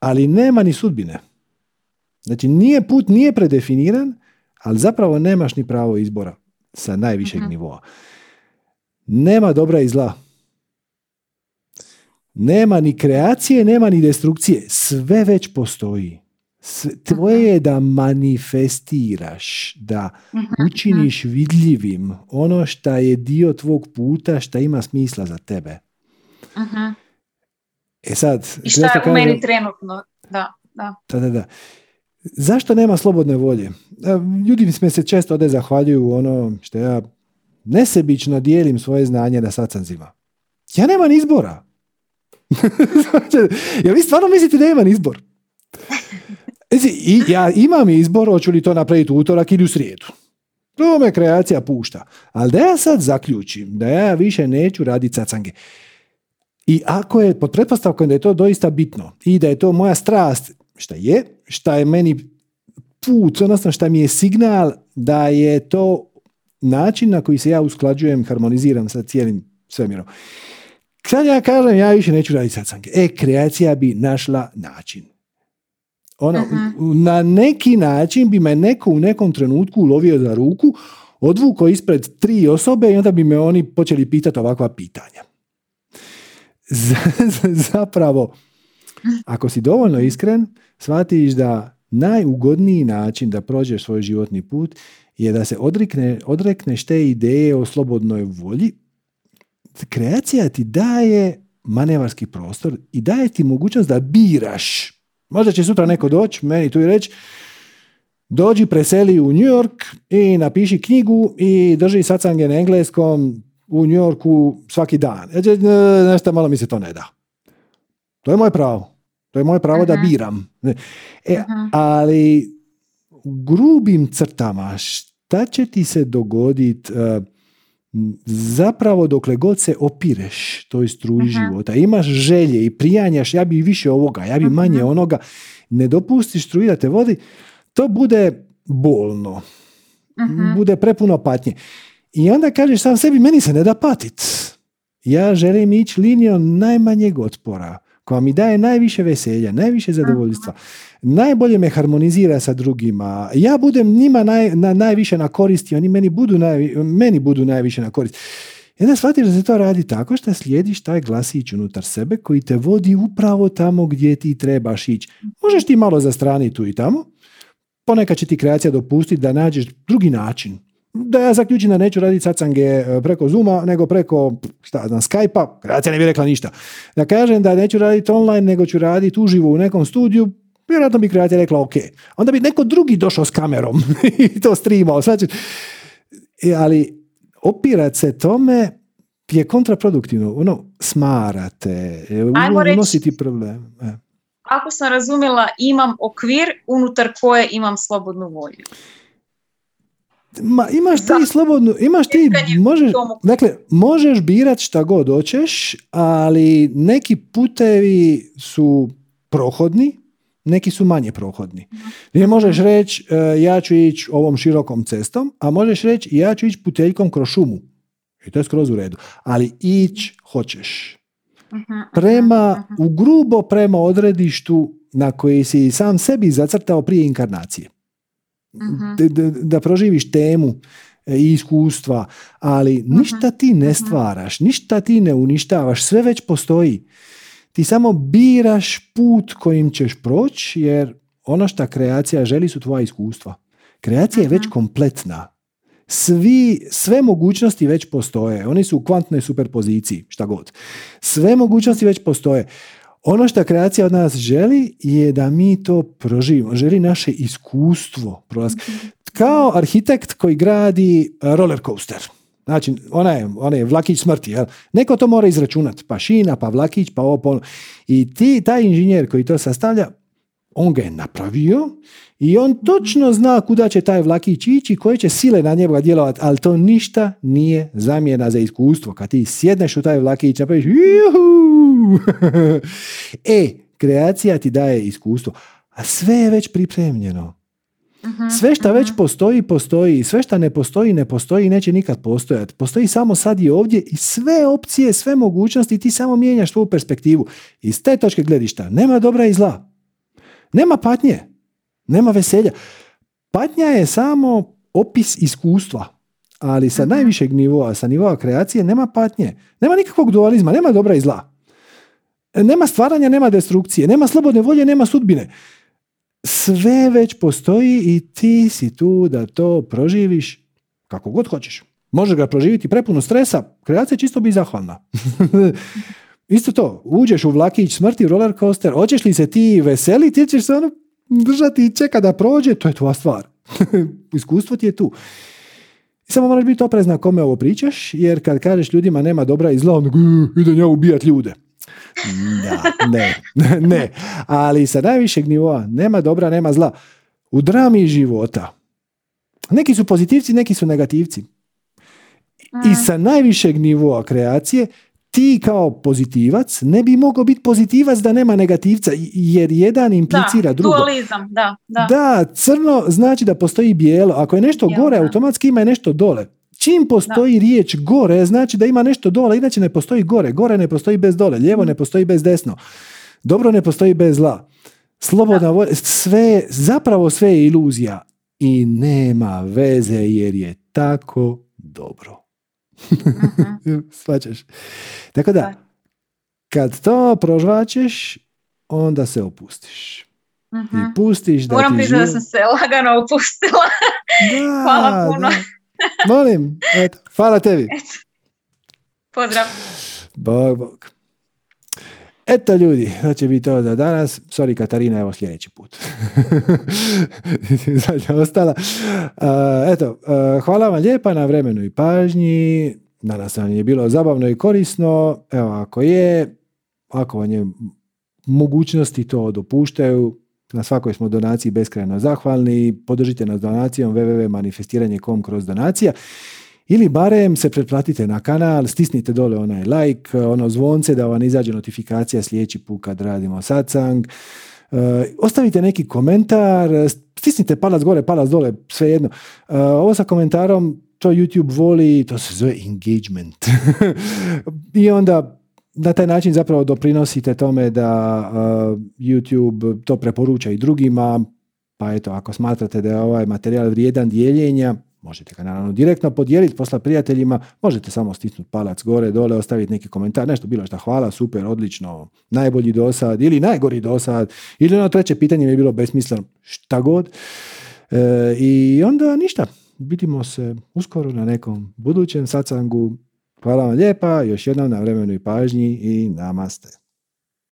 ali nema ni sudbine. Znači, put nije predefiniran, ali zapravo nemaš ni pravo izbora sa najvišeg nivoa. Nema dobra i zla. Nema ni kreacije, nema ni destrukcije. Sve već postoji. Tvoje je da manifestiraš, da učiniš vidljivim ono što je dio tvog puta, što ima smisla za tebe. E sad, i što je u meni trenutno. Da. Zašto nema slobodne volje? Ljudi mi se često ovdje zahvaljuju ono što ja nesebično dijelim svoje znanje na sacanzima. Ja nemam izbora. Ja, vi stvarno mislite da imam izbor? I ja imam izbor, hoću li to napraviti u utorak ili u srijedu. To me kreacija pušta. Ali da ja sad zaključim, da ja više neću raditi sacange. I ako je pod pretpostavkom da je to doista bitno i da je to moja strast, šta je meni put, odnosno šta mi je signal da je to način na koji se ja usklađujem, harmoniziram sa cijelim svemirom. Kad ja kažem, ja više neću raditi satsange. Kreacija bi našla način. Na neki način bi me neko u nekom trenutku ulovio za ruku, odvuko ispred 3 osobe i onda bi me oni počeli pitati ovakva pitanja. Zapravo, ako si dovoljno iskren, shvatiš da najugodniji način da prođeš svoj životni put je da se odrekneš te ideje o slobodnoj volji. Kreacija ti daje manevarski prostor i daje ti mogućnost da biraš. Možda će sutra neko doći, meni tu i reći, dođi, preseli u New York i napiši knjigu i drži satsange na engleskom u New Yorku svaki dan. Nešto malo mi se to ne da. To je moje pravo. To je moje pravo da biram. Ali u grubim crtama šta će ti se dogoditi zapravo dokle god se opireš toj struji života, imaš želje i prijanjaš, ja bi više ovoga, ja bi manje onoga, ne dopustiš struji da te vodi, to bude bolno. Bude prepuno patnje. I onda kažeš sam sebi, meni se ne da patit. Ja želim ići linijom najmanjeg otpora, koja mi daje najviše veselja, najviše zadovoljstva, najbolje me harmonizira sa drugima, ja budem njima najviše na koristi, oni meni budu najviše na koristi. Jedan shvatiš da se to radi tako što slijediš taj glasić unutar sebe koji te vodi upravo tamo gdje ti trebaš ići. Možeš ti malo zastrani tu i tamo, ponekad će ti kreacija dopustiti da nađeš drugi način. Da ja zaključim da neću raditi satsange preko Zooma, nego preko Skype-a, kreacija ne bi rekla ništa. Da kažem da neću raditi online, nego ću raditi uživo u nekom studiju, vjerojatno bi kreacija rekla ok. Onda bi neko drugi došao s kamerom i to streamao. Ali opirat se tome je kontraproduktivno. Smarate, unositi problem. Ako sam razumjela, imam okvir unutar koje imam slobodnu volju. Ma, imaš ti slobodnu, možeš birati šta god hoćeš, ali neki putevi su prohodni, neki su manje prohodni. Ne možeš reći ja ću ići ovom širokom cestom, a možeš reći ja ću ići puteljkom kroz šumu. I to je skroz u redu. Ali ići hoćeš. Ugrubo prema odredištu na koji si sam sebi zacrtao prije inkarnacije. Da proživiš temu i iskustva, ali ništa ti ne stvaraš, ništa ti ne uništavaš, sve već postoji. Ti samo biraš put kojim ćeš proći, jer ono što kreacija želi su tvoja iskustva. Kreacija je već kompletna. Sve mogućnosti već postoje. Oni su u kvantnoj superpoziciji, šta god. Sve mogućnosti već postoje. Ono što kreacija od nas želi je da mi to proživimo. Želi naše iskustvo prolaska. Kao arhitekt koji gradi roller coaster. Znači, ona je vlakić smrti. Jel? Neko to mora izračunati. Pa šina, pa vlakić, pa ovo, pa. I taj inženjer koji to sastavlja, on ga je napravio i on točno zna kuda će taj vlakić ići i koje će sile na njega djelovati, ali to ništa nije zamjena za iskustvo. Kad ti sjedneš u taj vlakić, napraviš juhu! Kreacija ti daje iskustvo. A sve je već pripremljeno. Sve što već postoji, postoji. Sve što ne postoji, ne postoji i neće nikad postojati. Postoji samo sad i ovdje i sve opcije, sve mogućnosti, ti samo mijenjaš tvoju perspektivu. Iz te točke gledišta nema dobra i zla. Nema patnje, nema veselja. Patnja je samo opis iskustva, ali sa najvišeg nivoa, sa nivoa kreacije nema patnje. Nema nikakvog dualizma, nema dobra i zla. Nema stvaranja, nema destrukcije, nema slobodne volje, nema sudbine. sve već postoji i ti si tu da to proživiš kako god hoćeš. Može ga proživiti prepuno stresa, kreacija čisto bi zahvalna. Isto to, uđeš u vlakić smrti, roller coaster, hoćeš li se ti veseliti, ćeš se ono držati i čeka da prođe, to je tvoja stvar. Iskustvo ti je tu. Samo moraš biti oprezna kome ovo pričaš, jer kad kažeš ljudima nema dobra i zla, on idem ja ubijat ljude. Da, ne. Ali sa najvišeg nivoa nema dobra, nema zla. U drami života. Neki su pozitivci, neki su negativci. I sa najvišeg nivoa kreacije ti kao pozitivac ne bi mogao biti pozitivac da nema negativca, jer jedan implicira drugo. Dualizam, da. Da, crno znači da postoji bijelo. Ako je nešto gore, automatski ima nešto dole. Čim postoji riječ gore, znači da ima nešto dole, inače ne postoji gore. Gore ne postoji bez dole, lijevo ne postoji bez desno. Dobro ne postoji bez zla. Slobodna volja, sve, zapravo sve je iluzija. I nema veze jer je tako dobro. Svačaš. Tako da, kad to prožvačeš, onda se opustiš. I pustiš da moram ti priznati da sam se lagano opustila. Da, hvala puno. Molim, eto, hvala tebi. Pozdrav. Bog. Eto ljudi, to će biti to za danas. Sorry Katarina, evo sljedeći put. Zadnja ostala. Hvala vam lijepa na vremenu i pažnji. Danas vam je bilo zabavno i korisno. Evo, ako vam je mogućnosti to dopuštaju, na svakoj smo donaciji beskrajno zahvalni. Podržite nas donacijom www.manifestiranje.com/donacija. Ili barem se pretplatite na kanal, stisnite dole onaj like, ono zvonce da vam izađe notifikacija sljedeći put kad radimo satsang. Ostavite neki komentar, stisnite palac gore, palac dole, svejedno. Ovo sa komentarom, to YouTube voli, to se zove engagement. I onda na taj način zapravo doprinosite tome da YouTube to preporuča i drugima. Pa eto, ako smatrate da je ovaj materijal vrijedan dijeljenja, možete ga naravno direktno podijeliti, poslati prijateljima, možete samo stisnuti palac gore, dole, ostaviti neki komentar, nešto bilo šta, hvala, super, odlično, najbolji dosad ili najgori dosad, ili ono treće pitanje mi je bilo besmisleno, šta god. I onda ništa, vidimo se uskoro na nekom budućem satsangu. Hvala vam lijepa, još jednom na vremenu i pažnji i namaste.